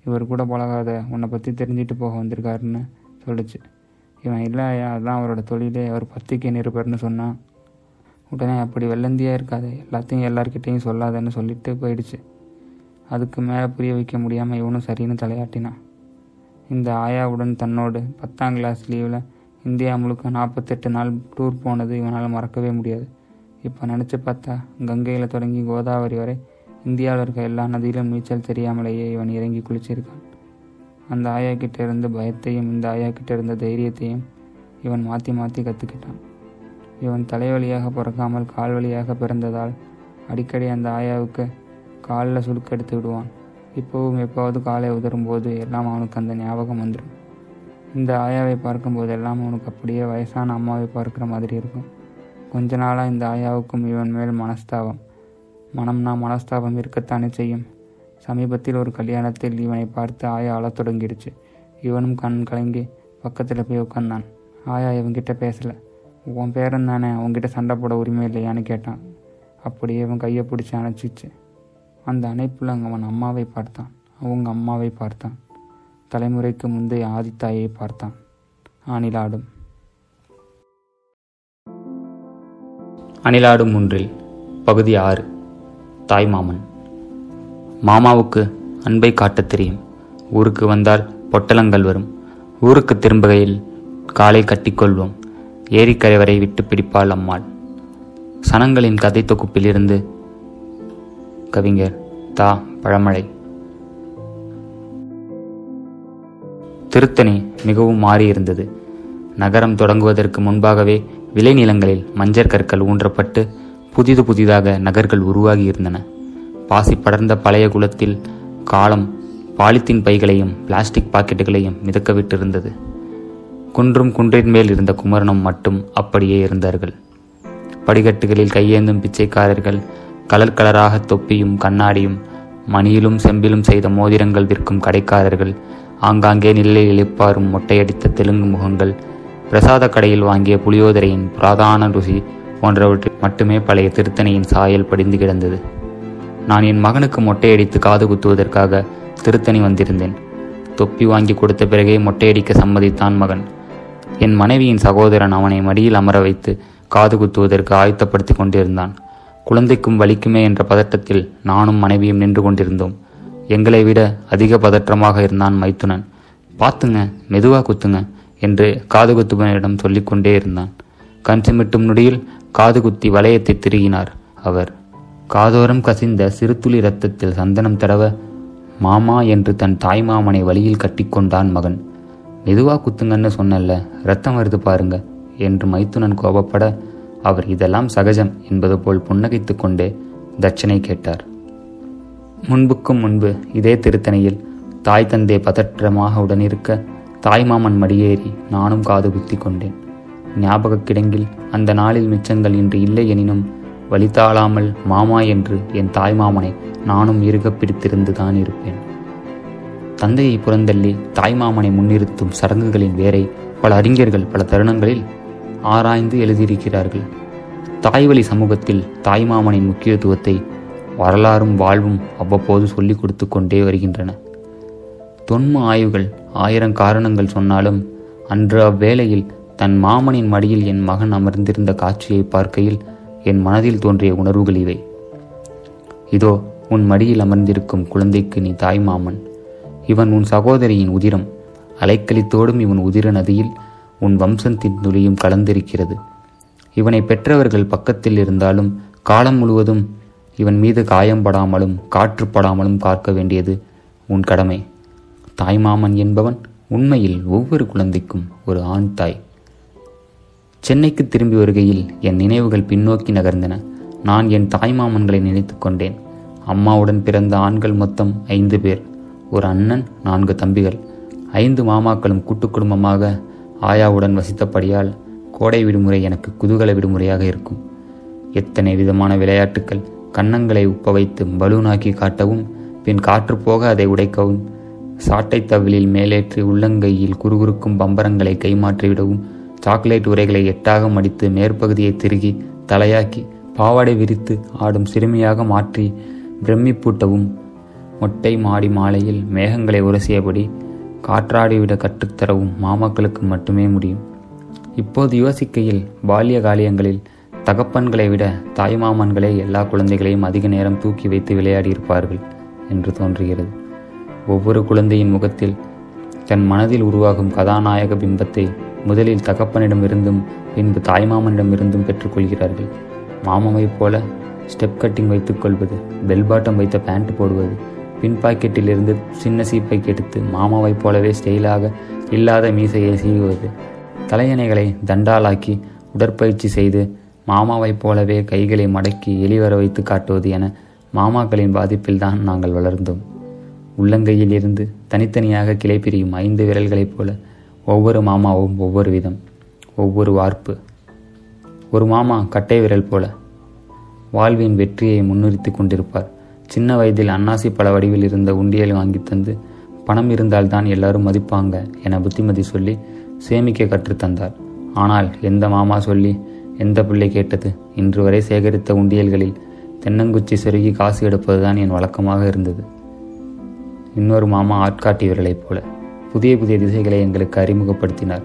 இவர் கூட பழகாத உன்னை பற்றி தெரிஞ்சிட்டு போக வந்திருக்காருன்னு சொல்லிச்சு. இவன் இல்லை ஆயா, அதுதான் அவரோட தொழிலே, அவர் பத்திரிகை நிருபர்னு சொன்னான். உடனே அப்படி வெள்ளந்தியாக இருக்காது, எல்லாத்தையும் எல்லார்கிட்டையும் சொல்லாதன்னு சொல்லிட்டு போயிடுச்சு. அதுக்கு மேலே புரிய வைக்க முடியாமல் இவனும் சரின்னு தலையாட்டினான். இந்த ஆயாவுடன் தன்னோடு 10ஆம் கிளாஸ் லீவில் இந்தியா முழுக்க 48 நாள் டூர் போனது இவனால் மறக்கவே முடியாது. இப்போ நினச்சி பார்த்தா கங்கையில் தொடங்கி கோதாவரி வரை இந்தியாவில் இருக்க எல்லா நதியிலும் நீச்சல் தெரியாமலேயே இவன் இறங்கி குளிச்சிருக்கான். அந்த ஆயா கிட்டே இருந்த பயத்தையும் இந்த ஆயா கிட்டே இருந்த தைரியத்தையும் இவன் மாற்றி மாற்றி கற்றுக்கிட்டான். இவன் தலைவலியாக பிறக்காமல் கால்வலியாக பிறந்ததால் அடிக்கடி அந்த ஆயாவுக்கு காலில் சுழுக்கெடுத்து விடுவான். இப்போவும் எப்போது காலை உதரும்போது எல்லாம் அவனுக்கு அந்த ஞாபகம் வந்துடும். இந்த ஆயாவை பார்க்கும்போதெல்லாம் அவனுக்கு அப்படியே வயசான அம்மாவை பார்க்குற மாதிரி இருக்கும். கொஞ்ச நாளாக இந்த ஆயாவுக்கும் இவன் மேல் மனஸ்தாபம் இருக்கத்தானே செய்யும். சமீபத்தில் ஒரு கல்யாணத்தில் இவனை பார்த்து ஆயா ஆளத் தொடங்கிடுச்சு. இவனும் கண் கலங்கி பக்கத்தில் போய் உட்காந்தான். ஆயா இவங்கிட்ட பேசலை. உன் பேரன் தானே, அவங்ககிட்ட சண்டை போட உரிமை இல்லையான்னு கேட்டான். அப்படியே இவன் கையை பிடிச்சி அணைச்சிச்சு. அந்த அணைப்பில் அவன் அம்மாவை பார்த்தான், அவங்க அம்மாவை பார்த்தான், தலைமுறைக்கு முந்தைய ஆதித்தாயை பார்த்தான். அணிலாடும் அணிலாடும் ஒன்றில் பகுதி 6. தாய்மாமன். மாமாவுக்கு அன்பை காட்டத் தெரியும். ஊருக்கு வந்தால் பொட்டலங்கள் வரும். ஊருக்கு திரும்புகையில் காலை கட்டிக்கொள்வோம். ஏரிக்கரை வரை விட்டு பிடிப்பாள் அம்மாள். சனங்களின் கதை தொகுப்பிலிருந்து கவிஞர் தா. பழமழை. திருத்தணி மிகவும் மாறியிருந்தது. நகரம் தொடங்குவதற்கு முன்பாகவே விளைநிலங்களில் மஞ்சற்கற்கள் ஊன்றப்பட்டு புதிது புதிதாக நகர்கள் உருவாகியிருந்தன. பாசி படர்ந்த பழைய குளத்தில் காலம் பாலித்தீன் பைகளையும் பிளாஸ்டிக் பாக்கெட்டுகளையும் மிதக்க விட்டிருந்தது. குன்றும் குன்றின் மேல் இருந்த குமரனும் மட்டும் அப்படியே இருந்தார்கள். படிக்கட்டுகளில் கையேந்தும் பிச்சைக்காரர்கள் கலர் கலராக தொப்பியும் கண்ணாடியும் மணியிலும் செம்பிலும் செய்த மோதிரங்கள் விற்கும் கடைக்காரர்கள், ஆங்காங்கே நிழலில் இளிப்பாரும் மொட்டையடித்த தெலுங்கு முகங்கள், பிரசாத கடையில் வாங்கிய புளியோதரையின் புராதான ருசி போன்றவற்றில் மட்டுமே பழைய திருத்தணியின் சாயல் படிந்து கிடந்தது. நான் என் மகனுக்கு மொட்டையடித்து காது குத்துவதற்காக திருத்தணி வந்திருந்தேன். தொப்பி வாங்கி கொடுத்த பிறகே மொட்டையடிக்க சம்மதித்தான் மகன். என் மனைவியின் சகோதரன் அவனை மடியில் அமர வைத்து காது குத்துவதற்கு ஆயத்தப்படுத்தி கொண்டிருந்தான். குழந்தைக்கும் வலிக்குமே என்ற பதட்டத்தில் நானும் மனைவியும் நின்று கொண்டிருந்தோம். எங்களை விட அதிக பதற்றமாக இருந்தான் மைத்துனன். பார்த்துங்க, மெதுவாக குத்துங்க என்று காது குத்துபவனிடம் சொல்லிக்கொண்டே இருந்தான். கண் சிமிட்டும் நொடியில் காது குத்தி வளையத்தை திருகினார் அவர். காதோரம் கசிந்த சிறுத்துளி இரத்தத்தில் சந்தனம் தடவ மாமா என்று தன் தாய்மாமனை வழியில் கட்டிக்கொண்டான் மகன். மெதுவா குத்துங்கன்னு சொன்னல்ல, இரத்தம் வருது பாருங்க என்று மைத்துனன் கோபப்பட அவர் இதெல்லாம் சகஜம் என்பது போல் புன்னகைத்து கொண்டே தட்சனை கேட்டார். முன்புக்கும் முன்பு இதே திருத்தணையில் தாய் தந்தை பதற்றமாக உடனிருக்க தாய்மாமன் மடியேறி நானும் காது குத்தி கொண்டேன். ஞாபக கிடங்கில் அந்த நாளில் மிச்சங்கள் இன்று இல்லை எனினும் வலித்தாளாமல் மாமா என்று என் தாய்மாமனை நானும் இறுக பிடித்திருந்துதான் இருப்பேன். தந்தையை புறந்தள்ளி தாய்மாமனை முன்னிறுத்தும் சடங்குகளின் வேரை பல அறிஞர்கள் பல தருணங்களில் ஆராய்ந்து எழுதியிருக்கிறார்கள். தாய்வழி சமூகத்தில் தாய்மாமனின் முக்கியத்துவத்தை வரலாறும் வாழ்வும் அவ்வப்போது சொல்லிக் கொடுத்து கொண்டே வருகின்றன. தொன்ம ஆய்வுகள் 1000 காரணங்கள் சொன்னாலும் அன்று அவ்வேளையில் தன் மாமனின் மடியில் என் மகன் அமர்ந்திருந்த காட்சியை பார்க்கையில் என் மனதில் தோன்றிய உணர்வுகள் இவை. இதோ உன் மடியில் அமர்ந்திருக்கும் குழந்தைக்கு நீ தாய்மாமன். இவன் உன் சகோதரியின் உதிரம். அலைக்கழித்தோடும் இவன் உதிர நதியில் உன் வம்சத்தின் துளியும் கலந்திருக்கிறது. இவனை பெற்றவர்கள் பக்கத்தில் இருந்தாலும் காலம் முழுவதும் இவன் மீது காயம்படாமலும் காற்றுப்படாமலும் காக்க வேண்டியது உன் கடமை. தாய்மாமன் என்பவன் உண்மையில் ஒவ்வொரு குழந்தைக்கும் ஒரு ஆண் தாய். சென்னைக்கு திரும்பி வருகையில் என் நினைவுகள் பின்னோக்கி நகர்ந்தன. நான் என் தாய்மாமன்களை நினைத்து கொண்டேன். அம்மாவுடன் பிறந்த ஆண்கள் மொத்தம் 5 பேர். ஒரு அண்ணன், 4 தம்பிகள். 5 மாமாக்களும் கூட்டு குடும்பமாக ஆயாவுடன் வசித்தபடியால் கோடை விடுமுறை எனக்கு குதூகல விடுமுறையாக இருக்கும். எத்தனை விதமான விளையாட்டுக்கள்! கன்னங்களை உப்ப வைத்து பலூனாக்கி காட்டவும், பின் காற்று போக அதை உடைக்கவும், சாட்டை தவிலில் மேலேற்றி உள்ளங்கையில் குறுகுறுக்கும் பம்பரங்களை கைமாற்றிவிடவும், சாக்லேட் உரைகளை எட்டாக மடித்து மேற்பகுதியை திருகி தலையாக்கி பாவாடை விரித்து ஆடும் சிறுமியாக மாற்றி பிரமிப்பூட்டவும், மொட்டை மாடி மாலையில் மேகங்களை உரசியபடி காற்றாடிவிட கற்றுத்தரவும் மாமாக்களுக்கு மட்டுமே முடியும். இப்போது யோசிக்கையில் பால்ய காலியங்களில் தகப்பன்களை விட தாய்மாமன்களே எல்லா குழந்தைகளையும் அதிக நேரம் தூக்கி வைத்து விளையாடியிருப்பார்கள் என்று தோன்றுகிறது. ஒவ்வொரு குழந்தையின் முகத்தில் தன் மனதில் உருவாகும் கதாநாயக பிம்பத்தை முதலில் தகப்பனிடமிருந்தும் பின்பு தாய்மாமனிடமிருந்தும் பெற்றுக்கொள்கிறார்கள். மாமாவைப் போல ஸ்டெப் கட்டிங் வைத்துக்கொள்வது, பெல் பாட்டம் வைத்த பேண்ட் போடுவது, பின் பாக்கெட்டிலிருந்து சின்ன சீப்பை கெடுத்து மாமாவைப் போலவே ஸ்டைலாக இல்லாத மீசையை சீவுவது, தலையணைகளை தண்டாலாக்கி உடற்பயிற்சி செய்து மாமாவைப் போலவே கைகளை மடக்கி எளிவர வைத்து காட்டுவது என மாமாக்களின் பாதிப்பில்தான் நாங்கள் வளர்ந்தோம். உள்ளங்கையில் இருந்து தனித்தனியாக கிளை பிரியும் 5 விரல்களைப் போல ஒவ்வொரு மாமாவும் ஒவ்வொரு விதம், ஒவ்வொரு வார்ப்பு. ஒரு மாமா கட்டை விரல் போல வாழ்வின் வெற்றியை முன்னிறுத்தி கொண்டிருப்பார். சின்ன வயதில் அன்னாசி பல வடிவில் இருந்த உண்டியல் வாங்கி தந்து பணம் இருந்தால்தான் எல்லாரும் மதிப்பாங்க என புத்திமதி சொல்லி சேமிக்க கற்றுத்தந்தார். ஆனால் எந்த மாமா சொல்லி எந்த பிள்ளை கேட்டது? இன்று வரை சேகரித்த உண்டியல்களில் தென்னங்குச்சி செருகி காசு எடுப்பதுதான் என் வழக்கமாக இருந்தது. இன்னொரு மாமா ஆட்காட்டி விரலைப் போல புதிய புதிய திசைகளை எங்களுக்கு அறிமுகப்படுத்தினார்.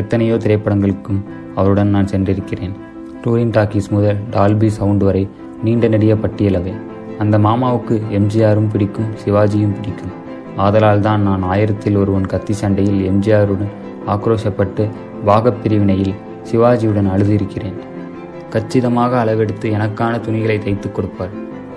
எத்தனையோ திரைப்படங்களுக்கும் அவருடன் நான் சென்றிருக்கிறேன். டூரின் டாக்கீஸ் முதல் டால்பி சவுண்ட் வரை நீண்ட நெடிய பட்டியலவை. அந்த மாமாவுக்கு எம்ஜிஆரும் பிடிக்கும், சிவாஜியும் பிடிக்கும். ஆதலால் தான் நான் 1000ல் ஒருவன் கத்தி சண்டையில் எம்ஜிஆருடன் ஆக்ரோஷப்பட்டு பாகப்பிரிவினையில் சிவாஜியுடன் அழுதிருக்கிறேன். கச்சிதமாக அளவெடுத்து எனக்கான துணிகளை தைத்து கொடுப்பார்.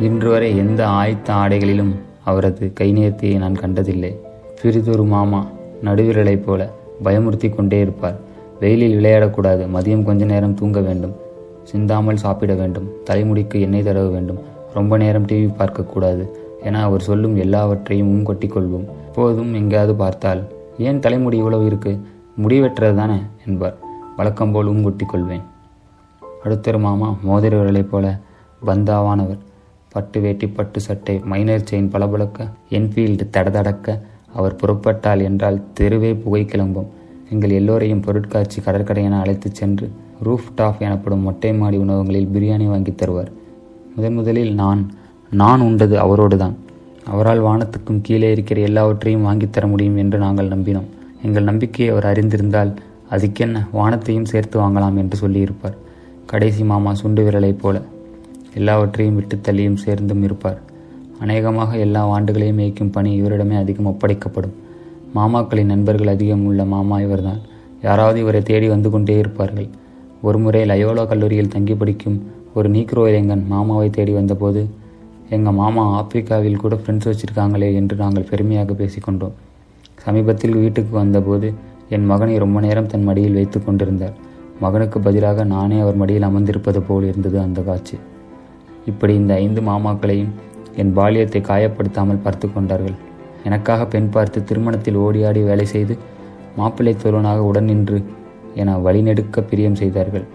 இன்று வரை எந்த ஆயத்த ஆடைகளிலும் அவரது கைநேர்த்தியை நான் கண்டதில்லை. பிரிதொரு மாமா நடுவிரலைப் போல பயமுறுத்தி கொண்டே இருப்பார். வெயிலில் விளையாடக்கூடாது, மதியம் கொஞ்ச நேரம் தூங்க வேண்டும், சிந்தாமல் சாப்பிட வேண்டும், தலைமுடிக்கு எண்ணெய் தடவ வேண்டும், ரொம்ப நேரம் டிவி பார்க்கக்கூடாது என அவர் சொல்லும் எல்லாவற்றையும் முன்கொட்டி கொள்வோம். இப்போதும் எங்கேயாவது பார்த்தால், ஏன் தலைமுடி இவ்வளவு இருக்கு, முடிவெற்றது தானே என்பார். வழக்கம் போல் ஊங்கொட்டி கொள்வேன். அடுத்தொரு மாமா மோதிரவர்களைப் போல பந்தாவானவர். பட்டு வேட்டி, பட்டு சட்டை, மைனர் செயின் பளபளக்க, என்ஃபீல்டு தடதடக்க. அவர் புறப்பட்டால் என்றால் தெருவே புகை கிளம்பும். எங்கள் எல்லோரையும் பொருட்காட்சி கடற்கரை என அழைத்துச் சென்று ரூஃப் டாப் எனப்படும் மொட்டை மாடி உணவகங்களில் பிரியாணி வாங்கி தருவார். முதலில் நான் உண்டது அவரோடு தான். அவரால் வானத்துக்கும் கீழே இருக்கிற எல்லாவற்றையும் வாங்கித்தர முடியும் என்று நாங்கள் நம்பினோம். எங்கள் நம்பிக்கையை அவர் அறிந்திருந்தால் அதுக்கென்ன, வானத்தையும் சேர்த்து வாங்கலாம் என்று சொல்லியிருப்பார். கடைசி மாமா சுண்டு விரலைப் போல எல்லாவற்றையும் விட்டு தள்ளியும் சேர்ந்தும் இருப்பார். அநேகமாக எல்லா ஆண்டுகளையும் மேய்க்கும் பணி இவரிடமே அதிகம் ஒப்படைக்கப்படும். மாமாக்களின் நண்பர்கள் அதிகம் உள்ள மாமா இவர்தான். யாராவது இவரை தேடி வந்து கொண்டே இருப்பார்கள். ஒருமுறை லயோலா கல்லூரியில் தங்கி படிக்கும் ஒரு நீக்ரோ இளைஞன் மாமாவை தேடி வந்தபோது, எங்கள் மாமா ஆப்பிரிக்காவில் கூட ஃப்ரெண்ட்ஸ் வச்சுருக்காங்களே என்று நாங்கள் பெருமையாக பேசிக்கொண்டோம். சமீபத்தில் வீட்டுக்கு வந்தபோது என் மகனை ரொம்ப நேரம் தன் மடியில் வைத்து கொண்டிருந்தார். மகனுக்கு பதிலாக நானே அவர் மடியில் அமர்ந்திருப்பது போல் இருந்தது அந்த காட்சி. இப்படி இந்த 5 மாமாக்களையும் என் பாலியத்தை காயப்படுத்தாமல் பார்த்து கொண்டார்கள். எனக்காக பெண் பார்த்து திருமணத்தில் ஓடியாடி வேலை செய்து மாப்பிள்ளை தோழனாக உடன் நின்று என வழிநெடுக்க பிரியம் செய்தார்கள்.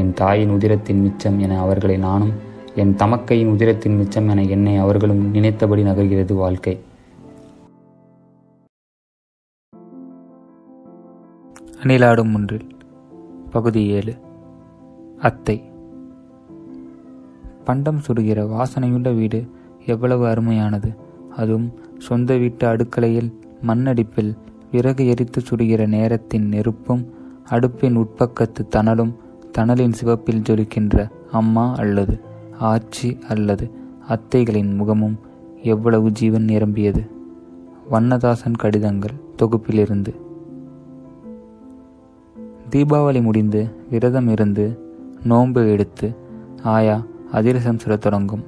என் தாயின் உதிரத்தின் மிச்சம் என அவர்களை நானும், என் தமக்கையின் உதிரத்தின் மிச்சம் என என்னை அவர்களும் நினைத்தபடி நகர்கிறது வாழ்க்கை. அணிலாடும் ஒன்றில் பகுதி 7. அத்தை. பண்டம் சுடுகிற வாசனையுள்ள வீடு எவ்வளவு அருமையானது! அதுவும் சொந்த வீட்டு அடுக்களையில் மண்ணடிப்பில் விறகு எரித்து சுடுகிற நேரத்தின் நெருப்பும் அடுப்பின் உட்பக்கத்து தணலும் தணலின் சிவப்பில் ஜொலிக்கின்ற அம்மா அல்லது ஆச்சி அல்லது அத்தைகளின் முகமும் எவ்வளவு ஜீவன் நிரம்பியது! வண்ணதாசன் கடிதங்கள் தொகுப்பிலிருந்து. தீபாவளி முடிந்து விரதம் இருந்து நோன்பு எடுத்து ஆயா அதிரசம் சுட தொடங்கும்.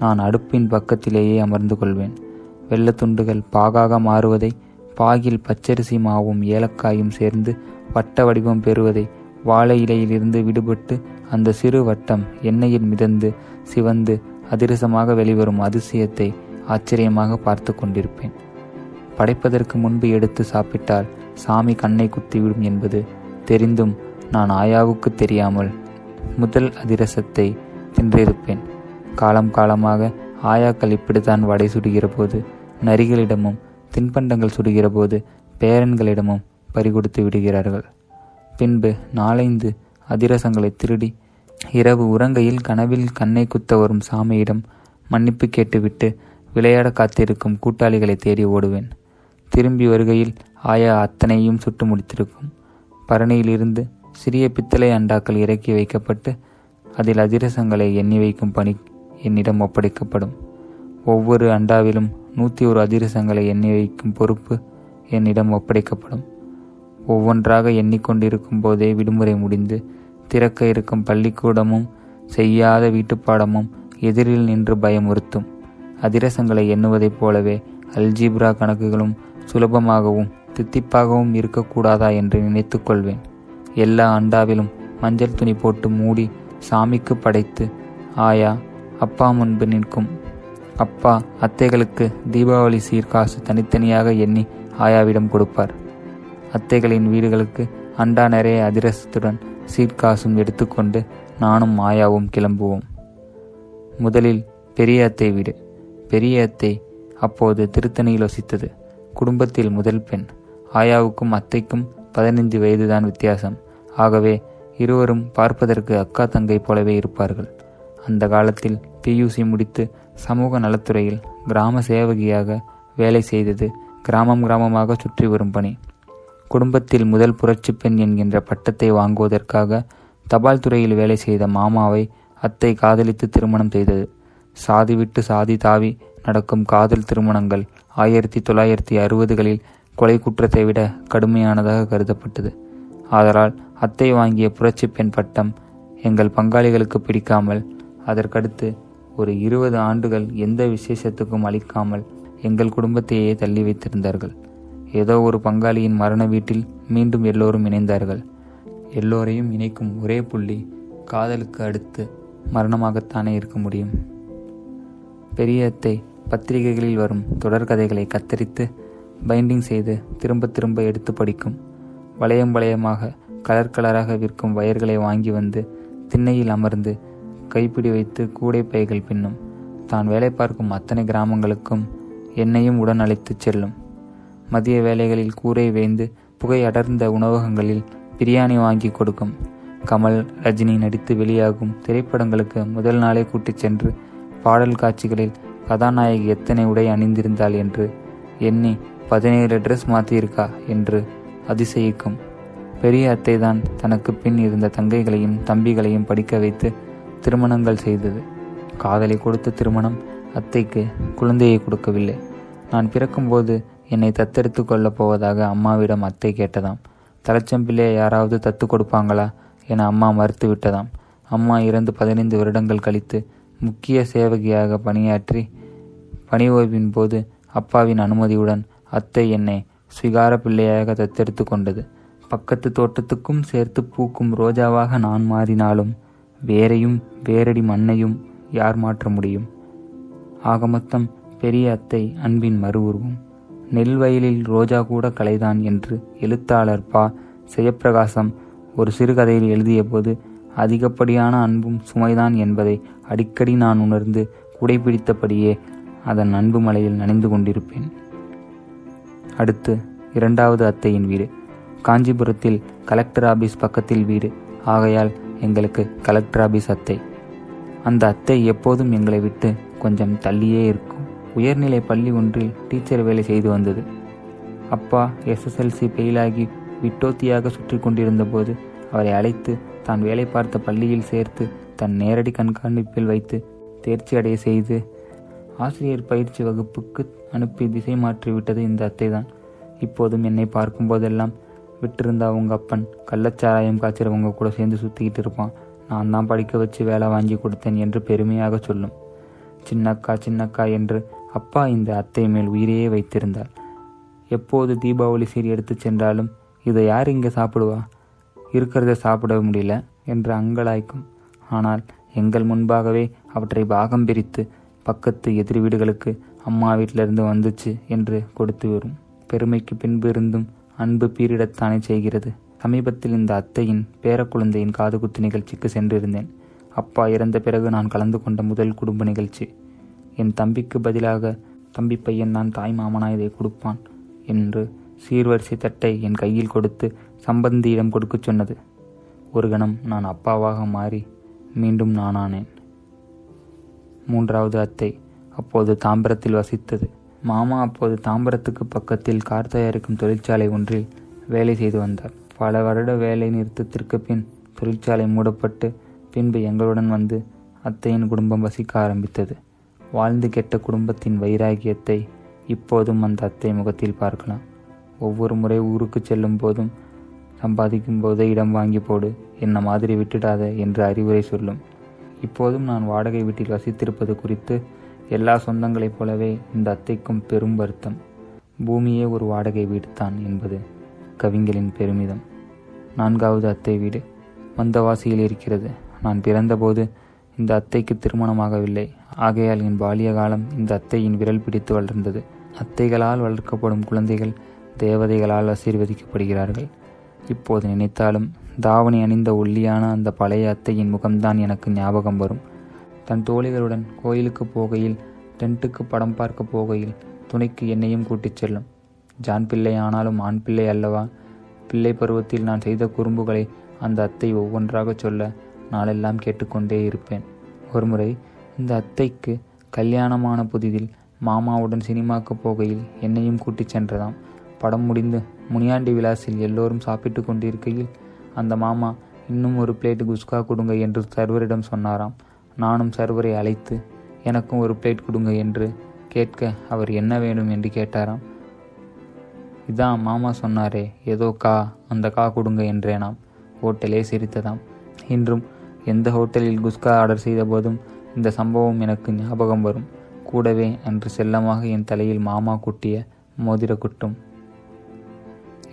நான் அடுப்பின் பக்கத்திலேயே அமர்ந்து கொள்வேன். வெள்ளத்துண்டுகள் பாகாக மாறுவதை, பாகில் பச்சரிசி மாவும் ஏலக்காயும் சேர்ந்து வட்ட வடிவம் பெறுவதை, வாழை இலையிலிருந்து விடுபட்டு அந்த சிறு வட்டம் எண்ணெயில் மிதந்து சிவந்து அதிரசமாக வெளிவரும் அதிசயத்தை ஆச்சரியமாக பார்த்து கொண்டிருப்பேன். படைப்பதற்கு முன்பு எடுத்து சாப்பிட்டால் சாமி கண்ணை குத்திவிடும் என்பது தெரிந்தும் நான் ஆயாவுக்கு தெரியாமல் முதல் அதிரசத்தை தின்றிருப்பேன். காலம் காலமாக ஆயாக்கள் இப்படித்தான் வடை சுடுகிற போது நரிகளிடமும், தின்பண்டங்கள் சுடுகிற போது பேரன்களிடமும் பறிகொடுத்து விடுகிறார்கள். பின்பு 4-5 அதிரசங்களை திருடி இரவு உறங்கையில் கனவில் கண்ணை குத்த வரும் சாமியிடம் மன்னிப்பு கேட்டுவிட்டு விளையாட காத்திருக்கும் கூட்டாளிகளை தேடி ஓடுவேன். திரும்பி வருகையில் ஆயா அத்தனையும் சுட்டு முடித்திருக்கும். பரணியிலிருந்து சிறிய பித்தளை அண்டாக்கள் இறக்கி வைக்கப்பட்டு அதில் அதிரசங்களை எண்ணி வைக்கும் பணி என்னிடம் ஒப்படைக்கப்படும். ஒவ்வொரு அண்டாவிலும் 101 அதிரசங்களை எண்ணி வைக்கும் பொறுப்பு என்னிடம் ஒப்படைக்கப்படும். ஒவ்வொன்றாக எண்ணிக்கொண்டிருக்கும் போதே விடுமுறை முடிந்து திறக்க இருக்கும் பள்ளிக்கூடமும் செய்யாத வீட்டுப்பாடமும் எதிரில் நின்று பயமுறுத்தும். அதிரசங்களை எண்ணுவதைப் போலவே அல்ஜீப்ரா கணக்குகளும் சுலபமாகவும் தித்திப்பாகவும் இருக்கக்கூடாதா என்று நினைத்து கொள்வேன். எல்லா அண்டாவிலும் மஞ்சள் துணி போட்டு மூடி சாமிக்கு படைத்து ஆயா அப்பா முன்பு நிற்கும். அப்பா அத்தைகளுக்கு தீபாவளி சீர்காசு தனித்தனியாக எண்ணி ஆயாவிடம் கொடுப்பார். அத்தைகளின் வீடுகளுக்கு அண்டா நிறைய அதிரசத்துடன் சீட்காசும் எடுத்துக்கொண்டு நானும் மாயாவும் கிளம்புவோம். முதலில் பெரிய அத்தை வீடு. பெரிய அத்தை அப்போது திருத்தணியில் வசித்தது. குடும்பத்தில் முதல் பெண். ஆயாவுக்கும் அத்தைக்கும் 15 வயதுதான் வித்தியாசம். ஆகவே இருவரும் பார்ப்பதற்கு அக்கா தங்கை போலவே இருப்பார்கள். அந்த காலத்தில் பியூசி முடித்து சமூக நலத்துறையில் கிராம சேவகியாக வேலை செய்தது கிராமம் கிராமமாக சுற்றி வரும் பணி. குடும்பத்தில் முதல் புரட்சி பெண் என்கின்ற பட்டத்தை வாங்குவதற்காக தபால் துறையில் வேலை செய்த மாமாவை அத்தை காதலித்து திருமணம் செய்தது. சாதி விட்டு சாதி தாவி நடக்கும் காதல் திருமணங்கள் 1960களில் கொலை குற்றத்தை விட கடுமையானதாக கருதப்பட்டது. ஆதலால் அத்தை வாங்கிய புரட்சி பெண் பட்டம் எங்கள் பங்காளிகளுக்கு பிடிக்காமல், அதற்கடுத்து ஒரு 20 ஆண்டுகள் எந்த விசேஷத்துக்கும் அளிக்காமல் எங்கள் குடும்பத்தையே தள்ளி வைத்திருந்தார்கள். ஏதோ ஒரு பங்காளியின் மரண வீட்டில் மீண்டும் எல்லோரும் இணைந்தார்கள். எல்லோரையும் இணைக்கும் ஒரே புள்ளி காதலுக்கு அடுத்து மரணமாகத்தானே இருக்க முடியும். பெரிய அத்தை பத்திரிகைகளில் வரும் தொடர்கதைகளை கத்தரித்து பைண்டிங் செய்து திரும்ப திரும்ப எடுத்து படிக்கும். வளையம் வளையமாக கலர் கலராக விற்கும் வயர்களை வாங்கி வந்து திண்ணையில் அமர்ந்து கைப்பிடி வைத்து கூடை பைகள் பின்னும். தான் வேலை பார்க்கும் அத்தனை கிராமங்களுக்கும் என்னையும் உடன் அழைத்து செல்லும். மதிய வேலைகளில் கூரை வேய்ந்து புகை அடர்ந்த உணவகங்களில் பிரியாணி வாங்கி கொடுக்கும். கமல் ரஜினி நடித்து வெளியாகும் திரைப்படங்களுக்கு முதல் நாளே கூட்டிச் சென்று பாடல் காட்சிகளில் கதாநாயகி எத்தனை உடை அணிந்திருந்தாள் என்று எண்ணி 17 ட்ரெஸ் மாற்றியிருக்கா என்று அதிசயிக்கும். பெரிய அத்தை தான் தனக்கு பின் இருந்த தங்கைகளையும் தம்பிகளையும் படிக்க வைத்து திருமணங்கள் செய்தது. காதலை கொடுத்த திருமணம் அத்தைக்கு குழந்தையை கொடுக்கவில்லை. நான் பிறக்கும்போது என்னை தத்தெடுத்து கொள்ளப் போவதாக அம்மாவிடம் அத்தை கேட்டதாம். தலைச்சம்பிள்ளையை யாராவது தத்து கொடுப்பாங்களா என அம்மா மறுத்து விட்டதாம். அம்மா இறந்து 15 வருடங்கள் கழித்து முக்கிய சேவகியாக பணியாற்றி பணி ஓய்வின் போது அப்பாவின் அனுமதியுடன் அத்தை என்னை சுகார பிள்ளையாக தத்தெடுத்து கொண்டது. பக்கத்து தோட்டத்துக்கும் சேர்த்து பூக்கும் ரோஜாவாக நான் மாறினாலும் வேரையும் வேரடி மண்ணையும் யார் மாற்ற முடியும்? ஆக மொத்தம் பெரிய அத்தை அன்பின் மறு உருவம். நெல் வயலில் ரோஜா கூட கலைதான் என்று எழுத்தாளர் பா. ஜெயப்பிரகாசம் ஒரு சிறுகதையில் எழுதிய போது அதிகப்படியான அன்பும் சுமைதான் என்பதை அடிக்கடி நான் உணர்ந்து குடைபிடித்தபடியே அதன் அன்பு மலையில் நனைந்து கொண்டிருப்பேன். அடுத்து 2வது அத்தையின் வீடு. காஞ்சிபுரத்தில் கலெக்டர் ஆபீஸ் பக்கத்தில் வீடு. ஆகையால் எங்களுக்கு கலெக்டர் ஆபீஸ் அத்தை. அந்த அத்தை எப்போதும் எங்களை விட்டு கொஞ்சம் தள்ளியே இருக்கும். உயர்நிலை பள்ளி ஒன்றில் டீச்சர் வேலை செய்து வந்தது. அப்பா SSLC ஃபெயிலாகி விட்டோத்தியாக சுற்றி கொண்டிருந்த போது அவரை அழைத்து தான் வேலை பார்த்த பள்ளியில் சேர்த்து தன் நேரடி கண்காணிப்பில் வைத்து தேர்ச்சி அடைய செய்து ஆசிரியர் பயிற்சி வகுப்புக்கு அனுப்பி திசை மாற்றிவிட்டது இந்த அத்தை தான். இப்போதும் என்னை பார்க்கும்போதெல்லாம், விட்டிருந்தா அவங்க அப்பன் கள்ளச்சாராயம் காய்ச்சிறவங்க கூட சேர்ந்து சுற்றிக்கிட்டு இருப்பான், நான் தான் படிக்க வச்சு வேலை வாங்கி கொடுத்தேன் என்று பெருமையாக சொல்லும். சின்னக்கா சின்னக்கா என்று அப்பா இந்த அத்தை மேல் உயிரையே வைத்திருந்தார். எப்போது தீபாவளி சீர் எடுத்து சென்றாலும், இதை யார் இங்கே சாப்பிடுவா, இருக்கிறத சாப்பிட முடியல என்று அங்கலாய்க்கும். ஆனால் எங்கள் முன்பாகவே அவற்றை பாகம் பிரித்து பக்கத்து எதிர் வீடுகளுக்கு அம்மா வீட்டிலிருந்து வந்துச்சு என்று கொடுத்து வரும். பெருமைக்கு பின்பு இருந்தும் அன்பு பீரிடத்தானே செய்கிறது. சமீபத்தில் இந்த அத்தையின் பேரக்குழந்தையின் காதுகுத்து நிகழ்ச்சிக்கு சென்றிருந்தேன். அப்பா இறந்த பிறகு நான் கலந்து கொண்ட முதல் குடும்ப நிகழ்ச்சி. என் தம்பிக்கு பதிலாக தம்பி பையன் தான் தாய் மாமனா இதை கொடுப்பான் என்று சீர்வரிசை தட்டை என் கையில் கொடுத்து சம்பந்தியிடம் கொடுக்க சொன்னது. ஒரு கணம் நான் அப்பாவாக மாறி மீண்டும் நானானேன். 3வது அத்தை அப்போது தாம்பரத்தில் வசித்தது. மாமா அப்போது தாம்பரத்துக்கு பக்கத்தில் கார் தயாரிக்கும் தொழிற்சாலை ஒன்றில் வேலை செய்து வந்தார். பல வருட வேலை நிறுத்தத்திற்கு பின் தொழிற்சாலை மூடப்பட்டு பின்பு எங்களுடன் வந்து அத்தையின் குடும்பம் வசிக்க ஆரம்பித்தது. வாழ்ந்து கெட்ட குடும்பத்தின் வைராகியத்தை இப்போதும் அந்த அத்தை முகத்தில் பார்க்கலாம். ஒவ்வொரு முறை ஊருக்கு செல்லும் போதும், சம்பாதிக்கும் போதே இடம் வாங்கி போடு, என்னை மாதிரி விட்டுடாத என்று அறிவுரை சொல்லும். இப்போதும் நான் வாடகை வீட்டில் வசித்திருப்பது குறித்து எல்லா சொந்தங்களைப் போலவே இந்த அத்தைக்கும் பெரும் வருத்தம். பூமியே ஒரு வாடகை வீடு தான் என்பது கவிஞரின் பெருமிதம். 4வது அத்தை வீடு மந்தவாசியில் இருக்கிறது. நான் பிறந்தபோது இந்த அத்தைக்கு திருமணமாகவில்லை. ஆகையால் என் பாலிய காலம் இந்த அத்தையின் விரல் பிடித்து வளர்ந்தது. அத்தைகளால் வளர்க்கப்படும் குழந்தைகள் தேவதைகளால் ஆசீர்வதிக்கப்படுகிறார்கள். இப்போது நினைத்தாலும் தாவணி அணிந்த ஒல்லியான அந்த பழைய அத்தையின் முகம்தான் எனக்கு ஞாபகம் வரும். தன் தோழிகளுடன் கோயிலுக்கு போகையில், டென்ட்டுக்கு படம் பார்க்க போகையில் துணைக்கு என்னையும் கூட்டிச் செல்லும். ஜான் பிள்ளை ஆனாலும் ஆண் பிள்ளை அல்லவா? பிள்ளை பருவத்தில் நான் செய்த குறும்புகளை அந்த அத்தை ஒவ்வொன்றாக சொல்ல நாளெல்லாம் கேட்டுக்கொண்டே இருப்பேன். ஒருமுறை இந்த அத்தைக்கு கல்யாணமான புதிதில் மாமாவுடன் சினிமாக்கு போகையில் என்னையும் கூட்டிச் சென்றதாம். படம் முடிந்து முனியாண்டி விலாசில் எல்லோரும் சாப்பிட்டு கொண்டிருக்கையில் அந்த மாமா இன்னும் ஒரு பிளேட் குஸ்கா கொடுங்க என்று சர்வரிடம் சொன்னாராம். நானும் சர்வரை அழைத்து எனக்கும் ஒரு பிளேட் கொடுங்க என்று கேட்க அவர் என்ன வேணும் என்று கேட்டாராம். இதான் மாமா சொன்னாரே ஏதோ கா, அந்த கா கொடுங்க என்றேனாம். ஹோட்டலே சிரித்ததாம். இன்றும் எந்த ஹோட்டலில் குஸ்கா ஆர்டர் செய்த போதும் இந்த சம்பவம் எனக்கு ஞாபகம் வரும். கூடவே அன்று செல்லமாக என் தலையில் மாமா குட்டிய மோதிர குட்டும்.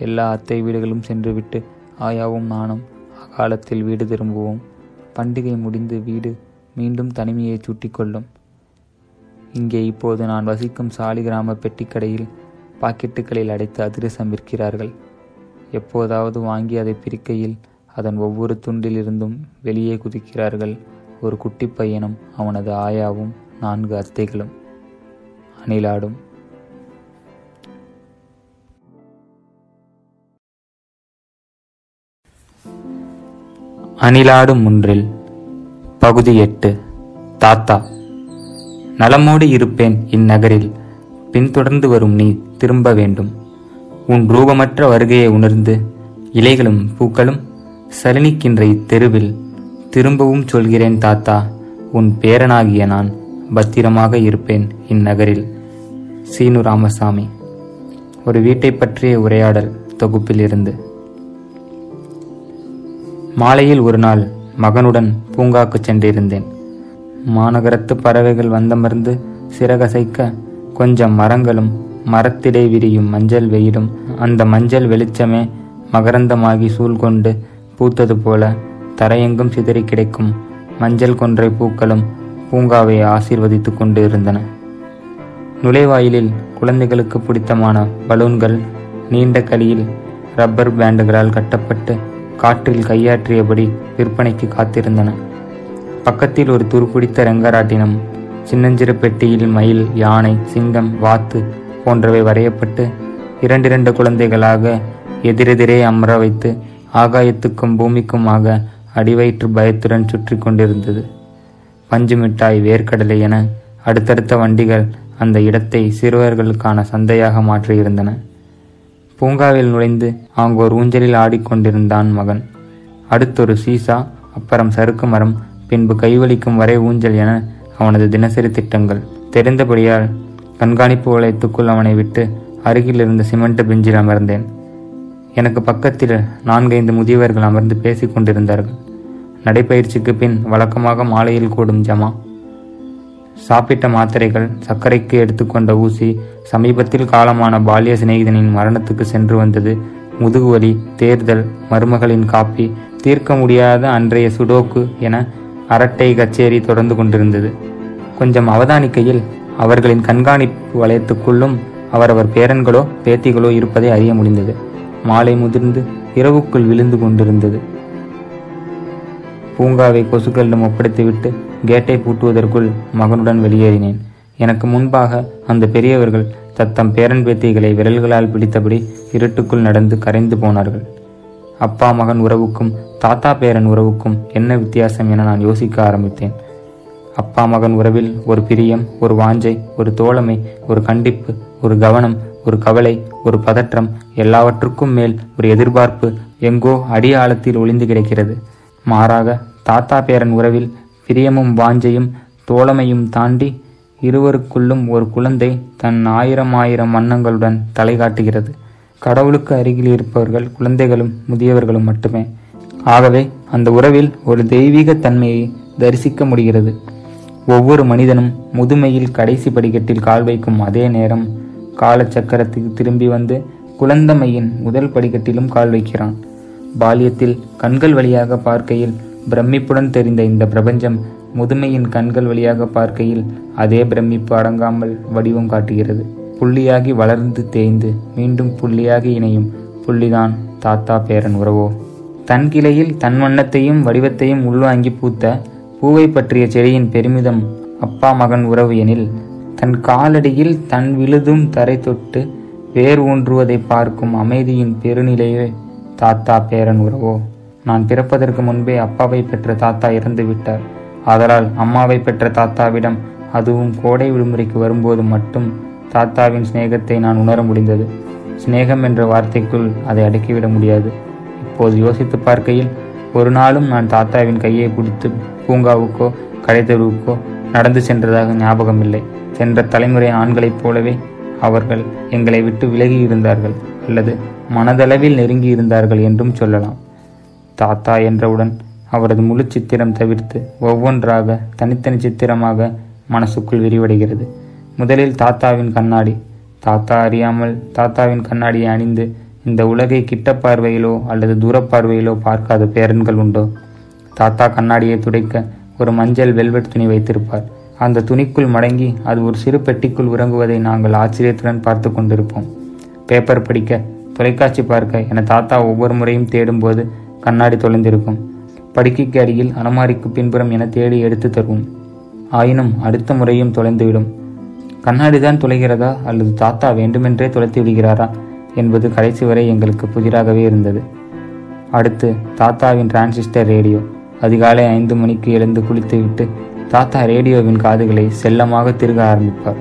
எல்லா அத்தை வீடுகளும் சென்றுவிட்டு ஆயாவும் நானும் அகாலத்தில் வீடு திரும்புவோம். பண்டிகை முடிந்து வீடு மீண்டும் தனிமையை சுட்டிக்கொள்ளும். இங்கே இப்போது நான் வசிக்கும் சாலிகிராம பெட்டிக்கடையில் பாக்கெட்டுகளில் அடைத்து அதிரசம் விற்கிறார்கள். எப்போதாவது வாங்கி அதை பிரிக்கையில் அதன் ஒவ்வொரு துண்டிலிருந்தும் வெளியே குதிக்கிறார்கள் ஒரு குட்டி பையனும் அவனது ஆயாவும் 4 அத்தைகளும். அணிலாடும். அணிலாடும் ஒன்றில் பகுதி 8. தாத்தா. நலமோடு இருப்பேன் இந்நகரில், பின்தொடர்ந்து வரும் நீ திரும்ப வேண்டும். உன் ரூபமற்ற வருகையை உணர்ந்து இலைகளும் பூக்களும் சலனிக்கின்ற இத்தெருவில் திரும்பவும் சொல்கிறேன் தாத்தா, உன் பேரனாகிய நான் பத்திரமாக இருப்பேன் இந்நகரில். சீனு ராமசாமி. ஒரு வீட்டை பற்றிய உரையாடல் தொகுப்பிலிருந்து. மாலையில் ஒரு நாள் மகனுடன் பூங்காக்கு சென்றிருந்தேன். மாநகரத்து பறவைகள் வந்தமர்ந்து சிறகசைக்க கொஞ்சம் மரங்களும் மரத்திடை விரியும் மஞ்சள் வெயிலும் அந்த மஞ்சள் வெளிச்சமே மகரந்தமாகி சூழ்கொண்டு பூத்தது போல தரையெங்கும் சிதறி கிடைக்கும் மஞ்சள் கொன்றை பூக்களும் பூங்காவை ஆசீர்வதித்து கொண்டு இருந்தன. நுழைவாயிலில் குழந்தைகளுக்கு பிடித்தமான பலூன்கள் நீண்ட கலியில் ரப்பர் பேண்டுகளால் கட்டப்பட்டு காற்றில் கையாற்றியபடி விற்பனைக்கு காத்திருந்தன. பக்கத்தில் ஒரு துருப்பிடித்த ரங்கராட்டினம், சின்னஞ்சிறு பெட்டியில் மயில், யானை, சிங்கம், வாத்து போன்றவை வரையப்பட்டு 2 குழந்தைகளாக எதிரெதிரே அமர வைத்து ஆகாயத்துக்கும் பூமிக்குமாக அடிவயிற்று பயத்துடன் சுற்றி கொண்டிருந்தது. பஞ்சு மிட்டாய், வேர்க்கடலை என அடுத்தடுத்த வண்டிகள் அந்த இடத்தை சிறுவர்களுக்கான சந்தையாக மாற்றியிருந்தன. பூங்காவில் நுழைந்து அங்கோர் ஊஞ்சலில் ஆடிக்கொண்டிருந்தான் மகன். அடுத்தொரு சீசா, அப்புறம் சறுக்கு மரம், பின்பு கைவலிக்கும் வரை ஊஞ்சல் என அவனது தினசரி திட்டங்கள். தெரிந்தபடியால் கண்காணிப்பு வளையத்துக்குள் அவனை விட்டு அருகில் இருந்த சிமெண்ட் பெஞ்சில் அமர்ந்தேன். எனக்கு பக்கத்தில் 4-5 முதியவர்கள் அமர்ந்து பேசி கொண்டிருந்தார்கள். நடைப்பயிற்சிக்கு பின் வழக்கமாக மாலையில் கூடும் ஜமா. சாப்பிட்ட மாத்திரைகள், சர்க்கரைக்கு எடுத்துக்கொண்ட ஊசி, சமீபத்தில் காலமான பால்ய சிநேகிதனின் மரணத்துக்கு சென்று வந்தது, முதுகுவலி, தேர்தல், மருமகளின் காப்பி, தீர்க்க முடியாத அன்றைய சுடோக்கு என அரட்டை கச்சேரி தொடர்ந்து கொண்டிருந்தது. கொஞ்சம் அவதானிக்கையில் அவர்களின் கண்காணிப்பு வளையத்துக்குள்ளும் அவரவர் பேரன்களோ பேத்திகளோ இருப்பதை அறிய முடிந்தது. மாலை முதிர்ந்து இரவுக்குள் விழுந்து கொண்டிருந்தது. பூங்காவை கொசுக்களிடம் ஒப்படைத்துவிட்டு கேட்டை பூட்டுவதற்குள் மகனுடன் வெளியேறினேன். எனக்கு முன்பாக அந்த பெரியவர்கள் தத்தம் பேரன் பேத்திகளை விரல்களால் பிடித்தபடி இருட்டுக்குள் நடந்து கரைந்து போனார்கள். அப்பா மகன் உறவுக்கும் தாத்தா பேரன் உறவுக்கும் என்ன வித்தியாசம் என நான் யோசிக்க ஆரம்பித்தேன். அப்பா மகன் உறவில் ஒரு பிரியம், ஒரு வாஞ்சை, ஒரு தோழமை, ஒரு கண்டிப்பு, ஒரு கவனம், ஒரு கவலை, ஒரு பதற்றம், எல்லாவற்றுக்கும் மேல் ஒரு எதிர்பார்ப்பு எங்கோ அடியாழத்தில் ஒளிந்து கிடைக்கிறது. மாறாக தாத்தா பேரன் உறவில் பிரியமும் வாஞ்சையும் தோழமையும் தாண்டி இருவருக்குள்ளும் ஒரு குழந்தை தன் 1000 வண்ணங்களுடன் தலை காட்டுகிறது. கடவுளுக்கு அருகில் இருப்பவர்கள் குழந்தைகளும் முதியவர்களும் மட்டுமே. ஆகவே அந்த உறவில் ஒரு தெய்வீக தன்மையை தரிசிக்க முடிகிறது. ஒவ்வொரு மனிதனும் முதுமையில் கடைசி படிக்கட்டில் கால் வைக்கும் அதே நேரம் காலச்சக்கரத்துக்கு திரும்பி வந்து குழந்தைமையின் முதல் படிக்கட்டிலும் கால் வைக்கிறான். பால்யத்தில் கண்கள் வழியாக பார்க்கையில் பிரமிப்புடன் தெரிந்த இந்த பிரபஞ்சம் முதுமையின் கண்கள் வழியாக பார்க்கையில் அதே பிரமிப்பு அடங்காமல் வடிவம் காட்டுகிறது. புள்ளியாகி வளர்ந்து தேய்ந்து மீண்டும் புள்ளியாகி இணையும் புள்ளிதான் தாத்தா பேரன் உறவோ. தன் கிளையில் தன் வண்ணத்தையும் வடிவத்தையும் உள்வாங்கி பூத்த பூவை பற்றிய செடியின் பெருமிதம் அப்பா மகன் உறவு எனில், தன் காலடியில் தன் விழுதும் தரை தொட்டு வேர் ஊன்றுவதை பார்க்கும் அமைதியின் பெருநிலையே தாத்தா பேரன் உறவோ. நான் பிறப்பதற்கு முன்பே அப்பாவை பெற்ற தாத்தா இறந்து விட்டார். ஆதலால் அம்மாவை பெற்ற தாத்தாவிடம், அதுவும் கோடை விடுமுறைக்கு வரும்போது மட்டும், தாத்தாவின் ஸ்நேகத்தை நான் உணர முடிந்தது. ஸ்நேகம் என்ற வார்த்தைக்குள் அதை அடக்கிவிட முடியாது. இப்போது யோசித்து பார்க்கையில் ஒரு நாளும் நான் தாத்தாவின் கையை பிடித்து பூங்காவுக்கோ கடைத்தெருவுக்கோ நடந்து சென்றதாக ஞாபகம் இல்லை. சென்ற தலைமுறை ஆண்களைப் போலவே அவர்கள் எங்களை விட்டு விலகி இருந்தார்கள், அல்லது மனதளவில் நெருங்கி இருந்தார்கள் என்றும் சொல்லலாம். தாத்தா என்றவுடன் அவரது முழு சித்திரம் தவிர்த்து ஒவ்வொன்றாக தனித்தனி சித்திரமாக மனசுக்குள் விரிவடைகிறது. முதலில் தாத்தாவின் கண்ணாடி. தாத்தா அறியாமல் தாத்தாவின் கண்ணாடியை அணிந்து இந்த உலகை கிட்ட பார்வையிலோ அல்லது தூரப்பார்வையிலோ பார்க்காத பேரன்கள் உண்டோ? தாத்தா கண்ணாடியை துடைக்க ஒரு மஞ்சள் வெல்வெட் துணி வைத்திருப்பார். அந்த துணிக்குள் மடங்கி அது ஒரு சிறு பெட்டிக்குள் உறங்குவதை நாங்கள் ஆச்சரியத்துடன் பார்த்து கொண்டிருப்போம். பேப்பர் படிக்க, தொலைக்காட்சி பார்க்க என தாத்தா ஒவ்வொரு முறையும் தேடும்போது கண்ணாடி தொலைந்திருக்கும். படுக்கைக்கு அருகில் அலமாரிக்கு பின்புறம் என தேடி எடுத்து தருவோம். ஆயினும் அடுத்த முறையும் தொலைந்துவிடும். கண்ணாடிதான் தொலைகிறதா அல்லது தாத்தா வேண்டுமென்றே தொலைத்து விடுகிறாரா என்பது கடைசி வரை எங்களுக்கு புதிராகவே இருந்தது. அடுத்து தாத்தாவின் டிரான்சிஸ்டர் ரேடியோ. அதிகாலை 5 மணிக்கு எழுந்து குளித்துவிட்டு தாத்தா ரேடியோவின் காதுகளை செல்லமாக திருக ஆரம்பிப்பார்.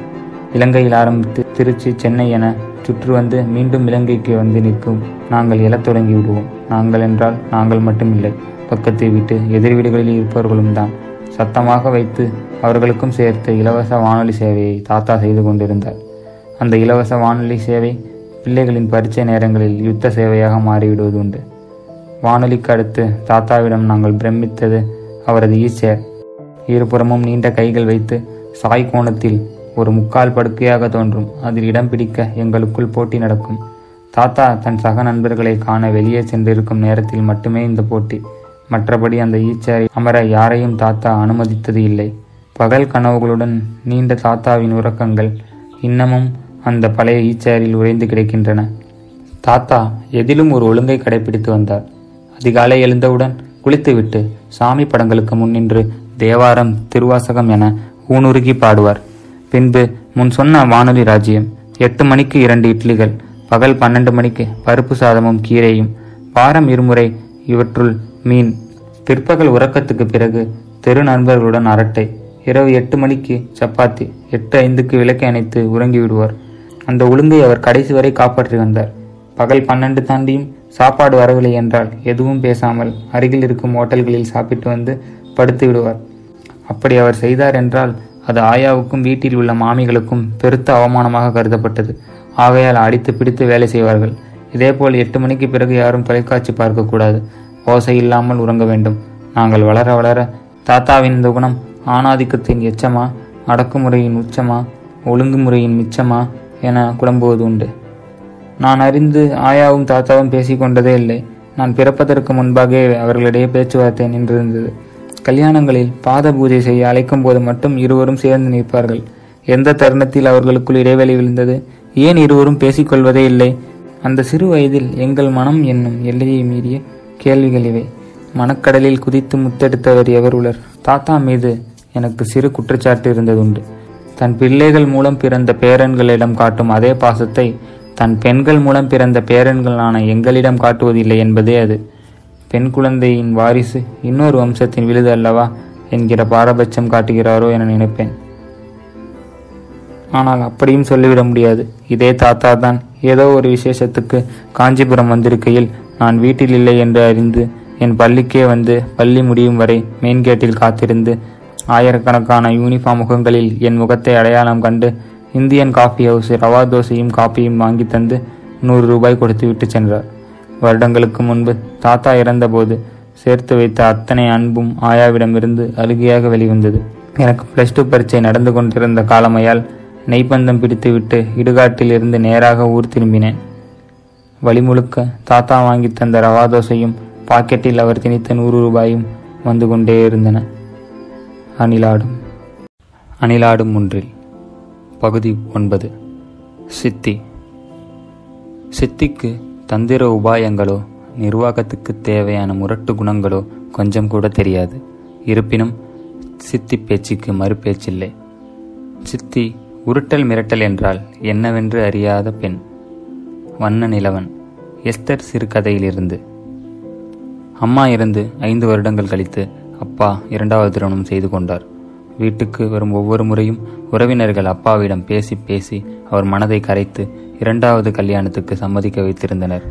இலங்கையில் ஆரம்பித்து திருச்சி, சென்னை என சுற்று வந்து மீண்டும் இலங்கைக்கு வந்து நிற்கும். நாங்கள் எழத் தொடங்கி விடுவோம். நாங்கள் என்றால் நாங்கள் மட்டுமில்லை, பக்கத்து வீட்டு எதிர் வீடுகளில் இருப்பவர்களும் தான். சத்தமாக வைத்து அவர்களுக்கும் சேர்த்து இலவச வானொலி சேவையை தாத்தா செய்து கொண்டிருந்தார். அந்த இலவச வானொலி சேவை பிள்ளைகளின் பரீட்சை நேரங்களில் யுத்த சேவையாக மாறிவிடுவது உண்டு. வானொலிக்கு அடுத்து தாத்தாவிடம் நாங்கள் பிரமித்தது அவரது ஈச்சேர். இருபுறமும் நீண்ட கைகள் வைத்து சாய் கோணத்தில் ஒரு முக்கால் படுக்கையாக தோன்றும். அதில் இடம் பிடிக்க எங்களுக்குள் போட்டி நடக்கும். தாத்தா தன் சக நண்பர்களை காண வெளியே சென்றிருக்கும் நேரத்தில் மட்டுமே இந்த போட்டி. மற்றபடி அந்த ஈச்சேரை அமர யாரையும் தாத்தா அனுமதித்தது இல்லை. பகல் கனவுகளுடன் நீண்ட தாத்தாவின் உறக்கங்கள் இன்னமும் அந்த பழைய ஈச்சேரில் உறைந்து கிடைக்கின்றன. தாத்தா எதிலும் ஒரு ஒழுங்கை கடைபிடித்து வந்தார். அதிகாலை எழுந்தவுடன் குளித்துவிட்டு சாமி படங்களுக்கு முன்னின்று தேவாரம், திருவாசகம் என ஊனுருகி பாடுவார். பின்பு முன் சொன்ன வானொலி ராஜ்யம். 8 மணிக்கு 2 இட்லிகள், பகல் 12 மணிக்கு பருப்பு சாதமும் கீரையும், வாரம் 2 முறை இவற்றுள் மீன், பிற்பகல் உறக்கத்துக்கு பிறகு தெரு நண்பர்களுடன் அரட்டை, இரவு 8 மணிக்கு சப்பாத்தி, 8:05க்கு விளக்கை அணைத்து உறங்கி விடுவார். அந்த ஒழுங்கை அவர் கடைசி வரை காப்பாற்றி வந்தார். பகல் 12 தாண்டியும் சாப்பாடு வரவில்லை என்றால் எதுவும் பேசாமல் அருகில் இருக்கும் ஹோட்டல்களில் சாப்பிட்டு வந்து படுத்து விடுவார். அப்படி அவர் செய்தார் என்றால் அது ஆயாவுக்கும் வீட்டில் உள்ள மாமிகளுக்கும் பெருத்த அவமானமாக கருதப்பட்டது. ஆகையால் அடித்து பிடித்து வேலை செய்வார்கள். இதேபோல் 8 மணிக்கு பிறகு யாரும் தொலைக்காட்சி பார்க்கக்கூடாது, ஓசை இல்லாமல் உறங்க வேண்டும். நாங்கள் வளர வளர தாத்தாவின் இந்த குணம் ஆணாதிக்கத்தின் எச்சமா, அடக்குமுறையின் உச்சமா, ஒழுங்குமுறையின் மிச்சமா என குழம்புவது உண்டு. நான் அறிந்து ஆயாவும் தாத்தாவும் பேசிக்கொண்டதே இல்லை. நான் பிறப்பதற்கு முன்பாகவே அவர்களிடையே பேச்சுவார்த்தை நின்றிருந்தது. கல்யாணங்களில் பாத பூஜை செய்ய அழைக்கும் போது மட்டும் இருவரும் சேர்ந்து நிற்பார்கள். எந்த தருணத்தில் அவர்களுக்குள் இடைவெளி விழுந்தது? ஏன் இருவரும் பேசிக்கொள்வதே இல்லை? அந்த சிறு வயதில் எங்கள் மனம் என்னும் எல்லையை மீறிய கேள்விகள் இவை. மணக்கடலில் குதித்து முத்தெடுத்தவர் எவர் உலர்? தாத்தா மீது எனக்கு சிறு குற்றச்சாட்டு இருந்ததுண்டு. தன் பிள்ளைகள் மூலம் பிறந்த பேரன்களிடம் காட்டும் அதே பாசத்தை தன் பெண்கள் மூலம் பிறந்த பேரன்களான எங்களிடம் காட்டுவதில்லை என்பதே அது. பெண் குழந்தையின் வாரிசு இன்னொரு வம்சத்தின் விழுது அல்லவா என்கிற பாரபட்சம் காட்டுகிறாரோ என நினைப்பேன். ஆனால் அப்படியும் சொல்லிவிட முடியாது. இதே தாத்தா தான் ஏதோ ஒரு விசேஷத்துக்கு காஞ்சிபுரம் வந்திருக்கையில் நான் வீட்டில் இல்லை என்று அறிந்து என் பள்ளிக்கே வந்து பள்ளி முடியும் வரை மெயின் கேட்டில் காத்திருந்து ஆயிரக்கணக்கான யூனிஃபார்ம் முகங்களில் என் முகத்தை அடையாளம் கண்டு இந்தியன் காஃபி ஹவுஸ் ரவா தோசையும் காப்பியும் வாங்கி தந்து 100 ரூபாய் கொடுத்து விட்டு சென்றார். வருடங்களுக்கு முன்பு தாத்தா இறந்தபோது சேர்த்து வைத்த அத்தனை அன்பும் ஆயாவிடமிருந்து அழுகையாக வெளிவந்தது. எனக்கு +2 பரீட்சை நடந்து கொண்டிருந்த காலமையால் நெய்ப்பந்தம் பிடித்துவிட்டு இடுகாட்டில் இருந்து நேராக ஊர் திரும்பினேன். வழிமுழுக்க தாத்தா வாங்கி தந்த ரவா தோசையும் பாக்கெட்டில் அவர் திணித்த 100 ரூபாயும் வந்து கொண்டே இருந்தன. அணிலாடும். அணிலாடும் ஒன்றில் பகுதி 9. சித்தி. சித்திக்கு தந்திர உபாயங்களோ நிர்வாகத்துக்கு தேவையான முரட்டு குணங்களோ கொஞ்சம் கூட தெரியாது. இருப்பினும் சித்தி பேச்சுக்கு மறுபேச்சில்லை. சித்தி உருட்டல் மிரட்டல் என்றால் என்னவென்று அறியாத பெண். வண்ண நிலவன், எஸ்தர் சிறுகதையிலிருந்து. அம்மா இருந்து 5 வருடங்கள் கழித்து அப்பா 2வது திருமணம் செய்து கொண்டார். வீட்டுக்கு வரும் ஒவ்வொரு முறையும் உறவினர்கள் அப்பாவிடம் பேசி பேசி அவர் மனதை கரைத்து 2வது கல்யாணத்துக்கு சம்மதிக்க வைத்திருந்தனர்.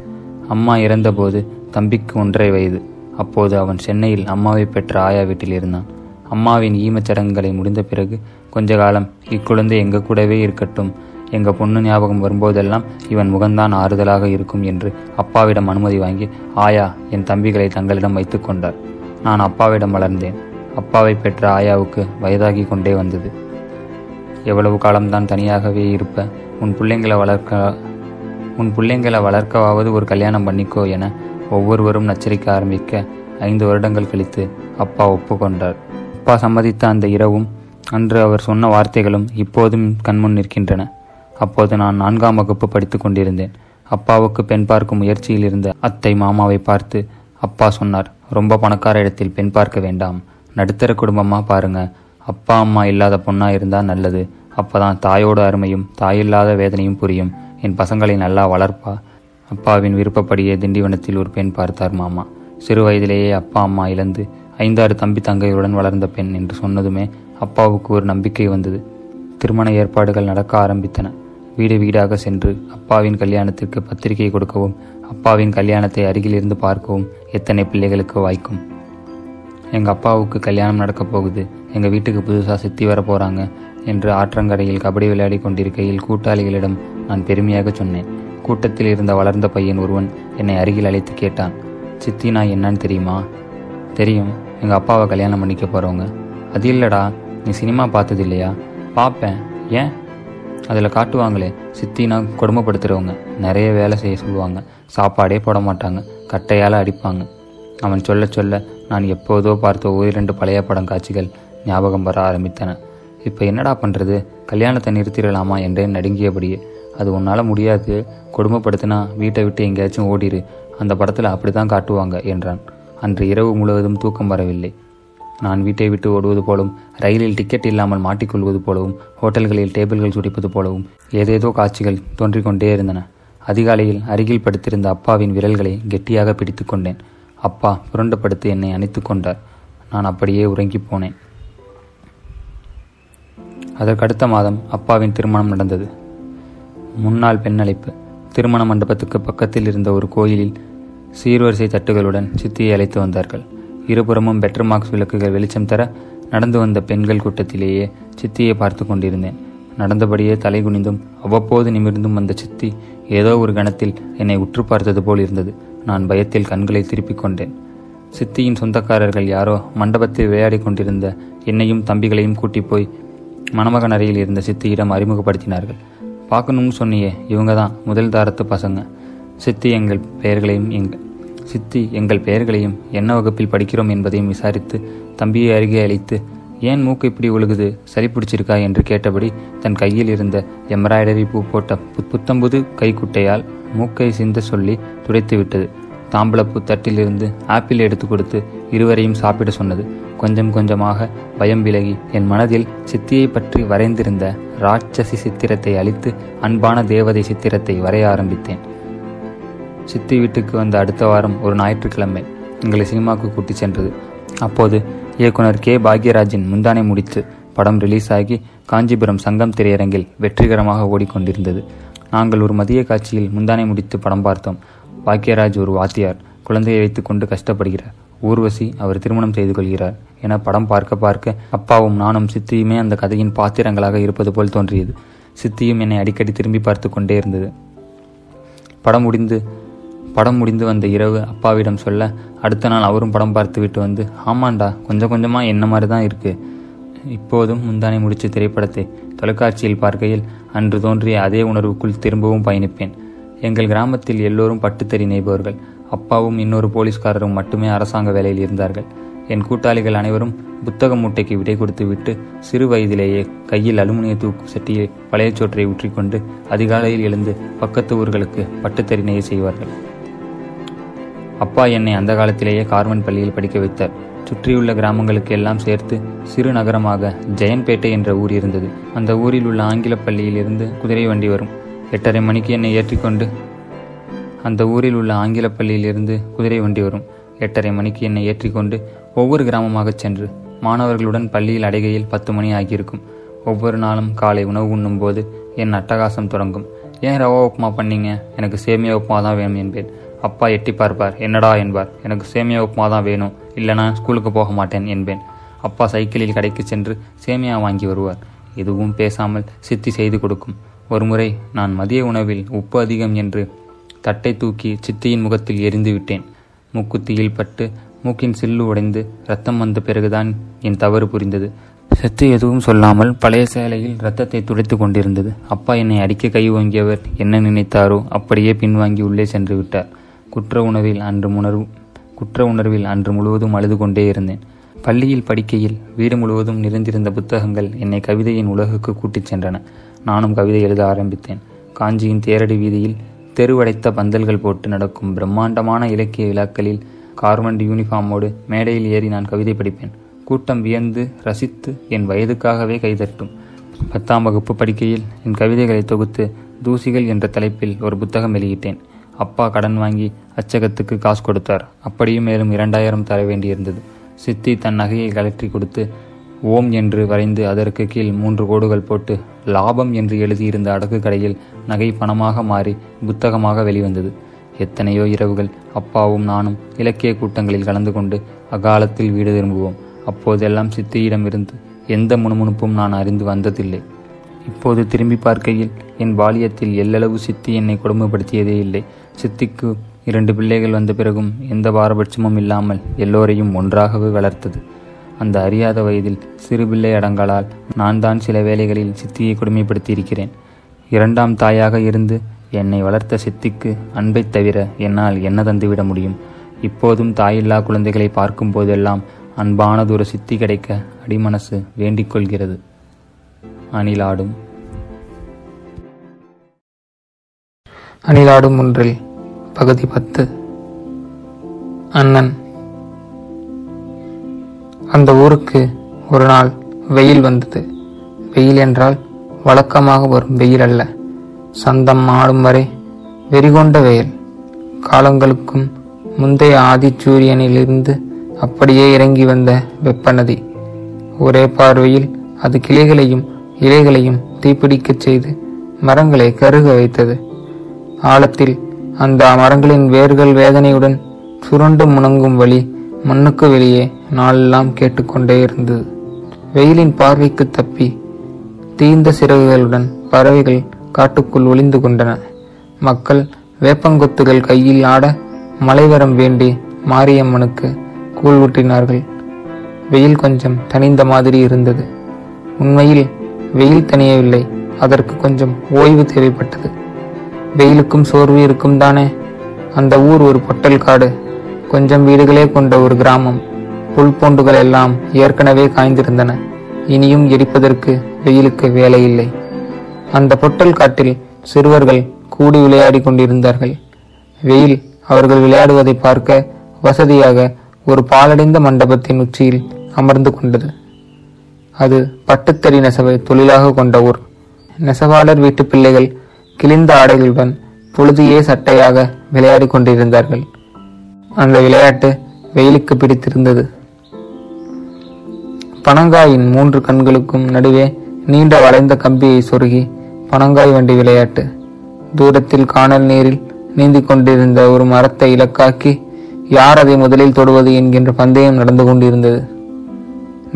அம்மா இறந்தபோது தம்பிக்கு 1.5 வயது. அப்போது அவன் சென்னையில் அம்மாவை பெற்ற ஆயா வீட்டில் இருந்தான். அம்மாவின் ஈமச்சடங்குகளை முடிந்த பிறகு கொஞ்ச காலம் இக்குழந்தை எங்கள் கூடவே இருக்கட்டும், எங்கள் பொண்ணு ஞாபகம் வரும்போதெல்லாம் இவன் முகந்தான் ஆறுதலாக இருக்கும் என்று அப்பாவிடம் அனுமதி வாங்கி ஆயா என் தம்பிகளை தங்களிடம் வைத்து கொண்டார். நான் அப்பாவிடம் வளர்ந்தேன். அப்பாவை பெற்ற ஆயாவுக்கு வயதாகி கொண்டே வந்தது. எவ்வளவு காலம்தான் தனியாகவே இருப்ப, உன் பிள்ளைங்களை வளர்க்கவாவது ஒரு கல்யாணம் பண்ணிக்கோ என ஒவ்வொருவரும் நச்சரிக்க ஆரம்பிக்க 5 வருடங்கள் கழித்து அப்பா ஒப்புக்கொண்டார். அப்பா சம்மதித்த அந்த இரவும் அன்று அவர் சொன்ன வார்த்தைகளும் இப்போதும் கண்முன் நிற்கின்றன. அப்போது நான் 4ஆம் வகுப்பு படித்து கொண்டிருந்தேன். அப்பாவுக்கு பெண் பார்க்கும் முயற்சியில் இருந்த அத்தை மாமாவை பார்த்து அப்பா சொன்னார், ரொம்ப பணக்கார இடத்தில் பெண் பார்க்க வேண்டாம், நடுத்தர குடும்பமாக பாருங்க, அப்பா அம்மா இல்லாத பொண்ணாக இருந்தால் நல்லது, அப்போதான் தாயோட அருமையும் தாயில்லாத வேதனையும் புரியும், என் பசங்களை நல்லா வளர்ப்பா. அப்பாவின் விருப்பப்படியே திண்டிவனத்தில் ஒரு பெண் பார்த்தார் மாமா. சிறு வயதிலேயே அப்பா அம்மா இழந்து 5-6 தம்பி தங்கையுடன் வளர்ந்த பெண் என்று சொன்னதுமே அப்பாவுக்கு ஒரு நம்பிக்கை வந்தது. திருமண ஏற்பாடுகள் நடக்க ஆரம்பித்தன. வீடு வீடாக சென்று அப்பாவின் கல்யாணத்திற்கு பத்திரிகை கொடுக்கவும் அப்பாவின் கல்யாணத்தை அருகிலிருந்து பார்க்கவும் எத்தனை பிள்ளைகளுக்கு வாய்க்கும். எங்கள் அப்பாவுக்கு கல்யாணம் நடக்கப் போகுது, எங்கள் வீட்டுக்கு புதுசாக சித்தி வர போகிறாங்க என்று ஆற்றங்கரையில் கபடி விளையாடி கொண்டிருக்கையில் கூட்டாளிகளிடம் நான் பெருமையாக சொன்னேன். கூட்டத்தில் இருந்த வளர்ந்த பையன் ஒருவன் என்னை அருகில் அழைத்து கேட்டான், சித்தி நான் என்னன்னு தெரியுமா? தெரியும், எங்கள் அப்பாவை கல்யாணம் பண்ணிக்க போகிறவங்க. அது இல்லைடா, நீ சினிமா பார்த்தது இல்லையா? பார்ப்பேன். ஏன்? அதில் காட்டுவாங்களே, சித்தினா கொடுமைப்படுத்துகிறவங்க, நிறைய வேலை செய்ய சொல்லுவாங்க, சாப்பாடே போட மாட்டாங்க, கட்டையால் அடிப்பாங்க. அவன் சொல்ல சொல்ல நான் எப்போதோ பார்த்த 2 பழைய படம் காட்சிகள் ஞாபகம் வர ஆரம்பித்தன. இப்போ என்னடா பண்ணுறது, கல்யாணத்தை நிறுத்திடலாமா என்றேன் நடுங்கியபடியே. அது உன்னால் முடியாது, கொடுமைப்படுத்தினா வீட்டை விட்டு எங்கேயாச்சும் ஓடிடு, அந்த படத்தில் அப்படி தான் காட்டுவாங்க என்றான். அன்று இரவு முழுவதும் தூக்கம் வரவில்லை. நான் வீட்டை விட்டு ஓடுவது போலவும், ரயிலில் டிக்கெட் இல்லாமல் மாட்டிக்கொள்வது போலவும், ஹோட்டல்களில் டேபிள்கள் சுடிப்பது போலவும் ஏதேதோ காட்சிகள் தோன்றிக்கொண்டே இருந்தன. அதிகாலையில் அருகில் படுத்திருந்த அப்பாவின் விரல்களை கெட்டியாக பிடித்து கொண்டேன். அப்பா புரண்டு படுத்து என்னை அணைத்து கொண்டார். நான் அப்படியே உறங்கி போனேன். அதற்கடுத்த மாதம் அப்பாவின் திருமணம் நடந்தது. முன்னாள் பெண் அழைப்பு. திருமண மண்டபத்துக்கு பக்கத்தில் இருந்த ஒரு கோயிலில் சீர்வரிசை தட்டுகளுடன் சித்தியை அழைத்து வந்தார்கள். இருபுறமும் பெட்டர் மார்க்ஸ் விளக்குகள் வெளிச்சம் தர நடந்து வந்த பெண்கள் கூட்டத்திலேயே சித்தியை பார்த்து கொண்டிருந்தேன். நடந்தபடியே தலை குனிந்தும் அவ்வப்போது நிமிர்ந்தும் வந்த சித்தி ஏதோ ஒரு கணத்தில் என்னை உற்று பார்த்தது போல் இருந்தது. நான் பயத்தில் கண்களை திருப்பிக் கொண்டேன். சித்தியின் சொந்தக்காரர்கள் யாரோ மண்டபத்தில் விளையாடி கொண்டிருந்த என்னையும் தம்பிகளையும் கூட்டி போய் மணமகன் அறையில் இருந்த சித்தியிடம் அறிமுகப்படுத்தினார்கள். பார்க்கணும்னு சொன்னியே, இவங்க தான் முதல் தாரத்து பசங்க. சித்தி எங்கள் பெயர்களையும் என்ன வகுப்பில் படிக்கிறோம் என்பதையும் விசாரித்து தம்பியை அருகே அழைத்து, ஏன் மூக்கு இப்படி ஒழுகுது, சளி பிடிச்சிருக்கா என்று கேட்டபடி தன் கையில் இருந்த எம்ப்ராய்டரி பூ போட்ட புத்தம்புது கைக்குட்டையால் மூக்கை சிந்த சொல்லி துடைத்து விட்டது. தாம்பளப்பூ தட்டிலிருந்து ஆப்பிள் எடுத்து கொடுத்து இருவரையும் சாப்பிட சொன்னது. கொஞ்சம் கொஞ்சமாக பயம் விலகி என் மனதில் சித்தியை பற்றி வரைந்திருந்த ராட்சசி சித்திரத்தை அழித்து அன்பான தேவதை சித்திரத்தை வரைய ஆரம்பித்தேன். சித்தி வீட்டுக்கு வந்த அடுத்த வாரம் ஒரு ஞாயிற்றுக்கிழமை எங்களை சினிமாவுக்கு கூட்டி சென்றது. அப்போது இயக்குனர் கே. பாக்யராஜின் முந்தானை முடித்து படம் ரிலீஸ் ஆகி காஞ்சிபுரம் சங்கம் திரையரங்கில் வெற்றிகரமாக ஓடிக்கொண்டிருந்தது. நாங்கள் ஒரு மதிய காட்சியில் முந்தானை முடித்து படம் பார்த்தோம். பாக்யராஜ் ஒரு வாத்தியார், குழந்தையை வைத்துக்கொண்டு கஷ்டப்படுகிறார். ஊர்வசி அவர் திருமணம் செய்து கொள்கிறார் என படம் பார்க்க பார்க்க அப்பாவும் நானும் சித்தியுமே அந்த கதையின் பாத்திரங்களாக இருப்பது போல் தோன்றியது. சித்தியும் என்னை அடிக்கடி திரும்பி பார்த்து கொண்டே இருந்தது. படம் முடிந்து வந்த இரவு அப்பாவிடம் சொல்ல அடுத்த நாள் அவரும் படம் பார்த்து விட்டு வந்து, ஆமாண்டா கொஞ்சம் கொஞ்சமாக என்ன மாதிரி தான் இருக்குது. இப்போதும் முந்தானை முடித்த திரைப்படத்தை தொலைக்காட்சியில் பார்க்கையில் அன்று தோன்றிய அதே உணர்வுக்குள் திரும்பவும் பயணிப்பேன். எங்கள் கிராமத்தில் எல்லோரும் பட்டுத்தறி நெய்பவர்கள். அப்பாவும் இன்னொரு போலீஸ்காரரும் மட்டுமே அரசாங்க வேலையில் இருந்தார்கள். என் கூட்டாளிகள் அனைவரும் புத்தக மூட்டைக்கு விடை கொடுத்து விட்டு சிறு வயதிலேயே கையில் அலுமினிய தூக்கு சட்டியை பழைய சோற்றை ஊற்றிக்கொண்டு அதிகாலையில் எழுந்து பக்கத்து ஊர்களுக்கு பட்டுத்தறிணையை செய்வார்கள். அப்பா என்னை அந்த காலத்திலேயே கார்வன் பள்ளியில் படிக்க வைத்தார். சுற்றியுள்ள கிராமங்களுக்கு எல்லாம் சேர்த்து சிறு நகரமாக ஜெயன்பேட்டை என்ற ஊர் இருந்தது. அந்த ஊரில் உள்ள ஆங்கில பள்ளியில் இருந்து குதிரை வண்டி வரும். 8:30 மணிக்கு என்னை ஏற்றிக்கொண்டு அந்த ஊரில் உள்ள ஆங்கில பள்ளியிலிருந்து குதிரை வண்டி வரும் 8:30 மணிக்கு என்னை ஏற்றிக்கொண்டு ஒவ்வொரு கிராமமாகச் சென்று மாணவர்களுடன் பள்ளியில் அடைகையில் 10 மணி ஆகியிருக்கும். ஒவ்வொரு நாளும் காலை உணவு உண்ணும் போது என் அட்டகாசம் தொடங்கும். ஏன் ரவா உப்புமா பண்ணீங்க? எனக்கு சேமியா உப்புமா தான் வேணும் என்பேன். அப்பா எட்டி பார்ப்பார். என்னடா என்பார். எனக்கு சேமியா உப்புமா தான் வேணும், இல்லைனா ஸ்கூலுக்கு போக மாட்டேன் என்பேன். அப்பா சைக்கிளில் கடைக்கு சென்று சேமியா வாங்கி வருவார். எதுவும் பேசாமல் சித்தி செய்து கொடுக்கும். ஒருமுறை நான் மதிய உணவில் உப்பு அதிகம் என்று தட்டை தூக்கி சித்தியின் முகத்தில் எரிந்து விட்டேன். மூக்குத்தியில் பட்டு மூக்கின் சில்லு உடைந்து இரத்தம் வந்த பிறகுதான் என் தவறு புரிந்தது. சித்தி எதுவும் சொல்லாமல் பழைய சேலையில் இரத்தத்தை துடைத்து கொண்டிருந்தது. அப்பா என்னை அடிக்க கை ஓங்கியவர் என்ன நினைத்தாரோ அப்படியே பின்வாங்கி உள்ளே சென்று விட்டார். குற்ற உணர்வில் அன்று முழுவதும் அழுது கொண்டே இருந்தேன். பள்ளியில் படிக்கையில் வீடு முழுவதும் நிறைந்திருந்த புத்தகங்கள் என்னை கவிதையின் உலகுக்கு கூட்டிச் சென்றன. நானும் கவிதை எழுத ஆரம்பித்தேன். காஞ்சியின் தேரடி வீதியில் தெருவடைத்த பந்தல்கள் போட்டு நடக்கும் பிரம்மாண்டமான இலக்கிய விழாக்களில் கார்வண்ட் யூனிஃபார்மோடு மேடையில் ஏறி நான் கவிதை படிப்பேன். கூட்டம் வியந்து ரசித்து என் வயதுக்காகவே கைதட்டும். 10ஆம் வகுப்பு படிக்கையில் என் கவிதைகளை தொகுத்து தூசிகள் என்ற தலைப்பில் ஒரு புத்தகம் வெளியிட்டேன். அப்பா கடன் வாங்கி அச்சகத்துக்கு காசு கொடுத்தார். அப்படியும் மேலும் 2000 தர வேண்டியிருந்தது. சித்தி தன் நகையை கலற்றி கொடுத்து ஓம் என்று வரைந்து அதற்கு கீழ் 3 கோடுகள் போட்டு லாபம் என்று எழுதியிருந்த அடக்கு கடையில் நகை பணமாக மாறி புத்தகமாக வெளிவந்தது. எத்தனையோ இரவுகள் அப்பாவும் நானும் இலக்கிய கூட்டங்களில் கலந்து கொண்டு அகாலத்தில் வீடு திரும்புவோம். அப்போதெல்லாம் சித்தியிடமிருந்து எந்த முணுமுணுப்பும் நான் அறிந்து வந்ததில்லை. இப்போது திரும்பி பார்க்கையில் என் பாலியத்தில் எல்லளவு சித்தி என்னை கொடுமைப்படுத்தியதே இல்லை. சித்திக்கு 2 பிள்ளைகள் வந்த பிறகும் எந்த பாரபட்சமும் இல்லாமல் எல்லோரையும் ஒன்றாகவே வளர்த்தது. அந்த அறியாத வயதில் சிறு பிள்ளை அடங்களால் நான் தான் சில வேளைகளில் சித்தியை கொடுமைப்படுத்தி இருக்கிறேன். 2ஆம் தாயாக இருந்து என்னை வளர்த்த சித்திக்கு அன்பை தவிர என்னால் என்ன தந்துவிட முடியும்? இப்போதும் தாயில்லா குழந்தைகளை பார்க்கும் போதெல்லாம் அன்பானதொரு சித்தி கிடைக்க அடிமனசு வேண்டிக் கொள்கிறது. அணிலாடும் ஒன்றில் பகுதி 10. அண்ணன். அந்த ஊருக்கு ஒரு நாள் வெயில் வந்தது. வெயில் என்றால் வழக்கமாக வரும் வெயில் அல்ல, சந்தம் ஆடும் வரை வெறிகொண்ட வெயில். காலங்களுக்கும் முந்தைய ஆதிச்சூரியனிலிருந்து அப்படியே இறங்கி வந்த வெப்ப நதி. ஒரே பார்வையில் அது கிளைகளையும் இலைகளையும் தீப்பிடிக்கச் செய்து மரங்களை கருக வைத்தது. ஆழத்தில் அந்த மரங்களின் வேர்கள் வேதனையுடன் சுருண்டு முணங்கும் வழி மண்ணுக்கு வெளியே நாளெல்லாம் கேட்டுக்கொண்டே இருந்தது. வெயிலின் பார்வைக்கு தப்பி தீந்த சிறகுகளுடன் பறவைகள் காட்டுக்குள் ஒளிந்து கொண்டன. மக்கள் வேப்பங்கொத்துகள் கையில் ஆட மலைவரம் வேண்டி மாரியம்மனுக்கு கூழ் ஊற்றினார்கள். வெயில் கொஞ்சம் தனிந்த மாதிரி இருந்தது. உண்மையில் வெயில் தனியவில்லை, அதற்கு கொஞ்சம் ஓய்வு தேவைப்பட்டது. வெயிலுக்கும் சோர்வு இருக்கும் தானே. அந்த ஊர் ஒரு பொட்டல் காடு, கொஞ்சம் வீடுகளே கொண்ட ஒரு கிராமம். புல்பூண்டுகள் எல்லாம் ஏற்கனவே காய்ந்திருந்தன. இனியும் எரிப்பதற்கு வெயிலுக்கு வேலை இல்லை. அந்த பொட்டல் காட்டில் சிறுவர்கள் கூடி விளையாடி கொண்டிருந்தார்கள். வெயில் அவர்கள் விளையாடுவதை பார்க்க வசதியாக ஒரு பாலடைந்த மண்டபத்தின் உச்சியில் அமர்ந்து கொண்டது. அது பட்டுத்தறி நெசவை தொழிலாக கொண்ட ஊர். நெசவாளர் வீட்டு பிள்ளைகள் கிழிந்த ஆடைகளுடன் பொழுதியே சட்டையாக விளையாடி கொண்டிருந்தார்கள். அந்த விளையாட்டு வெயிலுக்கு பிடித்திருந்தது. பனங்காயின் 3 கண்களுக்கும் நடுவே நீண்ட வளைந்த கம்பியை சொருகி பனங்காய் வண்டி விளையாட்டு. தூரத்தில் காணல் நீரில் நீந்தி கொண்டிருந்த ஒரு மரத்தை இலக்காக்கி யார் அதை முதலில் தொடுவது என்கின்ற பந்தயம் நடந்து கொண்டிருந்தது.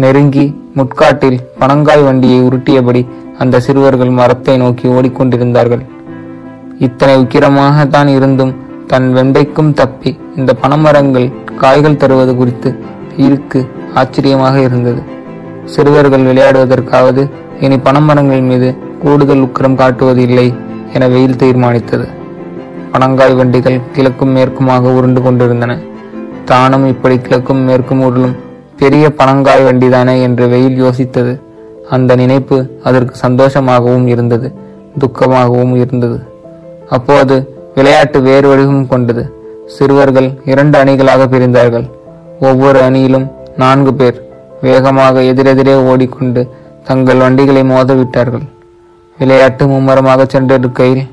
நெருங்கி முட்காட்டில் பனங்காய் வண்டியை உருட்டியபடி அந்த சிறுவர்கள் மரத்தை நோக்கி ஓடிக்கொண்டிருந்தார்கள். இத்தனை உக்கிரமாக தான் இருந்தும் தன் வெண்டைக்கும் தப்பி இந்த பனமரங்கள் காய்கள் தருவது குறித்து இருக்கு ஆச்சரியமாக இருந்தது. சிறுவர்கள் விளையாடுவதற்காவது இனி பனமரங்கள் மீது கூடுதல் உக்கிரம் காட்டுவது இல்லை என வெயில் தீர்மானித்தது. பனங்காய் வண்டிகள் கிழக்கும் மேற்குமாக உருண்டு கொண்டிருந்தன. தானும் இப்படி கிழக்கும் மேற்கும் உருளும் பெரிய பனங்காய் வண்டிதானே என்று வெயில் யோசித்தது. அந்த நினைப்பு அதற்கு சந்தோஷமாகவும் இருந்தது, துக்கமாகவும் இருந்தது. அப்போது விளையாட்டு வேறு வடிவம் கொண்டது. சிறுவர்கள் 2 அணிகளாக பிரிந்தார்கள். ஒவ்வொரு அணியிலும் 4 பேர் வேகமாக எதிரெதிரே ஓடிக்கொண்டு தங்கள் வண்டிகளை மோதவிட்டார்கள். விளையாட்டு மும்மரமாக சென்றிருக்கையில்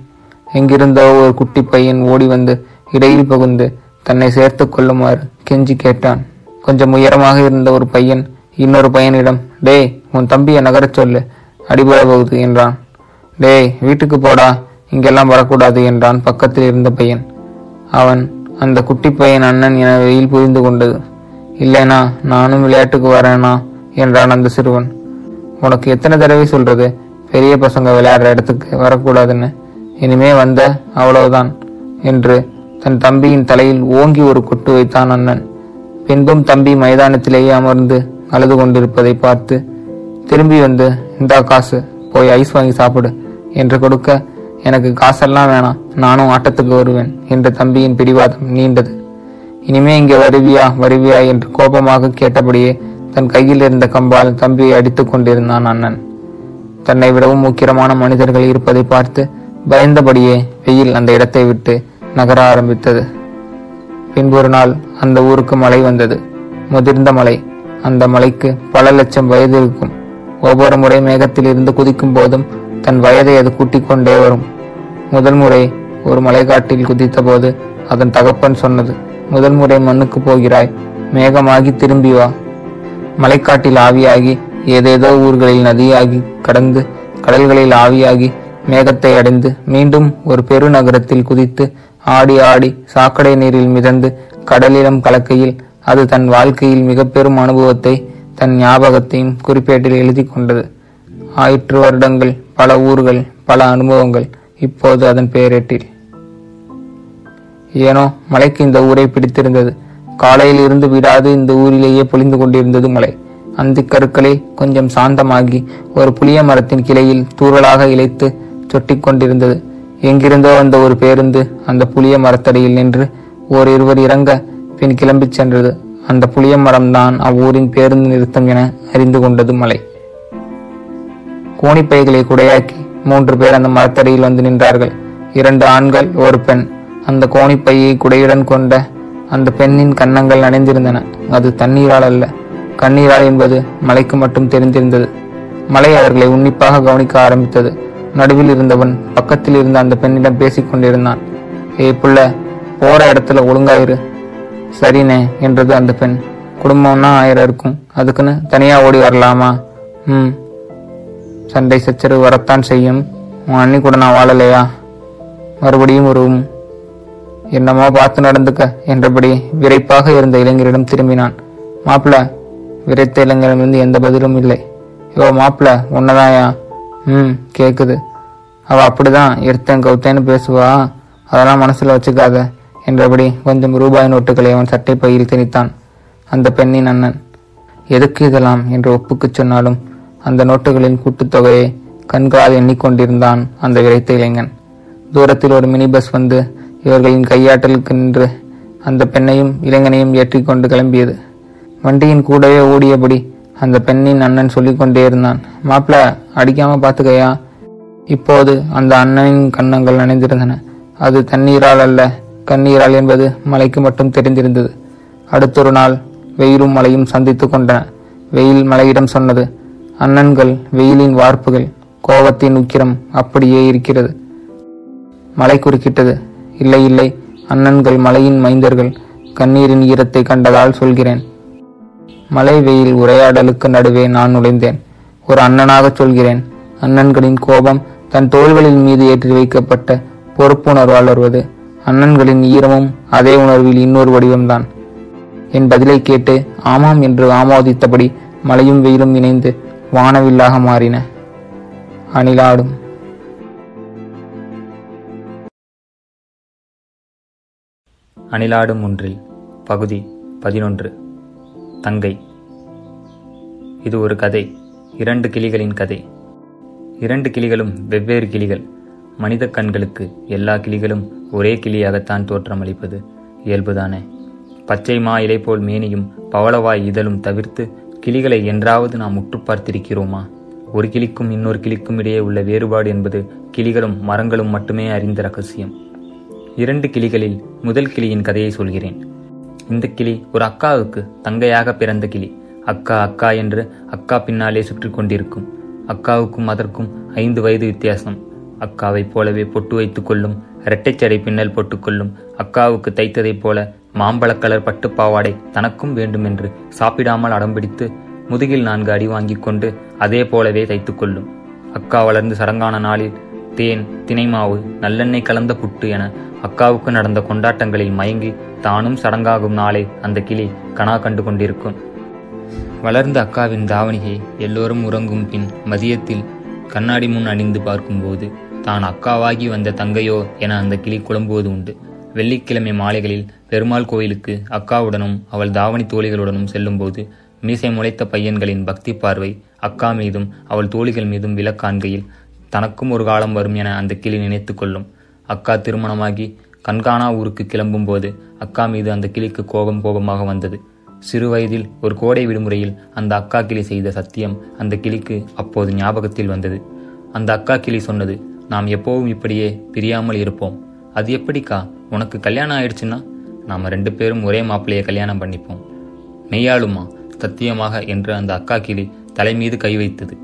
எங்கிருந்தோ ஒரு குட்டி பையன் ஓடி வந்து இடையில் புகுந்து தன்னை சேர்த்து கொள்ளுமாறு கெஞ்சி கேட்டான். கொஞ்சம் உயரமாக இருந்த ஒரு பையன் இன்னொரு பையனிடம், டே உன் தம்பியை நகரச் சொல்லு, அடிபட போகுது என்றான். டே வீட்டுக்கு போடா, இங்கெல்லாம் வரக்கூடாது என்றான் பக்கத்தில் இருந்த பையன். அவன் அந்த குட்டி பையன் அண்ணன் என வெயில் புரிந்து கொண்டது. இல்லைனா நானும் விளையாட்டுக்கு வரேனா என்றான் அந்த சிறுவன். உனக்கு எத்தனை தடவை சொல்றது பெரிய பசங்க விளையாடுற இடத்துக்கு வரக்கூடாதுன்னு, இனிமே வந்த அவ்வளவுதான் என்று தன் தம்பியின் தலையில் ஓங்கி ஒரு கொட்டு வைத்தான் அண்ணன். பின்பும் தம்பி மைதானத்திலேயே அமர்ந்து அழுது கொண்டிருப்பதை பார்த்து திரும்பி வந்து, இந்தா காசு, போய் ஐஸ் வாங்கி சாப்பிடு என்று கொடுக்க, எனக்கு காசெல்லாம் வேணாம், நானும் ஆட்டத்துக்கு வருவேன் என்று தம்பியின் பிடிவாதம் நீண்டது. இனிமே இங்கே வருவியா என்று கோபமாக கேட்டபடியே தன் கையில் இருந்த கம்பால் தம்பியை அடித்து கொண்டிருந்தான் அண்ணன். தன்னை விடவும் முக்கியமான மனிதர்கள் இருப்பதை பார்த்து பயந்தபடியே வெயில் அந்த இடத்தை விட்டு நகர ஆரம்பித்தது. பின்பொரு நாள் அந்த ஊருக்கு மழை வந்தது, முதிர்ந்த மழை. அந்த மலைக்கு பல லட்சம் வயது இருக்கும். ஒவ்வொரு முறை மேகத்தில் இருந்து குதிக்கும் போதும் தன் வயதை அது கூட்டிக் கொண்டே வரும். முதல் முறை ஒரு மலைக்காட்டில் குதித்த போது அதன் தகப்பன் சொன்னது, முதல் முறை மண்ணுக்கு போகிறாய், மேகமாகி திரும்பி வா. மலைக்காட்டில் ஆவியாகி ஏதேதோ ஊர்களில் நதியாகி கடந்து கடல்களில் ஆவியாகி மேகத்தை அடைந்து மீண்டும் ஒரு பெருநகரத்தில் குதித்து ஆடி ஆடி சாக்கடை நீரில் மிதந்து கடலிடம் கலக்கையில் அது தன் வாழ்க்கையில் மிக பெரும் அனுபவத்தை தன் ஞாபகத்தையும் குறிப்பேட்டில் எழுதி கொண்டது. 1000 வருடங்கள், பல ஊர்கள், பல அனுபவங்கள் இப்போது அதன் பெயரேட்டில். ஏனோ மலைக்கு இந்த ஊரை பிடித்திருந்தது. காலையில் இருந்து விடாது இந்த ஊரிலேயே பொழிந்து கொண்டிருந்தது மலை. அந்திக் கருக்களை கொஞ்சம் சாந்தமாகி ஒரு புளிய மரத்தின் கிளையில் தூறலாக இழைத்து சொட்டி கொண்டிருந்தது. எங்கிருந்தோ வந்த ஒரு பேருந்து அந்த புளிய மரத்தடியில் நின்று ஓரிருவர் இறங்க பின் கிளம்பி சென்றது. அந்த புளிய மரம்தான் அவ்வூரின் பேருந்து நிறுத்தம் என அறிந்து கொண்டது மலை. கோணிப்பைகளை குடையாக்கி 3 பேர் அந்த மரத்தடியில் வந்து நின்றார்கள். 2 ஆண்கள், ஒரு பெண். அந்த கோணிப்பையை குடையுடன் கொண்ட அந்த பெண்ணின் கன்னங்கள் நனைந்திருந்தன. அது தண்ணீரால் அல்ல, கண்ணீரால் என்பது மலைக்கு மட்டும் தெரிந்திருந்தது. மலை அவர்களை உன்னிப்பாக கவனிக்க ஆரம்பித்தது. நடுவில் இருந்தவன் பக்கத்தில் இருந்த அந்த பெண்ணிடம் பேசிக்கொண்டிருந்தான். ஏ புள்ள, போற இடத்துல ஒழுங்காயிரு. சரினே என்றது அந்த பெண். குடும்பம்னா 1000 இருக்கும், அதுக்குன்னு தனியா ஓடி வரலாமா? சண்டை சச்சரவு வரத்தான் செய்யும். உன் அண்ணி கூட நான் வாழலையா? மறுபடியும் உருவும். என்னமோ பார்த்து நடந்துக்க என்றபடி விரைப்பாக இருந்த இளைஞரிடம் திரும்பினான். மாப்பிள்ள, விரைத்த இளைஞரிடமிருந்து எந்த பதிலும் இல்லை. யோ மாப்பிள்ள, உன்னதாயா? கேட்குது. அவள் அப்படிதான் எடுத்தேன் கவுத்தேன்னு பேசுவா, அதெல்லாம் மனசில் வச்சுக்காத என்றபடி கொஞ்சம் ரூபாய் நோட்டுகளை அவன் சட்டை பையில் திணித்தான் அந்த பெண்ணின் அண்ணன். எதுக்கு இதெல்லாம் என்று ஒப்புக்கு சொன்னாலும் அந்த நோட்டுகளின் கூட்டுத்தொகையை கண்களால் எண்ணிக்கொண்டிருந்தான் அந்த விரைத்த இளைஞன். தூரத்தில் ஒரு மினி பஸ் வந்து இவர்களின் கையாட்டலுக்கு நின்று அந்த பெண்ணையும் இளைஞனையும் ஏற்றிக்கொண்டு கிளம்பியது. வண்டியின் கூடவே ஓடியபடி அந்த பெண்ணின் அண்ணன் சொல்லிக்கொண்டே இருந்தான். மாப்பிள்ள, அடிக்காம பார்த்துக்கையா. இப்போது அந்த அண்ணனின் கன்னங்கள் நனைந்திருந்தன. அது தண்ணீரால் அல்ல, கண்ணீரால் என்பது மலைக்கு மட்டும் தெரிந்திருந்தது. அடுத்தொரு நாள் வெயிலும் மலையும் சந்தித்து கொண்டன. வெயில் மலையிடம் சொன்னது, அண்ணன்கள் வெயிலின் வார்ப்புகள், கோபத்தின் உக்கிரம் அப்படியே இருக்கிறது. மலை குறுக்கிட்டது, இல்லை இல்லை, அண்ணன்கள் மலையின் மைந்தர்கள், கண்ணீரின் ஈரத்தை கண்டதால் சொல்கிறேன். மலை வெயில் உரையாடலுக்கு நடுவே நான் நுழைந்தேன். ஒரு அண்ணனாக சொல்கிறேன், அண்ணன்களின் கோபம் தன் தோள்களின் மீது ஏற்றி வைக்கப்பட்ட பொறுப்புணர்வால் வருவது. அண்ணன்களின் ஈரமும் அதே உணர்வில் இன்னொரு வடிவம்தான். என் பதிலை கேட்டு ஆமாம் என்று ஆமோதித்தபடி மலையும் வெயிலும் இணைந்து வானவில்லாக மாறின. அணிலாடும். அணிலாடும் ஒன்றில் பகுதி 11. தங்கை. இது ஒரு கதை, 2 கிளிகளின் கதை. 2 கிளிகளும் வெவ்வேறு கிளிகள். மனித கண்களுக்கு எல்லா கிளிகளும் ஒரே கிளியாகத்தான் தோற்றமளிப்பது இயல்புதானே. பச்சை மா இலை போல் மேனியும் பவளவாய் இதழும் தவிர்த்து கிளிகளை என்றாவது நாம் உற்று பார்த்திருக்கிறோமா? ஒரு கிளிக்கும் இன்னொரு கிளிக்கும் இடையே உள்ள வேறுபாடு என்பது கிளிகளும் மரங்களும் மட்டுமே அறிந்த ரகசியம். இரண்டு கிளிகளில் முதல் கிளியின் கதையை சொல்கிறேன். இந்த கிளி ஒரு அக்காவுக்கு தங்கையாக பிறந்த கிளி. அக்கா அக்கா என்று அக்கா பின்னாலே சுற்றி கொண்டிருக்கும். அக்காவுக்கும் அதற்கும் 5 வயது வித்தியாசம். அக்காவைப் போலவே பொட்டு வைத்து கொள்ளும், இரட்டைச்சடை பின்னல் போட்டுக்கொள்ளும். அக்காவுக்கு தைத்ததைப் போல மாம்பழ கலர் பட்டுப்பாவாடை தனக்கும் வேண்டும் என்று சாப்பிடாமல் அடம்பிடித்து முதுகில் 4 அடி வாங்கி கொண்டு அதே போலவே தைத்து கொள்ளும். அக்கா வளர்ந்து சடங்கான நாளில் தேன், தினைமாவு, நல்லெண்ணெய் கலந்த புட்டு என அக்காவுக்கு நடந்த கொண்டாட்டங்களில் மயங்கி தானும் சடங்காகும் நாளை அந்த கிளி கனா கண்டு கொண்டிருக்கும். வளர்ந்த அக்காவின் தாவணியை எல்லோரும் உறங்கும் பின் மதியத்தில் கண்ணாடி முன் அணிந்து பார்க்கும்போது தான் அக்காவாகி வந்த தங்கையோ என அந்த கிளி குழம்புவது உண்டு. வெள்ளிக்கிழமை மாலைகளில் பெருமாள் கோயிலுக்கு அக்காவுடனும் அவள் தாவணி தோழிகளுடனும் செல்லும்போது மீசை முளைத்த பையன்களின் பக்தி பார்வை அக்கா மீதும் அவள் தோழிகள் மீதும் விலக்காண்கையில் தனக்கும் ஒரு காலம் வரும் என அந்த கிளி நினைத்து கொள்ளும். அக்கா திருமணமாகி கண்காணா ஊருக்கு கிளம்பும் போது அக்கா மீது அந்த கிளிக்கு கோபமாக வந்தது. சிறு வயதில் ஒரு கோடை விடுமுறையில் அந்த அக்கா கிளி செய்த சத்தியம் அந்த கிளிக்கு அப்போது ஞாபகத்தில் வந்தது. அந்த அக்கா கிளி சொன்னது, நாம் எப்போவும் இப்படியே பிரியாமல் இருப்போம். அது எப்படிக்கா, உனக்கு கல்யாணம் ஆயிடுச்சுன்னா நாம் 2 பேரும் ஒரே மாப்பிள்ளையை கல்யாணம் பண்ணிப்போம். மெய்யாளுமா, சத்தியமாக என்று அந்த அக்கா கிளி தலைமீது கை வைத்தது.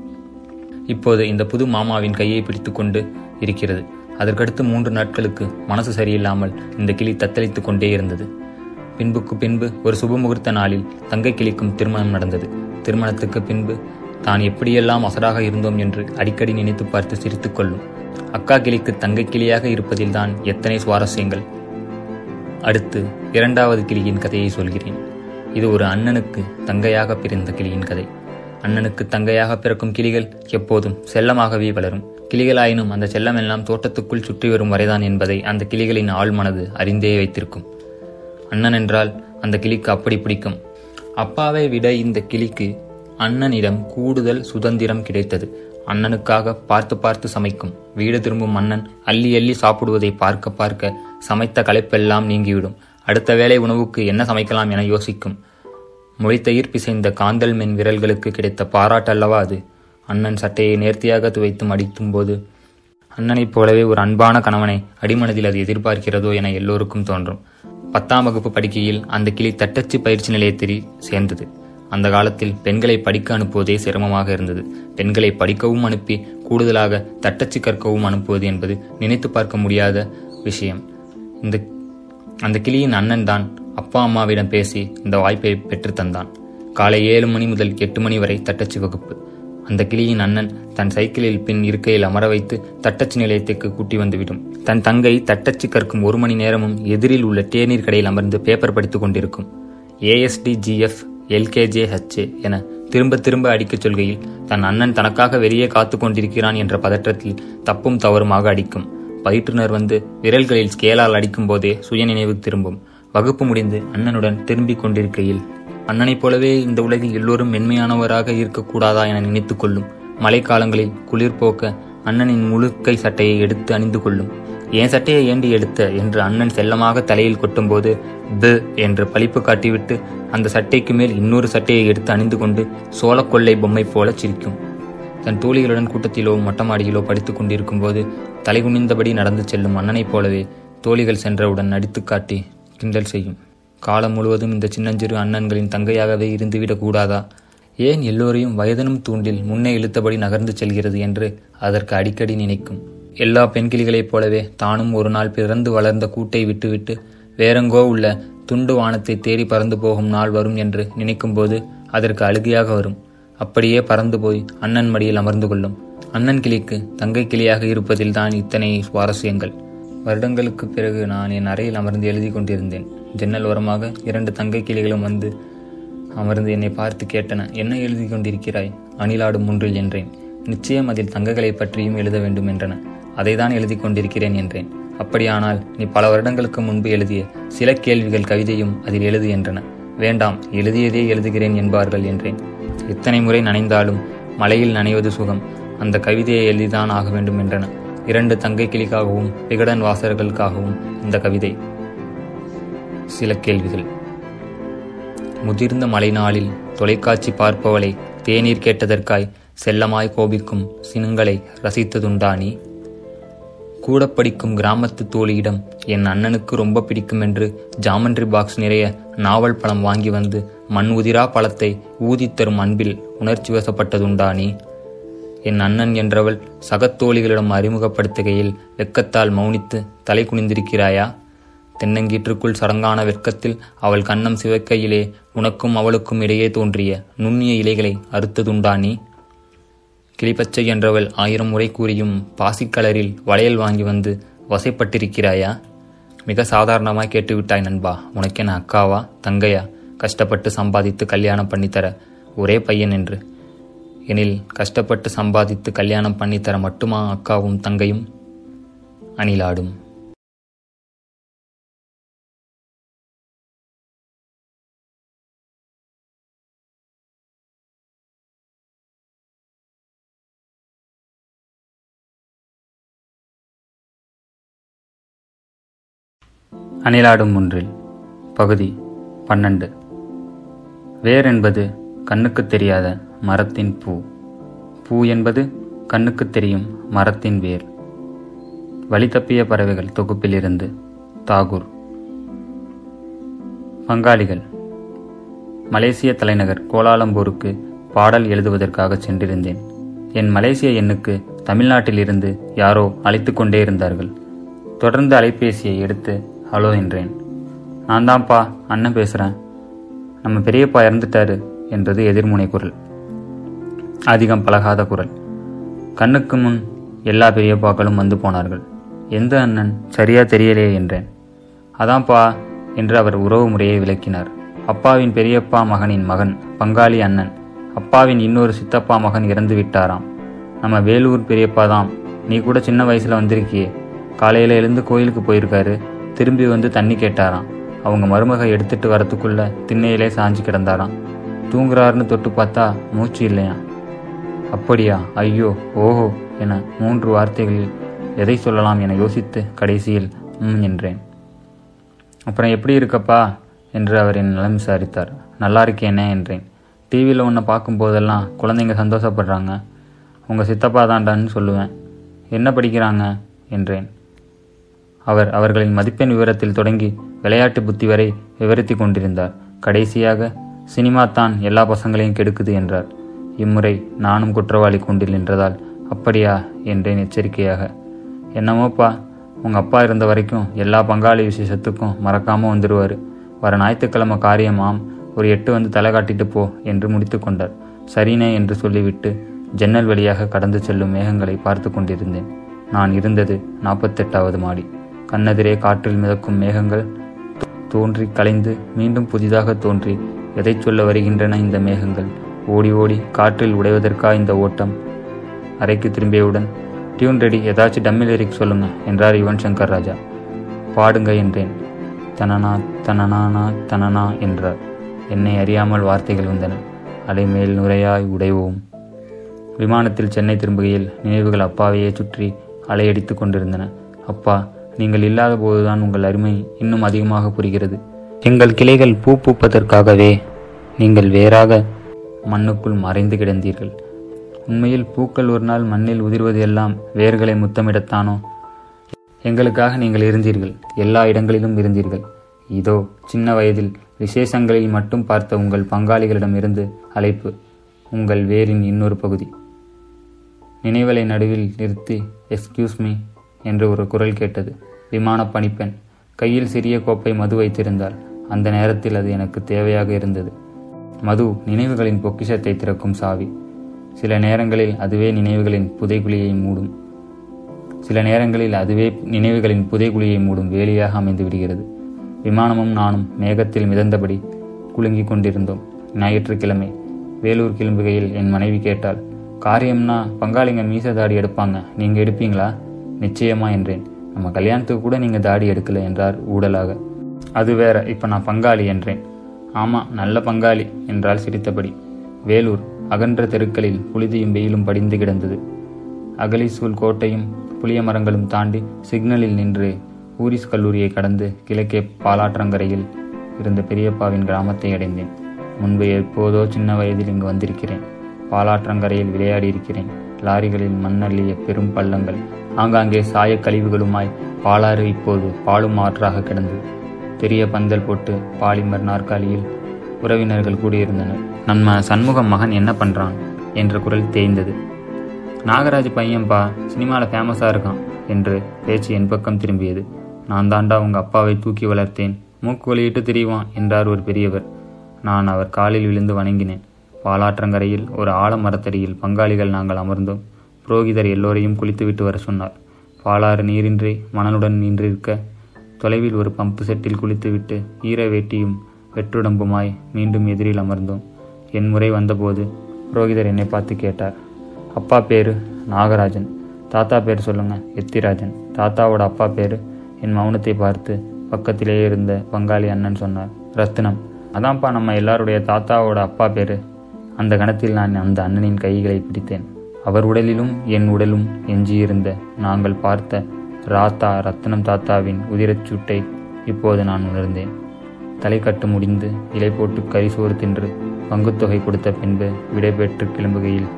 இப்போது இந்த புது மாமாவின் கையை பிடித்து கொண்டு இருக்கிறது. அதற்கடுத்து 3 நாட்களுக்கு மனசு சரியில்லாமல் இந்த கிளி தத்தளித்து கொண்டே இருந்தது. பின்பு ஒரு சுபமுகூர்த்த நாளில் தங்கை கிளிக்கும் திருமணம் நடந்தது. திருமணத்துக்கு பின்பு தான் எப்படியெல்லாம் அசடாக இருந்தோம் என்று அடிக்கடி நினைத்து பார்த்து சிரித்துக் கொள்ளும். அக்கா கிளிக்கு தங்கை கிளியாக இருப்பதில் தான் எத்தனை சுவாரஸ்யங்கள். அடுத்து 2வது கிளியின் கதையை சொல்கிறேன். இது ஒரு அண்ணனுக்கு தங்கையாக பிறந்த கிளியின் கதை. அண்ணனுக்கு தங்கையாக பிறக்கும் கிளிகள் எப்போதும் செல்லமாகவே வளரும். கிளிகளாயினும் அந்த செல்லமெல்லாம் தோட்டத்துக்குள் சுற்றி வரும் வரைதான் என்பதை அந்த கிளிகளின் ஆழ்மனது அறிந்தே வைத்திருக்கும். அண்ணன் என்றால் அந்த கிளிக்கு அப்படி பிடிக்கும். அப்பாவை விட இந்த கிளிக்கு அண்ணனிடம் கூடுதல் சுதந்திரம் கிடைத்தது. அண்ணனுக்காக பார்த்து சமைக்கும். வீடு திரும்பும் அண்ணன் அள்ளி சாப்பிடுவதை பார்க்க சமைத்த களைப்பெல்லாம் நீங்கிவிடும். அடுத்த வேளை உணவுக்கு என்ன சமைக்கலாம் என யோசிக்கும். மொழித்தயிர் பிசைந்த காந்தல் மென் விரல்களுக்கு கிடைத்த பாராட்டல்லவா அது. அண்ணன் சட்டையை நேர்த்தியாக துவைத்து மடிக்கும் போது அண்ணனைப் போலவே ஒரு அன்பான கணவனை அடிமனதில் அது எதிர்பார்க்கிறதோ என எல்லோருக்கும் தோன்றும். 10ஆம் வகுப்பு படிக்கையில் அந்த கிளி தட்டச்சு பயிற்சி நிலையத்தில் சேர்ந்தது. அந்த காலத்தில் பெண்களை படிக்க அனுப்புவதே சிரமமாக இருந்தது. பெண்களை படிக்கவும் அனுப்பி கூடுதலாக தட்டச்சு கற்கவும் அனுப்புவது என்பது நினைத்து பார்க்க முடியாத விஷயம். அந்த கிளியின் அண்ணன் தான் அப்பா அம்மாவிடம் பேசி இந்த வாய்ப்பை பெற்றுத்தந்தான். காலை 7 மணி முதல் 8 மணி வரை தட்டச்சு வகுப்பு. அந்த கிளியின் அண்ணன் தன் சைக்கிளில் பின் இருக்கையில் அமர வைத்து தட்டச்சு நிலையத்துக்கு கூட்டி வந்துவிடும். தன் தங்கை தட்டச்சு கற்கும் 1 மணி நேரமும் எதிரில் உள்ள தேநீர் கடையில் அமர்ந்து பேப்பர் படித்து கொண்டிருக்கும். ASDGF LKJHA என திரும்ப அடிக்கச் சொல்கையில் தன் அண்ணன் தனக்காக வெளியே காத்து கொண்டிருக்கிறான் என்ற பதற்றத்தில் தப்பும் தவறுமாக அடிக்கும். பயிற்றுனர் வந்து விரல்களில் ஸ்கேலால் அடிக்கும் போதே சுயநினைவு திரும்பும். வகுப்பு முடிந்து அண்ணனுடன் திரும்பிக் கொண்டிருக்கையில் அண்ணனைப் போலவே இந்த உலகில் எல்லோரும் மென்மையானவராக இருக்கக்கூடாதா என நினைத்து கொள்ளும். மழைக்காலங்களில் குளிர் போக்க அண்ணனின் முழுக்கை சட்டையை எடுத்து அணிந்து கொள்ளும். என் சட்டையை ஏண்டி எடுத்த என்று அண்ணன் செல்லமாக தலையில் கொட்டும் போது து என்று பழிப்பு காட்டிவிட்டு அந்த சட்டைக்கு மேல் இன்னொரு சட்டையை எடுத்து அணிந்து கொண்டு சோளக்கொள்ளை பொம்மை போல சிரிக்கும். தன் தோழிகளுடன் கூட்டத்திலோ மொட்டமாடியிலோ படித்து கொண்டிருக்கும் போது தலைகுனிந்தபடி நடந்து செல்லும் அண்ணனைப் போலவே தோழிகள் சென்றவுடன் நடித்து காட்டி கிண்டல் செய்யும். காலம் முழுவதும் இந்த சின்னஞ்சிறு அண்ணன்களின் தங்கையாகவே இருந்துவிடக் கூடாதா? ஏன் எல்லோரையும் வயதனும் தூண்டில் முன்னே இழுத்தபடி நகர்ந்து செல்கிறது என்று அதற்கு அடிக்கடி நினைக்கும். எல்லா பெண்கிளிகளைப் போலவே தானும் ஒரு நாள் பிறந்து வளர்ந்த கூட்டை விட்டுவிட்டு வேறெங்கோ உள்ள துண்டு வானத்தை தேடி பறந்து போகும் நாள் வரும் என்று நினைக்கும் போது அதற்கு அழுகையாக வரும். அப்படியே பறந்து போய் அண்ணன் மடியில் அமர்ந்து கொள்ளும். அண்ணன் கிளிக்கு தங்கை கிளியாக இருப்பதில் தான் இத்தனை சுவாரஸ்யங்கள். வருடங்களுக்கு பிறகு நான் என் அறையில் அமர்ந்து எழுதி கொண்டிருந்தேன். ஜன்னல் ஓரமாக 2 தங்கை கிளிகளும் வந்து அமர்ந்து என்னை பார்த்து கேட்டன, என்ன எழுதி கொண்டிருக்கிறாய்? அணிலாடும் ஒன்றில் என்றேன். நிச்சயம் அதில் தங்கைகளை பற்றியும் எழுத வேண்டும் என்றன. அதை தான் எழுதி கொண்டிருக்கிறேன் என்றேன். அப்படியானால் நீ பல வருடங்களுக்கு முன்பு எழுதிய சில கேள்விகள் கவிதையும் அதில் எழுது என்றன. வேண்டாம், எழுதியதே எழுதுகிறேன் என்பார்கள் என்றேன். எத்தனை முறை நனைந்தாலும் மலையில் நனைவது சுகம், அந்த கவிதையை எழுதிதான் ஆக வேண்டும் என்றன. 2 தங்கை கிளிக்காகவும் விகடன் வாசகர்களுக்காகவும் இந்த கவிதை. சில கேள்விகள். முதிர்ந்த மலைநாளில் தொலைக்காட்சி பார்ப்பவளை தேநீர் கேட்டதற்காய் செல்லமாய் கோபிக்கும் சினுங்களை ரசித்ததுண்டானி. கூட படிக்கும் கிராமத்து தோழியிடம் என் அண்ணனுக்கு ரொம்ப பிடிக்கும் என்று ஜாமண்ட்ரி பாக்ஸ் நிறைய நாவல் பழம் வாங்கி வந்து மண் உதிரா பழத்தை ஊதித்தரும் அன்பில் உணர்ச்சி வசப்பட்டதுண்டானி. என் அண்ணன் என்றவள் சகத்தோழிகளிடம் அறிமுகப்படுத்துகையில் வெக்கத்தால் மௌனித்து தலை குனிந்திருக்கிறாயா? தென்னங்கீற்றுக்குள் சடங்கான வெட்கத்தில் அவள் கண்ணம் சிவக்கையிலே உனக்கும் அவளுக்கும் இடையே தோன்றிய நுண்ணிய இலைகளை அறுத்ததுண்டானி. கிளிப்பச்சை என்றவள் 1000 முறை கூறியும் பாசிக்கலரில் வளையல் வாங்கி வந்து வசைப்பட்டிருக்கிறாயா? மிக சாதாரணமாக கேட்டுவிட்டாய் நண்பா, உனக்கென அக்காவா தங்கையா? கஷ்டப்பட்டு சம்பாதித்து கல்யாணம் பண்ணித்தர ஒரே பையன் என்று. எனில் கஷ்டப்பட்டு சம்பாதித்து கல்யாணம் பண்ணித்தர மட்டுமா அக்காவும் தங்கையும்? அணிலாடும். அணிலாடும் ஒன்றில் பகுதி 12. வேர் என்பது கண்ணுக்கு தெரியாத மரத்தின் பூ. பூ என்பது கண்ணுக்கு தெரியும் மரத்தின் வேர். வழி தப்பிய பறவைகள் தொகுப்பிலிருந்து தாகூர். பங்காளிகள். மலேசிய தலைநகர் கோலாலம்பூருக்கு பாடல் எழுதுவதற்காக சென்றிருந்தேன். என் மலேசிய எண்ணுக்கு தமிழ்நாட்டிலிருந்து யாரோ அழைத்து கொண்டே இருந்தார்கள். தொடர்ந்து அலைபேசியை எடுத்து ஹலோ என்றேன். நான் தான்ப்பா அண்ணன் பேசுகிறேன், நம்ம பெரியப்பா இறந்துட்டாரு என்றது எதிர்முனை குரல். அதிகம் பழகாத குரல். கண்ணுக்கு முன் எல்லா பெரியப்பாக்களும் வந்து போனார்கள். எந்த அண்ணன் சரியா தெரியலையே என்றேன். அதான்ப்பா என்று அவர் உறவு முறையை விளக்கினார். அப்பாவின் பெரியப்பா மகனின் மகன் பங்காளி அண்ணன். அப்பாவின் இன்னொரு சித்தப்பா மகன் இறந்து விட்டாராம். நம்ம வேலூர் பெரியப்பா தான். நீ கூட சின்ன வயசில் வந்திருக்கியே. காலையில் எழுந்து கோயிலுக்கு போயிருக்காரு. திரும்பி வந்து தண்ணி கேட்டாராம். அவங்க மருமகை எடுத்துட்டு வரத்துக்குள்ள திண்ணையிலே சாஞ்சு கிடந்தாராம். தூங்குறாருன்னு தொட்டு பார்த்தா மூச்சு இல்லையா. அப்படியா, ஐயோ, ஓஹோ என 3 வார்த்தைகளில் எதை சொல்லலாம் என யோசித்து கடைசியில் என்றேன். அப்புறம் எப்படி இருக்கப்பா என்று அவர் என் நலம் விசாரித்தார். நல்லா இருக்கேனே என்றேன். டிவியில் உன்னை பார்க்கும்போதெல்லாம் குழந்தைங்க சந்தோஷப்படுறாங்க. உங்கள் சித்தப்பா தாண்டான்னு சொல்லுவேன். என்ன படிக்கிறாங்க என்றேன். அவர் அவர்களின் மதிப்பெண் விவரத்தில் தொடங்கி விளையாட்டு புத்தி வரை விவரித்து கொண்டிருந்தார். கடைசியாக சினிமா தான் எல்லா பசங்களையும் கெடுக்குது என்றார். இம்முறை நானும் குற்றவாளி கொண்டில் நின்றதால் அப்படியா என்றேன் எச்சரிக்கையாக. என்னமோப்பா, உங்கள் அப்பா இருந்த வரைக்கும் எல்லா பங்காளி விசேஷத்துக்கும் மறக்காமல் வந்துடுவார். வர ஞாயிற்றுக்கிழமை காரியமாம், ஒரு 8 வந்து தலை காட்டிட்டு போ என்று முடித்து கொண்டார். சரினே என்று சொல்லிவிட்டு ஜன்னல் வழியாக கடந்து செல்லும் மேகங்களை பார்த்து கொண்டிருந்தேன். நான் இருந்தது 48வது மாடி. கண்ணெதிரே காற்றில் மிதக்கும் மேகங்கள் தோன்றி கலைந்து மீண்டும் புதிதாக தோன்றி எதை சொல்ல வருகின்றன இந்த மேகங்கள். ஓடி ஓடி காற்றில் உடைவதற்கா இந்த ஓட்டம்? அறைக்கு திரும்பியவுடன் டியூன் ரெடி, ஏதாச்சும் டம்மி லிரிக் சொல்லுங்க என்றார் யுவன் சங்கர் ராஜா. பாடுங்க என்றேன். தனனா தனனானா தனனா என்றார். என்னை அறியாமல் வார்த்தைகள் வந்தன. அலைமேல் நுரையாய் உடைவோம். விமானத்தில் சென்னை திரும்புகையில் நினைவுகள் அப்பாவையே சுற்றி அலையடித்து கொண்டிருந்தன. அப்பா, நீங்கள் இல்லாத போதுதான் உங்கள் அருமை இன்னும் அதிகமாக புரிகிறது. எங்கள் கிளைகள் பூ பூப்பதற்காகவே நீங்கள் வேறாக மண்ணுக்குள் மறைந்து கிடந்தீர்கள். உண்மையில் பூக்கள் ஒரு நாள் மண்ணில் உதிர்வது எல்லாம் வேர்களை முத்தமிடத்தானோ? எங்களுக்காக நீங்கள் இருந்தீர்கள், எல்லா இடங்களிலும் இருந்தீர்கள். இதோ சின்ன வயதில் விசேஷங்களில் மட்டும் பார்த்த உங்கள் பங்காளிகளிடம் இருந்து அழைப்பு. உங்கள் வேரின் இன்னொரு பகுதி. நினைவலை நடுவில் நிறுத்தி எஸ்கியூஸ் மீ என்று ஒரு குரல் கேட்டது. விமான பணிப்பெண் கையில் சிறிய கோப்பை மது வைத்திருந்தாள். அந்த நேரத்தில் அது எனக்கு தேவையாக இருந்தது. மது நினைவுகளின் பொக்கிஷத்தை திறக்கும் சாவி. சில நேரங்களில் அதுவே நினைவுகளின் புதைகுழியை மூடும். வேலியாக அமைந்து விடுகிறது. விமானமும் நானும் மேகத்தில் மிதந்தபடி குலுங்கி கொண்டிருந்தோம். ஞாயிற்றுக்கிழமை வேலூர் கிளம்புகையில் என் மனைவி கேட்டாள், காரியம்னா பங்காளிங்க மீச தாடி எடுப்பாங்க, நீங்கள் எடுப்பீங்களா? நிச்சயமா என்றேன். நம்ம கல்யாணத்துக்கு கூட நீங்கள் தாடி எடுக்கலை என்றார் ஊடலாக. அது வேற, இப்போ நான் பங்காளி என்றேன். ஆமாம், நல்ல பங்காளி என்றால் சிரித்தபடி. வேலூர் அகன்ற தெருக்களில் புழுதியும் வெயிலும் படிந்து கிடந்தது. அகலிசூல் கோட்டையும் புளிய மரங்களும் தாண்டி சிக்னலில் நின்று ஊரிஸ் கல்லூரியை கடந்து கிழக்கே பாலாற்றங்கரையில் இருந்த பெரியப்பாவின் கிராமத்தை அடைந்தேன். முன்பு எப்போதோ சின்ன வயதில் இங்கு வந்திருக்கிறேன். பாலாற்றங்கரையில் விளையாடி இருக்கிறேன். லாரிகளில் மண்ணள்ளிய பெரும் பள்ளங்கள், ஆங்காங்கே சாய கழிவுகளுமாய் பாலாறு இப்போது பாலும் ஆற்றாக கிடந்தது. பெரிய பந்தல் போட்டு பாலிமர் நாற்காலியில் உறவினர்கள் கூடியிருந்தனர். நம்ம சண்முகம் மகன் என்ன பண்ணுறான் என்ற குரல் தேய்ந்தது. நாகராஜ் பையன்பா சினிமாவில் ஃபேமஸாக இருக்கான் என்று பேச்சு என் பக்கம் திரும்பியது. நான் தாண்டா உங்கள் அப்பாவை தூக்கி வளர்த்தேன், மூக்கு வழியிட்டு திரிவான் என்றார் ஒரு பெரியவர். நான் அவர் காலில் விழுந்து வணங்கினேன். பாலாற்றங்கரையில் ஒரு ஆலமரத்தடியில் பங்காளிகள் நாங்கள் அமர்ந்தோம். புரோகிதர் எல்லோரையும் குளித்துவிட்டு வர சொன்னார். பாலாறு நீரின்றி மணலுடன் நின்றிருக்க தொலைவில் ஒரு பம்பு செட்டில் குளித்துவிட்டு ஈர வேட்டியும் வெற்றுடம்புமாய் மீண்டும் எதிரில் அமர்ந்தோம். என் முறை வந்தபோது புரோகிதர் என்னை பார்த்து கேட்டார், அப்பா பேரு நாகராஜன், தாத்தா பேர் சொல்லுங்க. எத்திராஜன். தாத்தாவோட அப்பா பேரு? என் மௌனத்தை பார்த்து பக்கத்திலேயே இருந்த பங்காளி அண்ணன் சொன்னார், ரத்தினம். அதான்ப்பா நம்ம எல்லாருடைய தாத்தாவோட அப்பா பேரு. அந்த கணத்தில் நான் அந்த அண்ணனின் கைகளை பிடித்தேன். அவர் உடலிலும் என் உடலும் எஞ்சியிருந்த நாங்கள் பார்த்த ராத்தா ரத்தினம் தாத்தாவின் உதிரச்சூட்டை இப்போது நான் உணர்ந்தேன். தலைக்கட்டு முடிந்து இலை போட்டு கரிசோறு தின்று பங்குத்தொகை கொடுத்த பின்பு விடைபெற்று கிளம்புகையில்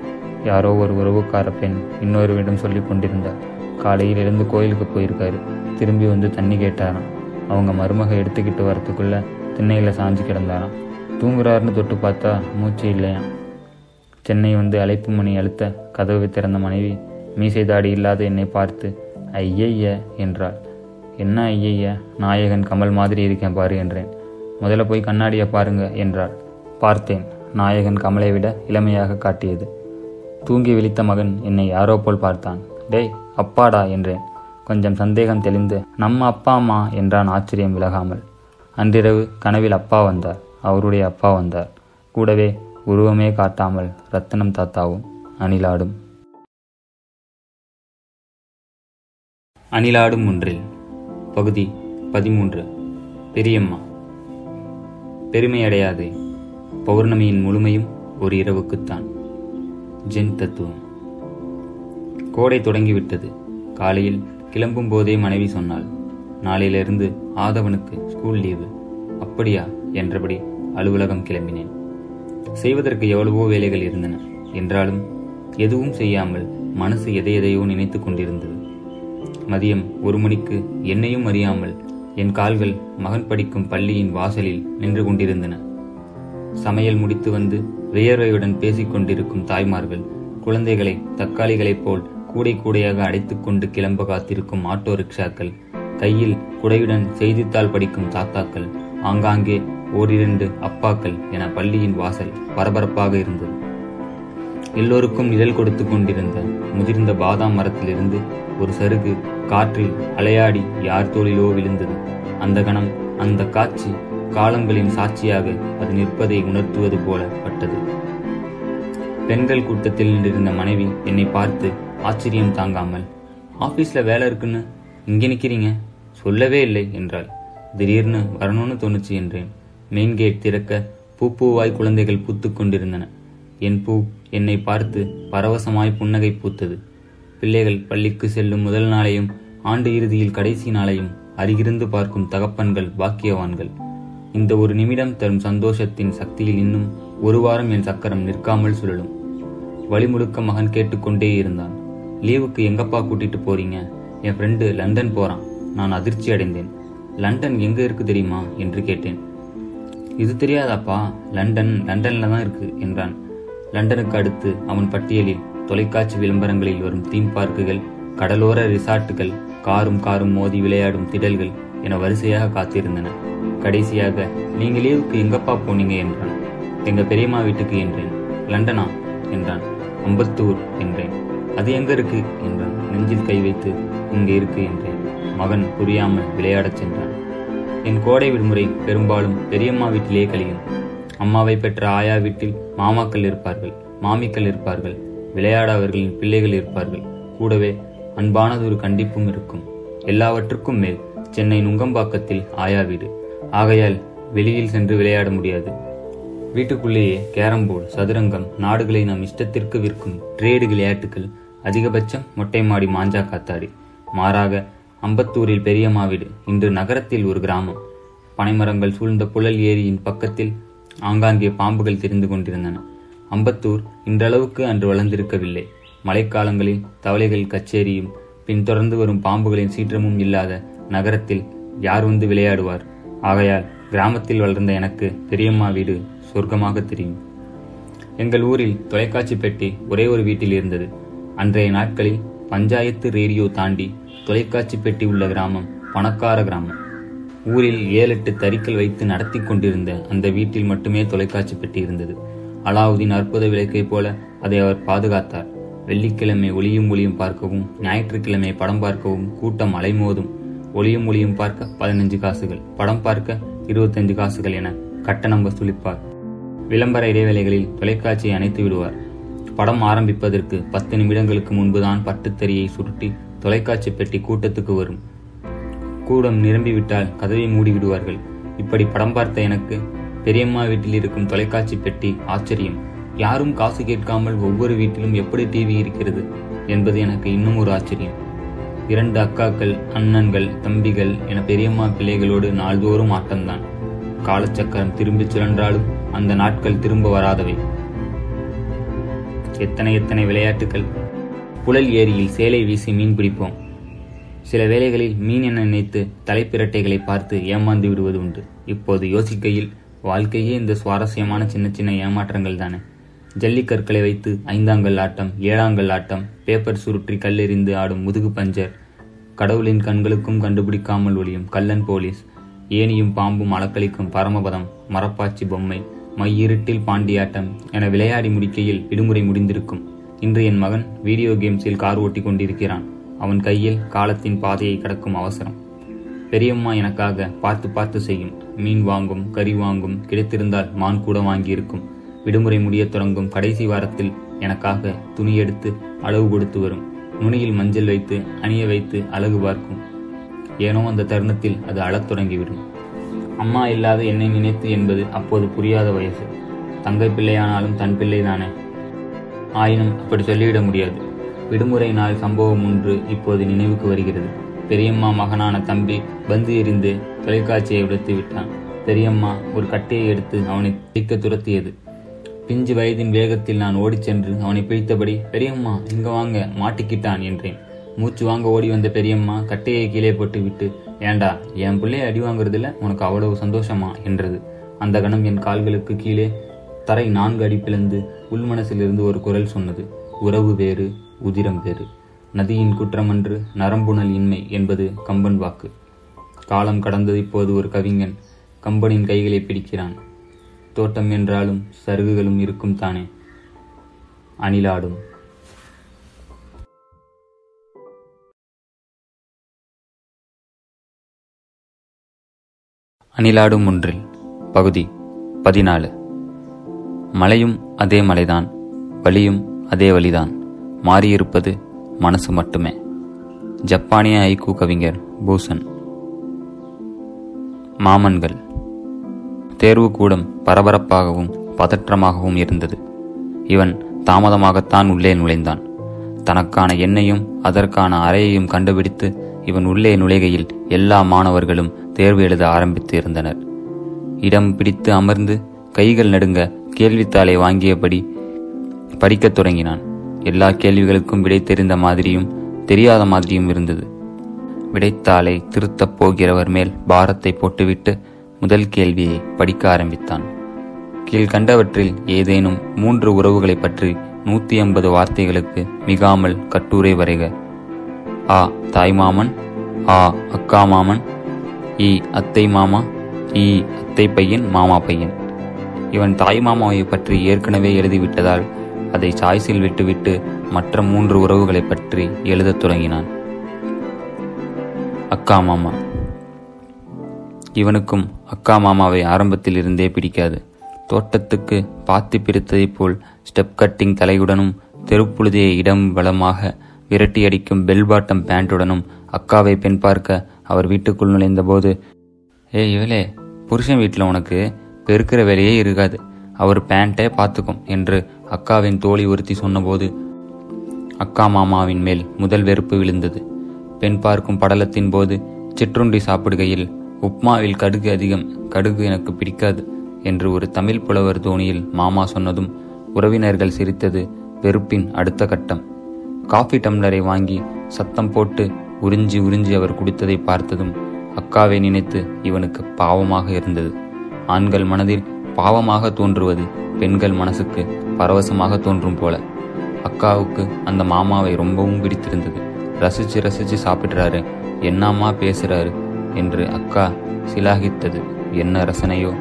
யாரோ ஒரு உறவுக்கார பெண் இன்னொருவரிடம் சொல்லி கொண்டிருந்தார். காலையில் எழுந்து கோயிலுக்கு போயிருக்காரு, திரும்பி வந்து தண்ணி கேட்டாராம். அவங்க மருமகை எடுத்துக்கிட்டு வரத்துக்குள்ளே திண்ணையில் சாஞ்சு கிடந்தாராம். தூங்குறாருன்னு தொட்டு பார்த்தா மூச்சு இல்லையாம். சென்னை வந்து அழைப்பு மணி அழுத்த கதவை திறந்த மனைவி மீசை தாடி இல்லாத என்னை பார்த்து ஐயய்ய என்றாள். என்ன ஐயய்ய, நாயகன் கமல் மாதிரி இருக்கேன் பாரு என்றேன். முதல்ல போய் கண்ணாடியை பாருங்க என்றாள். பார்த்தேன். நாயகன் கமலை விட இளமையாக காட்டியது. தூங்கி விழித்த மகன் என்னை யாரோ போல் பார்த்தான். டேய் அப்பாடா என்றேன். கொஞ்சம் சந்தேகம் தெளிந்து நம்ம அப்பா அம்மா என்றான் ஆச்சரியம் விலகாமல். அன்றிரவு கனவில் அப்பா வந்தார், அவருடைய அப்பா வந்தார். கூடவே உருவமே காட்டாமல் ரத்தினம் தாத்தாவும் அணிலாடும். அணிலாடும் ஒன்றில் பகுதி 13. பெரியம்மா. பெருமையடையாதே, பௌர்ணமியின் முழுமையும் ஒரு இரவுக்குத்தான். ஜென் தத்துவம். கோடை தொடங்கிவிட்டது. காலையில் கிளம்பும் போதே மனைவி சொன்னாள், நாளையிலிருந்து ஆதவனுக்கு ஸ்கூல் லீவு. அப்படியா என்றபடி அலுவலகம் கிளம்பினேன். செய்வதற்கு எவ்வளவோ வேலைகள் இருந்தன. என்றாலும் எதுவும் செய்யாமல் மனசு எதையோ நினைத்து கொண்டிருந்தது. மதியம் 1 மணிக்கு என்னையும் அறியாமல் என் கால்கள் மகன் படிக்கும் பள்ளியின் வாசலில் நின்று கொண்டிருந்தன. சமையல் முடித்து வந்து வியர்வையுடன் பேசிக்கொண்டிருக்கும் தாய்மார்கள் குழந்தைகளை தக்காளிகளைப் போல் கூடை கூடையாக அடைத்துக்கொண்டு கிளம்ப காத்திருக்கும் ஆட்டோ ரிக்ஷாக்கள், கையில் குடையுடன் செய்தித்தாள் படிக்கும் தாத்தாக்கள், ஆங்காங்கே ஓரிரண்டு அப்பாக்கள் என பள்ளியின் வாசல் பரபரப்பாக இருந்தது. எல்லோருக்கும் நிழல் கொடுத்து கொண்டிருந்த முதிர்ந்த பாதாம் மரத்திலிருந்து ஒரு சருகு காற்றில் அலையாடி யார் தோளிலோ விழுந்தது. அந்த கணம் அந்த காட்சி காலங்களின் சாட்சியாக அது நிற்பதை உணர்த்துவது போல பட்டது. பெண்கள் கூட்டத்தில் நின்றிருந்த மனைவி என்னை பார்த்து ஆச்சரியம் தாங்காமல், ஆஃபீஸில் வேலை இருக்குன்னு இங்கே நிற்கிறீங்க, சொல்லவே இல்லை என்றாள். திடீர்னு வரணும்னு தோணுச்சு என்றேன். மெயின் கேட் திறக்க பூப்பூவாய் குழந்தைகள் பூத்து கொண்டிருந்தன. என் பூ என்னை பார்த்து பரவசமாய் புன்னகை பூத்தது. பிள்ளைகள் பள்ளிக்கு செல்லும் முதல் நாளையும் ஆண்டு இறுதியில் கடைசி நாளையும் அருகிருந்து பார்க்கும் தகப்பன்கள் பாக்கியவான்கள். இந்த ஒரு நிமிடம் தரும் சந்தோஷத்தின் சக்தியில் இன்னும் ஒரு வாரம் என் சக்கரம் நிற்காமல் சுழலும். வழிமுழுக்க மகன் கேட்டுக்கொண்டே இருந்தான், லீவுக்கு எங்கப்பா கூட்டிட்டு போறீங்க? என் ஃப்ரெண்டு லண்டன் போகிறான். நான் அதிர்ச்சி அடைந்தேன். லண்டன் எங்கே இருக்குது தெரியுமா என்று கேட்டேன். இது தெரியாதாப்பா, லண்டனில் தான் இருக்குது என்றான். லண்டனுக்கு அடுத்து அவன் பட்டியலில் தொலைக்காட்சி விளம்பரங்களில் வரும் தீம் பார்க்குகள், கடலோர ரிசார்ட்டுகள், காரும் மோதி விளையாடும் திடல்கள் என வரிசையாக காத்திருந்தன. கடைசியாக நீங்கள் லீவுக்கு எங்கப்பா போனீங்க என்றான். எங்கள் பெரியம்மா வீட்டுக்கு என்றேன். லண்டனா என்றான். அம்பத்தூர் என்றேன். அது எங்கே இருக்கு என்றான். நெஞ்சில் கை வைத்து இங்கே இருக்கு என்றேன். மகன் புரியாமல் விளையாடச் சென்றான். என் கோடை விடுமுறை பெரும்பாலும் பெரியம்மா வீட்டிலேயே கழியும். அம்மாவை பெற்ற ஆயா வீட்டில் மாமாக்கள் இருப்பார்கள், மாமிக்கள் இருப்பார்கள், விளையாடவர்களின் பிள்ளைகள் இருப்பார்கள். கூடவே அன்பானதொரு கண்டிப்பும் இருக்கும். எல்லாவற்றுக்கும் மேல் சென்னை நுங்கம்பாக்கத்தில் ஆயா வீடு. ஆகையால் வெளியில் சென்று விளையாட முடியாது. வீட்டுக்குள்ளேயே கேரம்போர்டு, சதுரங்கம், நாடுகளை நம் இஷ்டத்திற்கு விற்கும் ட்ரேடு விளையாட்டுகள், அதிகபட்சம் மொட்டைமாடி மாஞ்சா காத்தாடி. மாறாக அம்பத்தூரில் பெரியம்மா வீடு இன்று நகரத்தில் ஒரு கிராமம். பனைமரங்கள் சூழ்ந்த புழல் ஏரியின் பக்கத்தில் ஆங்காங்கே பாம்புகள் தெரிந்து கொண்டிருந்தன. அம்பத்தூர் இன்றளவுக்கு அன்று வளர்ந்திருக்கவில்லை. மழைக்காலங்களில் தவளைகள் கச்சேரியும் பின்தொடர்ந்து வரும் பாம்புகளின் சீற்றமும் இல்லாத நகரத்தில் யார் வந்து விளையாடுவார்? ஆகையால் கிராமத்தில் வளர்ந்த எனக்கு பெரியம்மா வீடு சொர்க்கமாக தெரியும். எங்கள் ஊரில் தொலைக்காட்சி பெட்டி ஒரே ஒரு வீட்டில் இருந்தது. அன்றைய நாட்களில் பஞ்சாயத்து ரேடியோ தாண்டி தொலைக்காட்சி பெட்டி உள்ள கிராமம் பணக்கார கிராமம். ஊரில் 7-8 தறிக்கல் வைத்து நடத்தி கொண்டிருந்த அந்த வீட்டில் மட்டுமே தொலைக்காட்சி பெட்டி இருந்தது. அலாவுதீன் அற்புத விளக்கை போல அதை அவர் பாதுகாத்தார். வெள்ளிக்கிழமை ஒளியும் ஒளியும் பார்க்கவும், ஞாயிற்றுக்கிழமை படம் பார்க்கவும் கூட்டம் அலைமோதும். ஒளியும் ஒளியும் பார்க்க 15 காசுகள், படம் பார்க்க 25 காசுகள் என கட்டணம் வசூலிப்பார். விளம்பர இடைவேளைகளில் தொலைக்காட்சியை அணைத்து விடுவார். படம் ஆரம்பிப்பதற்கு 10 நிமிடங்களுக்கு முன்புதான் பட்டுத்தறியை சுருட்டி தொலைக்காட்சி பெட்டி கூட்டத்துக்கு வரும். கூடம் நிரம்பிவிட்டால் கதவை மூடிவிடுவார்கள். இப்படி படம் பார்த்த எனக்கு பெரியம்மா வீட்டில் இருக்கும் தொலைக்காட்சி பெட்டி ஆச்சரியம். யாரும் காசு கேட்காமல் ஒவ்வொரு வீட்டிலும் எப்படி டிவி இருக்கிறது என்பது எனக்கு இன்னும் ஒரு ஆச்சரியம். 2 அக்காக்கள், அண்ணன்கள், தம்பிகள் என பெரியம்மா பிள்ளைகளோடு நாள்தோறும் ஆட்டம்தான். காலச்சக்கரம் திரும்பிச் சுழன்றாலும் அந்த நாட்கள் திரும்ப வராதவை. எத்தனை விளையாட்டுகள்! புழல் ஏரியில் சேலை வீசி மீன் பிடிப்போம். சில வேளைகளில் மீன் என நினைத்து தலைப்பிரட்டைகளை பார்த்து ஏமாந்து விடுவது உண்டு. இப்போது யோசிக்கையில் வாழ்க்கையே இந்த சுவாரஸ்யமான சின்ன சின்ன ஏமாற்றங்கள் தானே. ஜல்லிக்கற்களை வைத்து 5ஆங்கல் ஆட்டம், 7ஆங்கல் ஆட்டம், பேப்பர் சுருற்றி கல்லெறிந்து ஆடும் முதுகு பஞ்சர், கடவுளின் கண்களுக்கும் கண்டுபிடிக்காமல் ஒளியும் கள்ளன் போலீஸ், ஏனியும் பாம்பும் அளக்களிக்கும் பரமபதம், மரப்பாச்சி பொம்மை, மையிருட்டில் பாண்டியாட்டம் என விளையாடி முடிக்கையில் விடுமுறை முடிந்திருக்கும். இன்று என் மகன் வீடியோ கேம்ஸில் கார் ஓட்டி கொண்டிருக்கிறான். அவன் கையில் காலத்தின் பாதையை கடக்கும் அவசரம். பெரியம்மா எனக்காக பார்த்து பார்த்து செய்யும். மீன் வாங்கும், கறி வாங்கும், கிடைத்திருந்தால் மான் கூட வாங்கியிருக்கும். விடுமுறை முடிய தொடங்கும் கடைசி வாரத்தில் எனக்காக துணி எடுத்து அளவு கொடுத்து வரும். நுனியில் மஞ்சள் வைத்து அணிய வைத்து அழகு பார்க்கும். ஏனோ அந்த தருணத்தில் அது அழத் தொடங்கிவிடும். அம்மா இல்லாத என்னை நினைத்து என்பது அப்போது புரியாத வயசு. தங்கை பிள்ளையானாலும் தன் பிள்ளைதானே. ஆயினும் அப்படி சொல்லிவிட முடியாது. விடுமுறை நாள் சம்பவம் ஒன்று இப்போது நினைவுக்கு வருகிறது. பெரியம்மா மகனான தம்பி பந்து எறிந்து தொலைக்காட்சியை உடைத்து விட்டான். பெரியம்மா ஒரு கட்டையை எடுத்து அவனை பிடிக்க துரத்தியது. பிஞ்சு வயதின் வேகத்தில் நான் ஓடிச் சென்று அவனை பிடித்தபடி, பெரியம்மா இங்க வாங்க, மாட்டிக்கிட்டான் என்றேன். மூச்சு வாங்க ஓடி வந்த பெரியம்மா கட்டையை கீழே போட்டு விட்டு, ஏண்டா என் பிள்ளையை அடி வாங்குறதுல உனக்கு அவ்வளவு சந்தோஷமா என்றது. அந்த கணம் என் கால்களுக்கு கீழே தரை 4 அடி பிளந்து உள்மனசிலிருந்து ஒரு குரல் சொன்னது. உறவு வேறு, உதிரம் வேறு, நதியின் குற்றமன்று நரம்புணல் இன்மை என்பது கம்பன் வாக்கு. காலம் கடந்தது. இப்போது ஒரு கவிஞன் கம்பனின் கைகளை பிடிக்கிறான். தோட்டம் என்றாலும் சருகுகளும் இருக்கும் தானே. அணிலாடும் அணிலாடும் ஒன்றில் பகுதி 14. மலையும் அதே மலைதான், வலியும் அதே வழிதான், மாறியிருப்பது மனசு மட்டுமே. ஜப்பானிய ஐக்கூ கவிஞர் பூசன். மாமன்கள். தேர்வு கூடம் பரபரப்பாகவும் பதற்றமாகவும் இருந்தது. இவன் தாமதமாகத்தான் உள்ளே நுழைந்தான். தனக்கான எண்ணையும் அதற்கான அறையையும் கண்டுபிடித்து இவன் உள்ளே நுழைகையில் எல்லா மாணவர்களும் தேர்வு எழுத ஆரம்பித்து இருந்தனர். இடம் பிடித்து அமர்ந்து கைகள் நடுங்க கேள்வித்தாளை வாங்கியபடி படிக்கத் தொடங்கினான். எல்லா கேள்விகளுக்கும் விடை தெரிந்த மாதிரியும் தெரியாத மாதிரியும் இருந்தது. விடைத்தாளை திருத்தப் போகிறவர் மேல் பாரத்தை போட்டுவிட்டு முதல் கேள்வியை படிக்க ஆரம்பித்தான். கீழ்கண்டவற்றில் ஏதேனும் 3 உறவுகளை பற்றி 150 வார்த்தைகளுக்கு மிகாமல் கட்டுரை வரைக. ஆ தாய்மாமன், ஆ அக்கா மாமன், ஈ அத்தை மாமா, ஈ அத்தை பையன், மாமா பையன். இவன் தாய்மாமாவை பற்றி ஏற்கனவே எழுதிவிட்டதால் அதை சாய்ஸில் விட்டுவிட்டு மற்ற 3 உறவுகளை பற்றி எழுதத் தொடங்கினான். அக்கா மாமா. இவனுக்கும் அக்கா மாமாவை ஆரம்பத்தில் இருந்தே பிடிக்காது. தோட்டத்துக்கு பாத்தி பிரித்ததைப் போல் ஸ்டெப் கட்டிங் தலையுடனும் தெருப்புழுதியை இடம் பலமாக விரட்டியடிக்கும் பெல்பாட்டம் பேண்டுடனும் அக்காவை பெண் பார்க்க அவர் வீட்டுக்குள் நுழைந்தபோது, ஏ இவளே, புருஷன் வீட்டில் உனக்கு பெருக்கிற வேலையே இருக்காது, அவர் பேண்டே பார்த்துக்கும் என்று அக்காவின் தோழி ஒருத்தி சொன்னபோது அக்கா மாமாவின் மேல் முதல் வெறுப்பு விழுந்தது. பெண் பார்க்கும் படலத்தின் போது சிற்றுண்டி சாப்பிடுகையில், உப்மாவில் கடுகு அதிகம், கடுகு எனக்கு பிடிக்காது என்று ஒரு தமிழ் புலவர் தோணியில் மாமா சொன்னதும் உறவினர்கள் சிரித்தது வெறுப்பின் அடுத்த கட்டம். காஃபி டம்ளரை வாங்கி சத்தம் போட்டு உறிஞ்சி உறிஞ்சி அவர் குடித்ததை பார்த்ததும் அக்காவை நினைத்து இவனுக்கு பாவமாக இருந்தது. ஆண்கள் மனதில் பாவமாக தோன்றுவது பெண்கள் மனசுக்கு பரவசமாக தோன்றும் போல. அக்காவுக்கு அந்த மாமாவை ரொம்பவும் பிடித்திருந்தது. ரசிச்சு ரசிச்சு சாப்பிட்றாரு, என்னாமா பேசுறாரு என்று அக்கா சிலாகித்தது. என்ன ரசனையோ.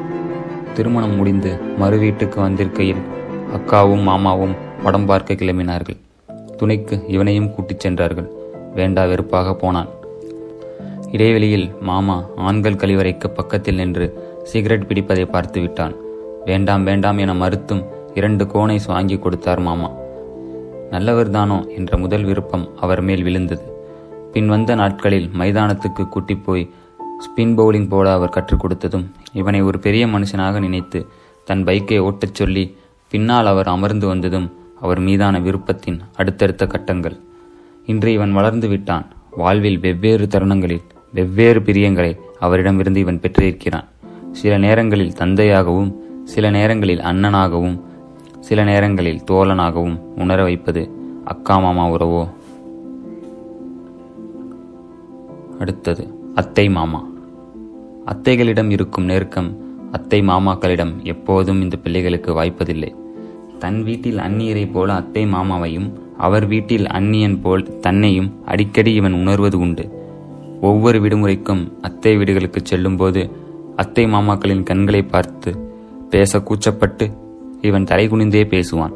திருமணம் முடிந்து மறு வீட்டுக்கு வந்திருக்கையில் அக்காவும் மாமாவும் படம் பார்க்க கிளம்பினார்கள். துணைக்கு இவனையும் கூட்டிச் சென்றார்கள். வேண்டா வெறுப்பாக போனான். இடைவெளியில் மாமா ஆண்கள் கழிவறைக்கு பக்கத்தில் நின்று சிகரெட் பிடிப்பதை பார்த்து விட்டான். வேண்டாம் வேண்டாம் என மறுத்தும் 2 கோனை வாங்கி கொடுத்தார் மாமா. நல்லவர்தானோ என்ற முதல் விருப்பம் அவர் மேல் விழுந்தது. பின் வந்த நாட்களில் மைதானத்துக்கு கூட்டி போய் ஸ்பின் பவுலிங் போட அவர் கற்றுக் கொடுத்ததும் இவனை ஒரு பெரிய மனுஷனாக நினைத்து தன் பைக்கை ஓட்டச் சொல்லி பின்னால் அவர் அமர்ந்து வந்ததும் அவர் மீதான விருப்பத்தின் அடுத்தடுத்த கட்டங்கள். இன்று இவன் வளர்ந்து விட்டான். வாழ்வில் வெவ்வேறு தருணங்களில் வெவ்வேறு பிரியங்களை அவரிடமிருந்து இவன் பெற்றிருக்கிறான். சில நேரங்களில் தந்தையாகவும், சில நேரங்களில் அண்ணனாகவும், சில நேரங்களில் தோழனாகவும் உணர வைப்பது அக்கா மாமா உறவோ? அடுத்தது அத்தை மாமா. அத்தைகளிடம் இருக்கும் நெருக்கம் அத்தை மாமாக்களிடம் எப்போதும் இந்த பிள்ளைகளுக்கு வாய்ப்பதில்லை. தன் வீட்டில் அந்நியரை போல அத்தை மாமாவையும் அவர் வீட்டில் அந்நியன் போல் தன்னையும் அடிக்கடி இவன் உணர்வது உண்டு. ஒவ்வொரு விடுமுறைக்கும் அத்தை வீடுகளுக்கு செல்லும்போது அத்தை மாமாக்களின் கண்களை பார்த்து பேச கூச்சப்பட்டு இவன் தலைகுனிந்தே பேசுவான்.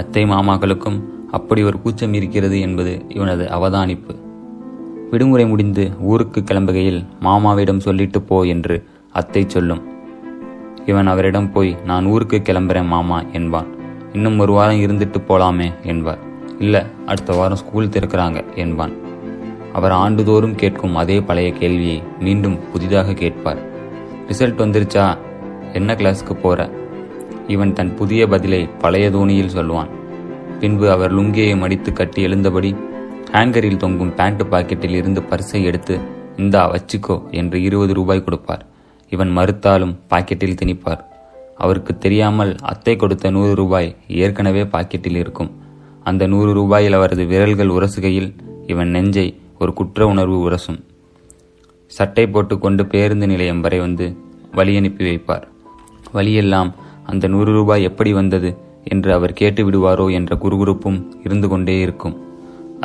அத்தை மாமாக்களுக்கும் அப்படி ஒரு கூச்சம் இருக்கிறது என்பது இவனது அவதானிப்பு. விடுமுறை முடிந்து ஊருக்கு கிளம்புகையில் மாமாவிடம் சொல்லிட்டு போ என்று அத்தை சொல்லும். இவன் அவரிடம் போய் நான் ஊருக்கு கிளம்புறேன் மாமா என்பான். இன்னும் 1 வாரம் இருந்துட்டு போலாமே என்பார். இல்லை, அடுத்த வாரம் ஸ்கூல் திறக்கிறாங்க என்பான். அவர் ஆண்டுதோறும் கேட்கும் அதே பழைய கேள்வியை மீண்டும் புதிதாக கேட்பார். ரிசல்ட் வந்துருச்சா, என்ன கிளாஸுக்கு போற? இவன் தன் புதிய பதிலை பழைய தோணியில் சொல்லுவான். பின்பு அவர் லுங்கியை மடித்து கட்டி எழுந்தபடி ஹேங்கரில் தொங்கும் பேண்ட் பாக்கெட்டில் இருந்து பர்சை எடுத்து இந்தா வச்சுக்கோ என்று 20 ரூபாய் கொடுப்பார். இவன் மறுத்தாலும் பாக்கெட்டில் திணிப்பார். அவருக்கு தெரியாமல் அத்தை கொடுத்த 100 ரூபாய் ஏற்கனவே பாக்கெட்டில் இருக்கும். அந்த 100 ரூபாயில் அவரது விரல்கள் உரசுகையில் இவன் நெஞ்சை ஒரு குற்ற உணர்வு உரசும். சட்டை போட்டு கொண்டு பேருந்து நிலையம் வரை வந்து வழி அனுப்பி வைப்பார். வழியெல்லாம் அந்த 100 ரூபாய் எப்படி வந்தது என்று அவர் கேட்டு விடுவாரோ என்ற குறுகுறுப்பும் இருந்து கொண்டே இருக்கும்.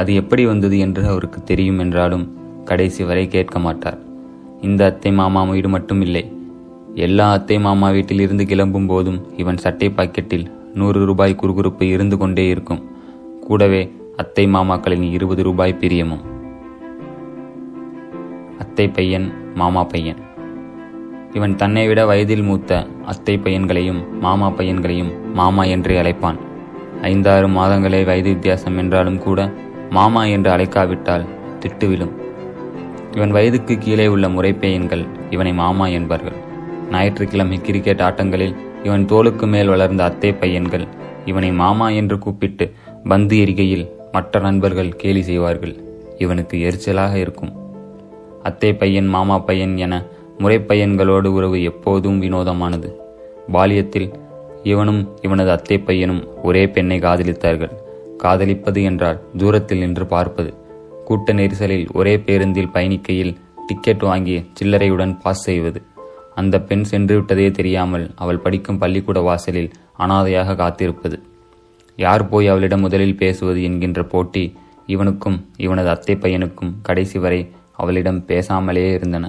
அது எப்படி வந்தது என்று அவருக்கு தெரியும் என்றாலும் கடைசி வரை கேட்க மாட்டார். இந்த அத்தை மாமா வீடு மட்டும் இல்லை, எல்லா அத்தை மாமா வீட்டில் இருந்து கிளம்பும் போதும் இவன் சட்டை பாக்கெட்டில் 100 ரூபாய் குறுகுறுப்பு இருந்து கொண்டே இருக்கும். கூடவே அத்தை மாமாக்களின் 20 ரூபாய் பிரியமும். அத்தை பையன், மாமா பையன். இவன் தன்னை விட வயதில் மூத்த அத்தை பையன்களையும் மாமா பையன்களையும் மாமா என்றே அழைப்பான். 5-6 மாதங்களே வயது வித்தியாசம் என்றாலும் கூட மாமா என்று அழைக்காவிட்டால் திட்டு விழும். இவன் வயதுக்கு கீழே உள்ள முறைப்பெயன்கள் இவனை மாமா என்பார்கள். ஞாயிற்றுக்கிழமை கிரிக்கெட் ஆட்டங்களில் இவன் தோளுக்கு மேல் வளர்ந்த அத்தை பையன்கள் இவனை மாமா என்று கூப்பிட்டு பந்து எரிகையில் மற்ற நண்பர்கள் கேலி செய்வார்கள். இவனுக்கு எரிச்சலாக இருக்கும். அத்தை பையன், மாமா பையன் என முறைப்பையன்களோடு உறவு எப்போதும் வினோதமானது. பாலியத்தில் இவனும் இவனது அத்தை பையனும் ஒரே பெண்ணை காதலித்தார்கள். காதலிப்பது என்றால் தூரத்தில் நின்று பார்ப்பது. கூட்ட நெரிசலில் ஒரே பேருந்தில் பயணிக்கையில் டிக்கெட் வாங்கி சில்லறையுடன் பாஸ் செய்வது. அந்த பெண் சென்றுவிட்டதே தெரியாமல் அவள் படிக்கும் பள்ளிக்கூட வாசலில் அனாதையாக காத்திருப்பது. யார் போய் அவளிடம் முதலில் பேசுவது என்கின்ற போட்டி இவனுக்கும் இவனது அத்தை பையனுக்கும் கடைசி வரை அவளிடம் பேசாமலே இருந்தன.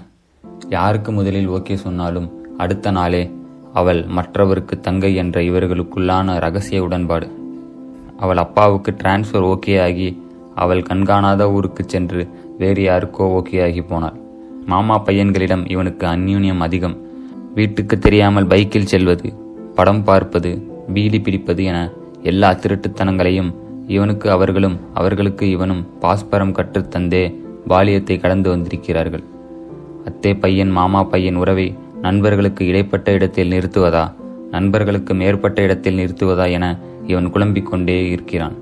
யாருக்கு முதலில் ஓகே சொன்னாலும் அடுத்த நாளே அவள் மற்றவருக்கு தங்கை என்ற இவர்களுக்குள்ளான இரகசிய உடன்பாடு. அவள் அப்பாவுக்கு டிரான்ஸ்ஃபர் ஓகே ஆகி அவள் கண்காணாத ஊருக்கு சென்று வேறு யாருக்கோ ஓகே ஆகி போனாள். மாமா பையன்களிடம் இவனுக்கு அந்யூன்யம் அதிகம். வீட்டுக்கு தெரியாமல் பைக்கில் செல்வது, படம் பார்ப்பது, பீடி பிடிப்பது என எல்லா திருட்டுத்தனங்களையும் இவனுக்கு அவர்களும் அவர்களுக்கு இவனும் பாஸ்பரம் கற்றுத்தந்தே பாலியத்தை கடந்து வந்திருக்கிறார்கள். அத்தை பையன், மாமா பையன் உறவை நண்பர்களுக்கு இடைப்பட்ட இடத்தில் நிறுத்துவதா, நண்பர்களுக்கு மேற்பட்ட இடத்தில் நிறுத்துவதா என இவன் குழம்பிக் கொண்டே இருக்கிறான்.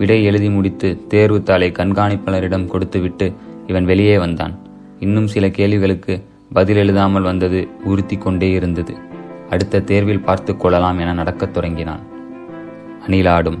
விடை எழுதி முடித்து தேர்வுத்தாளை கண்காணிப்பாளரிடம் கொடுத்துவிட்டு இவன் வெளியே வந்தான். இன்னும் சில கேள்விகளுக்கு பதில் எழுதாமல் வந்தது உறுத்தி கொண்டே இருந்தது. அடுத்த தேர்வில் பார்த்து கொள்ளலாம் என நடக்கத் தொடங்கினான். அணிலாடும்